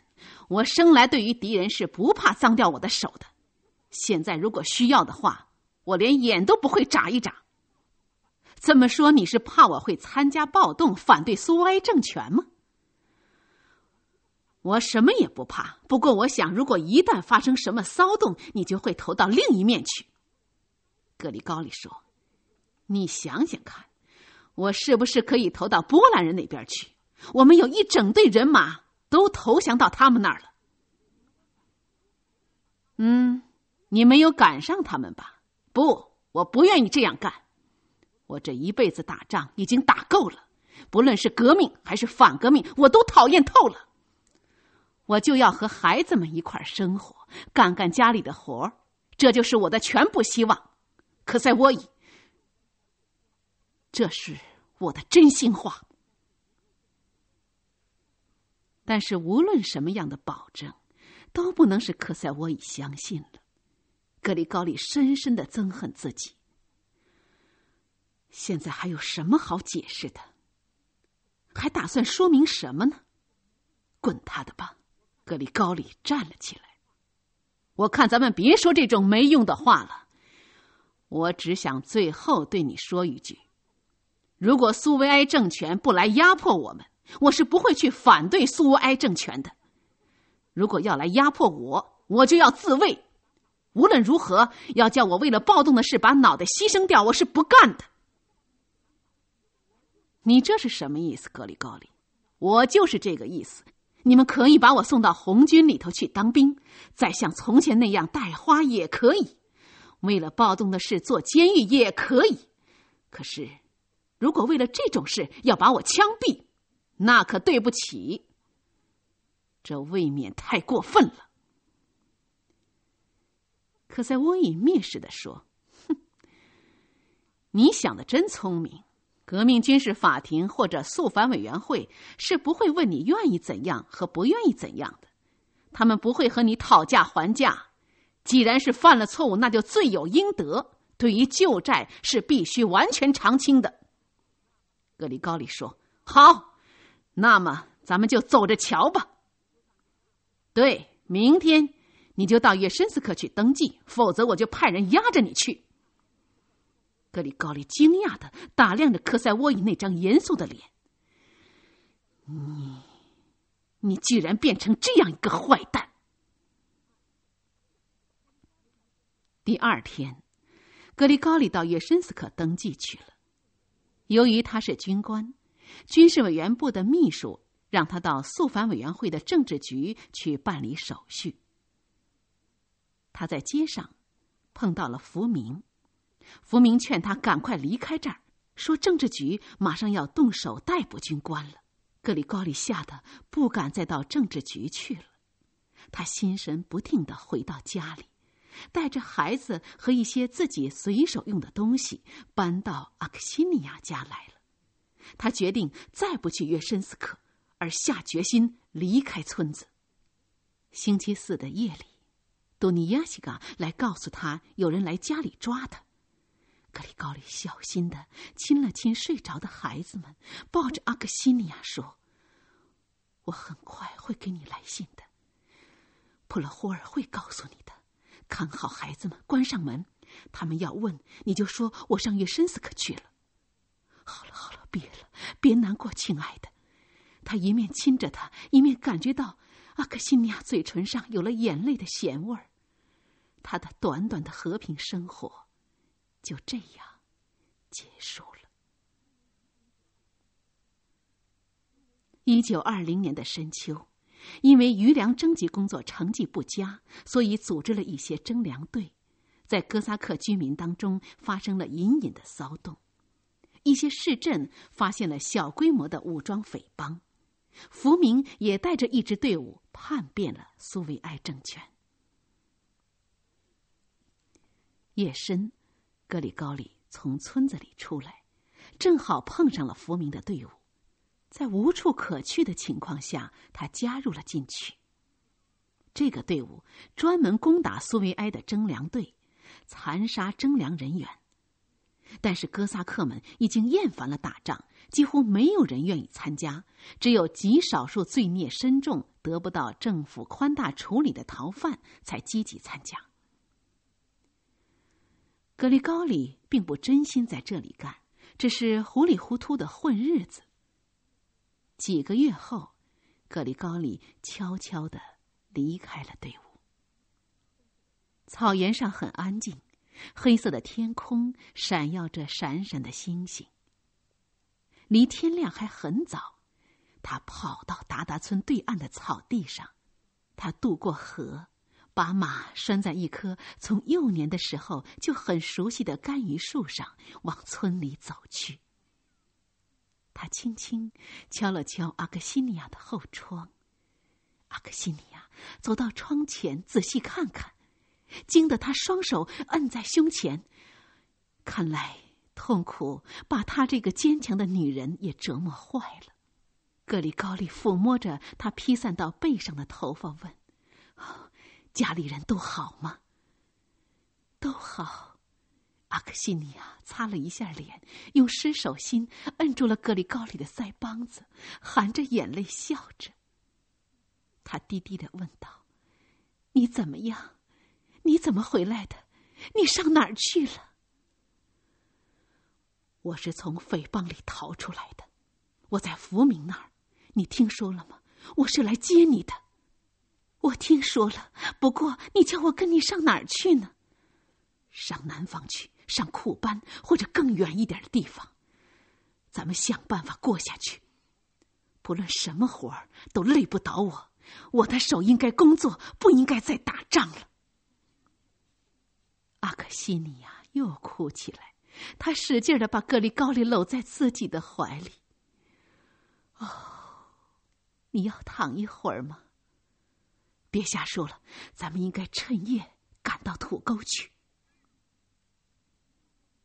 我生来对于敌人是不怕脏掉我的手的。现在如果需要的话，我连眼都不会眨一眨。这么说你是怕我会参加暴动，反对苏维埃政权吗？我什么也不怕，不过我想如果一旦发生什么骚动，你就会投到另一面去。”格里高里说：“你想想看，我是不是可以投到波兰人那边去？我们有一整队人马都投降到他们那儿了。”“嗯，你没有赶上他们吧？”“不，我不愿意这样干。我这一辈子打仗已经打够了，不论是革命还是反革命，我都讨厌透了。我就要和孩子们一块生活，干干家里的活，这就是我的全部希望。可塞沃伊，这是我的真心话。”但是无论什么样的保证，都不能使科塞沃伊相信了。格里高里深深的憎恨自己。现在还有什么好解释的？还打算说明什么呢？滚他的吧！格里高里站了起来。“我看咱们别说这种没用的话了。我只想最后对你说一句：如果苏维埃政权不来压迫我们，我是不会去反对苏维埃政权的。如果要来压迫我，我就要自卫。无论如何，要叫我为了暴动的事把脑袋牺牲掉，我是不干的。”“你这是什么意思，格里高里？”“我就是这个意思。你们可以把我送到红军里头去当兵，再像从前那样带花也可以，为了暴动的事做监狱也可以。可是，如果为了这种事要把我枪毙，那可对不起，这未免太过分了。”可塞沃伊蔑视地说：“哼，你想的真聪明。革命军事法庭或者肃反委员会是不会问你愿意怎样和不愿意怎样的，他们不会和你讨价还价。既然是犯了错误，那就罪有应得，对于旧债是必须完全偿清的。”格里高里说：“好，那么咱们就走着瞧吧。对，明天你就到约申斯克去登记，否则我就派人押着你去。”格里高里惊讶地打量着科塞沃伊那张严肃的脸。“你，你居然变成这样一个坏蛋！”第二天，格里高里到约申斯克登记去了。由于他是军官，军事委员部的秘书让他到肃反委员会的政治局去办理手续。他在街上碰到了福明。福明劝他赶快离开这儿，说政治局马上要动手逮捕军官了。格里高里吓得不敢再到政治局去了。他心神不定地回到家里，带着孩子和一些自己随手用的东西搬到阿克西尼亚家来了。他决定再不去约申斯克，而下决心离开村子。星期四的夜里，杜尼亚西卡来告诉他有人来家里抓他。格里高里小心地亲了亲睡着的孩子们，抱着阿克西尼亚说：“我很快会给你来信的，普勒霍尔会告诉你的。看好孩子们，关上门，他们要问，你就说我上月深思可去了。好了好了，别了，别难过，亲爱的。他一面亲着她，一面感觉到阿克西尼亚嘴唇上有了眼泪的咸味儿。他的短短的和平生活就这样结束了。一九二零年的深秋，因为余粮征集工作成绩不佳，所以组织了一些征粮队，在哥萨克居民当中发生了隐隐的骚动。一些市镇发现了小规模的武装匪帮，福明也带着一支队伍叛变了苏维埃政权。夜深，格里高里从村子里出来，正好碰上了福明的队伍。在无处可去的情况下，他加入了进去。这个队伍专门攻打苏维埃的征粮队，残杀征粮人员。但是哥萨克们已经厌烦了打仗，几乎没有人愿意参加，只有极少数罪孽深重、得不到政府宽大处理的逃犯才积极参加。格里高里并不真心在这里干，只是糊里糊涂的混日子。几个月后，格里高里悄悄地离开了队伍。草原上很安静，黑色的天空闪耀着闪闪的星星。离天亮还很早，他跑到达达村对岸的草地上，他渡过河，把马拴在一棵从幼年的时候就很熟悉的甘榆树上，往村里走去。他轻轻敲了敲阿克西尼亚的后窗。阿克西尼亚走到窗前仔细看看，惊得他双手摁在胸前。看来痛苦把他这个坚强的女人也折磨坏了。格里高利抚摸着他披散到背上的头发问，哦，家里人都好吗？都好。阿克西尼亚擦了一下脸，用湿手心摁住了格里高里的腮帮子，含着眼泪笑着。他低低地问道，你怎么样？你怎么回来的？你上哪儿去了？我是从匪帮里逃出来的，我在福明那儿，你听说了吗？我是来接你的。我听说了，不过你叫我跟你上哪儿去呢？上南方去，上库班或者更远一点的地方，咱们想办法过下去。不论什么活儿都累不倒我，我的手应该工作，不应该再打仗了。阿克西尼亚又哭起来，她使劲地把格里高利搂在自己的怀里。哦，你要躺一会儿吗？别瞎说了，咱们应该趁夜赶到土沟去。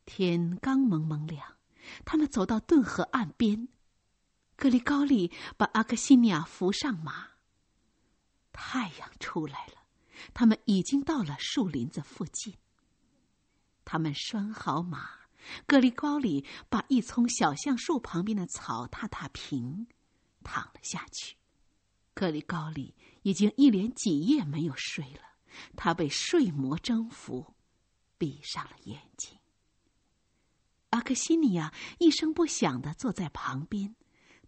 天刚蒙蒙亮，他们走到顿河岸边，格里高利把阿克西尼亚扶上马。太阳出来了，他们已经到了树林子附近。他们拴好马，格里高利把一丛小橡树旁边的草踏踏平，躺了下去。格里高利已经一连几夜没有睡了，他被睡魔征服，闭上了眼睛。阿克西尼亚一声不响地坐在旁边，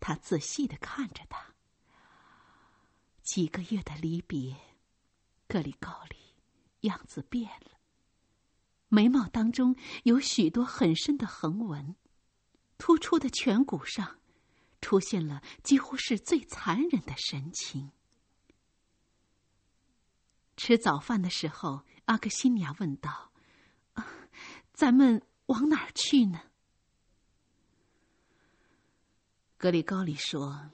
他仔细地看着他。几个月的离别，格里高利样子变了，眉毛当中有许多很深的横纹，突出的颧骨上出现了几乎是最残忍的神情。吃早饭的时候，阿克西尼亚问道，啊，咱们往哪儿去呢？格里高利说，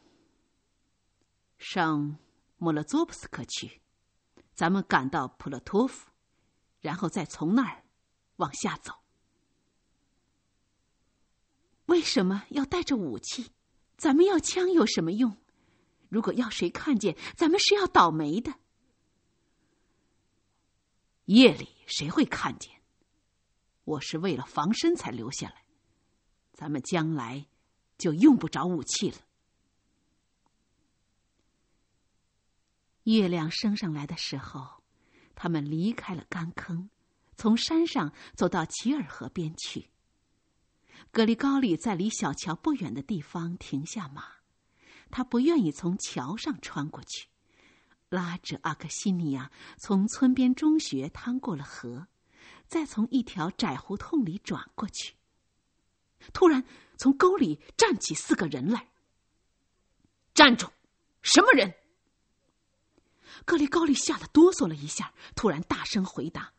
上莫洛佐夫斯克去，咱们赶到普勒托夫，然后再从那儿往下走。为什么要带着武器？咱们要枪有什么用？如果要谁看见，咱们是要倒霉的。夜里谁会看见？我是为了防身才留下来，咱们将来就用不着武器了。月亮升上来的时候，他们离开了干坑，从山上走到齐尔河边去。格里高里在离小桥不远的地方停下马，他不愿意从桥上穿过去，拉着阿克西尼亚从村边中学趟过了河，再从一条窄胡同里转过去。突然从沟里站起四个人来。站住！什么人？格里高利吓得哆嗦了一下，突然大声回答：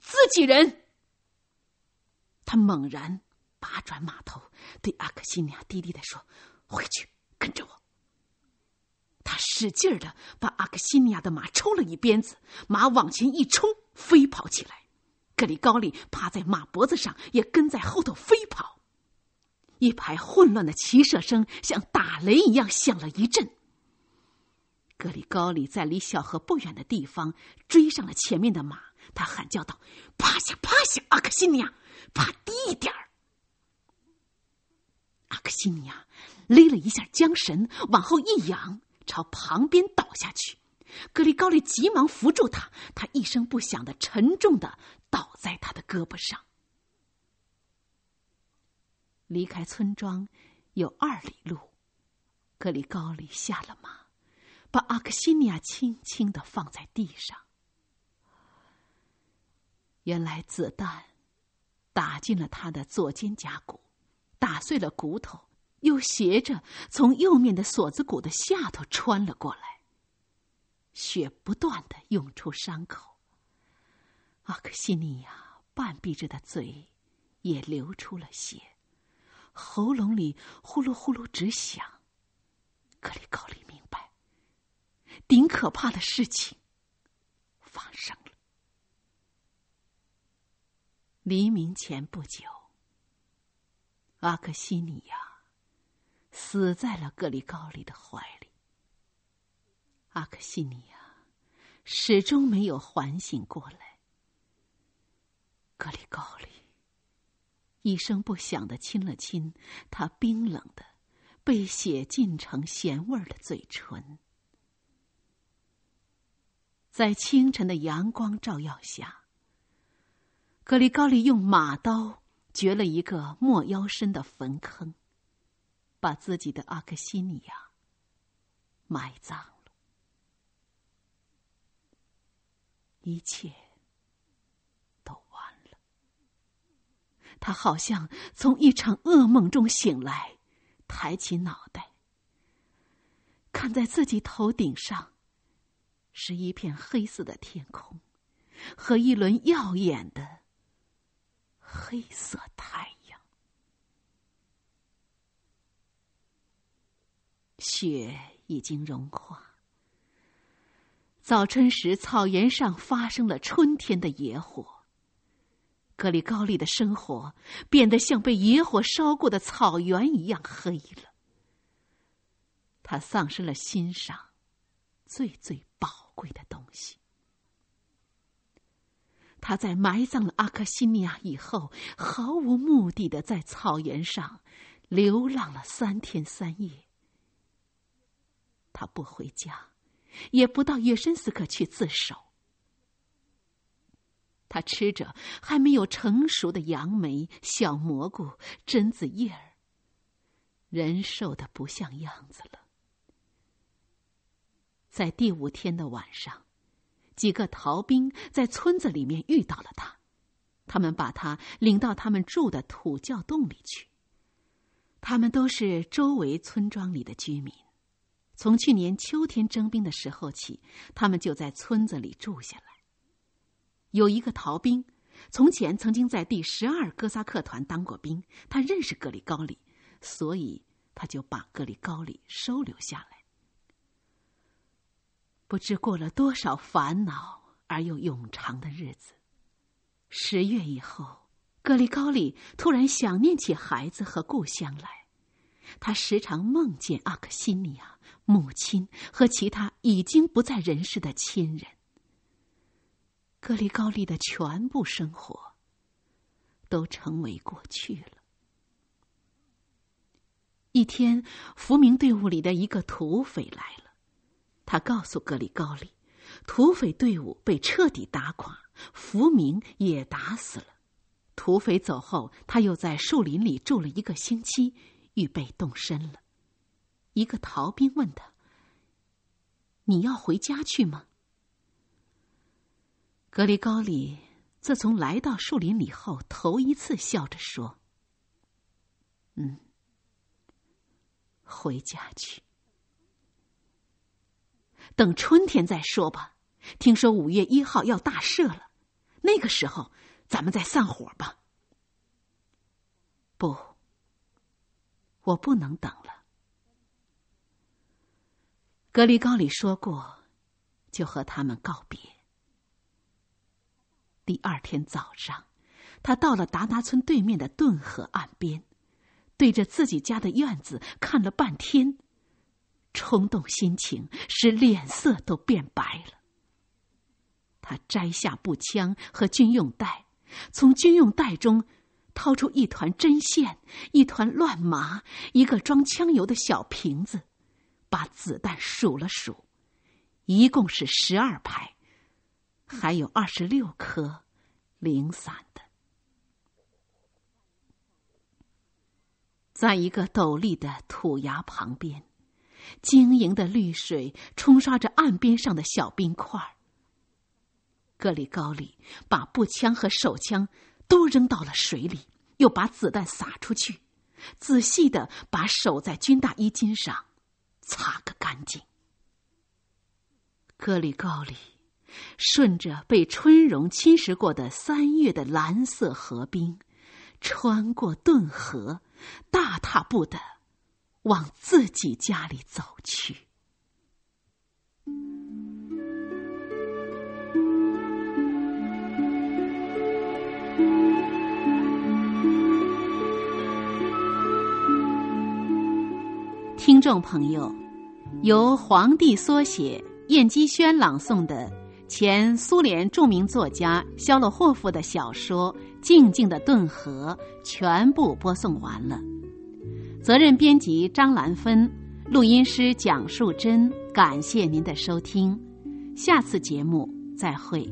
自己人。他猛然拔转马头，对阿克西尼亚低低地说：回去，跟着我。他使劲地把阿克西尼亚的马抽了一鞭子，马往前一冲，飞跑起来。格里高利趴在马脖子上，也跟在后头飞跑。一排混乱的骑射声像打雷一样响了一阵。格里高利在离小河不远的地方追上了前面的马，他喊叫道：趴下，趴下，阿克西尼亚，趴低一点儿。阿克西尼亚勒了一下缰绳，往后一仰，朝旁边倒下去。格里高利急忙扶住他，他一声不响的沉重的倒在他的胳膊上。离开村庄有二里路，格里高利下了马，把阿克西尼亚轻轻地放在地上。原来子弹打进了他的左肩胛骨，打碎了骨头，又斜着从右面的锁子骨的下头穿了过来，血不断地涌出伤口。阿克西尼亚半闭着的嘴也流出了血，喉咙里呼噜呼噜直响。格里高利明白，顶可怕的事情发生了。黎明前不久，阿克西尼亚死在了格里高利的怀里。阿克西尼亚始终没有缓醒过来。格里高利一声不响地亲了亲他冰冷的、被血浸成咸味的嘴唇。在清晨的阳光照耀下，格里高利用马刀掘了一个没腰深的坟坑，把自己的阿克西尼亚埋葬了。一切都完了。他好像从一场噩梦中醒来，抬起脑袋，看在自己头顶上是一片黑色的天空和一轮耀眼的黑色太阳。雪已经融化，早春时草原上发生了春天的野火。格里高利的生活变得像被野火烧过的草原一样黑了，他丧失了心上最最宝贵的东西。他在埋葬了阿克西尼亚以后，毫无目的地在草原上流浪了三天三夜。他不回家，也不到约申斯克去自首。他吃着还没有成熟的杨梅、小蘑菇、榛子叶儿，人瘦得不像样子了。在第五天的晚上，几个逃兵在村子里面遇到了他，他们把他领到他们住的土窖洞里去。他们都是周围村庄里的居民，从去年秋天征兵的时候起，他们就在村子里住下来。有一个逃兵，从前曾经在第十二哥萨克团当过兵，他认识格里高利，所以他就把格里高利收留下来。不知过了多少烦恼而又永长的日子。十月以后，格里高利突然想念起孩子和故乡来，他时常梦见阿克西尼亚、母亲和其他已经不在人世的亲人。格里高利的全部生活都成为过去了。一天，伏明队伍里的一个土匪来了，他告诉格里高利，土匪队伍被彻底打垮，福明也打死了。土匪走后，他又在树林里住了一个星期，预备动身了。一个逃兵问他：“你要回家去吗？”格里高里自从来到树林里后，头一次笑着说：“嗯，回家去。等春天再说吧。听说五月一号要大赦了，那个时候咱们再散伙吧。”“不，我不能等了。”格里高里说过，就和他们告别。第二天早上，他到了达达村对面的顿河岸边，对着自己家的院子看了半天，冲动心情使脸色都变白了。他摘下步枪和军用带，从军用带中掏出一团针线、一团乱麻、一个装枪油的小瓶子，把子弹数了数，一共是十二排，还有二十六颗零散的。在一个陡立的土崖旁边，晶莹的绿水冲刷着岸边上的小冰块。格里高里把步枪和手枪都扔到了水里，又把子弹撒出去，仔细地把手在军大衣襟上擦个干净。格里高里顺着被春蓉侵蚀过的三月的蓝色河冰，穿过顿河，大踏步地往自己家里走去。听众朋友，由黄帝缩写燕姬轩朗诵的前苏联著名作家肖洛霍夫的小说《静静的顿河》全部播送完了。责任编辑张兰芬，录音师蒋树珍，感谢您的收听，下次节目再会。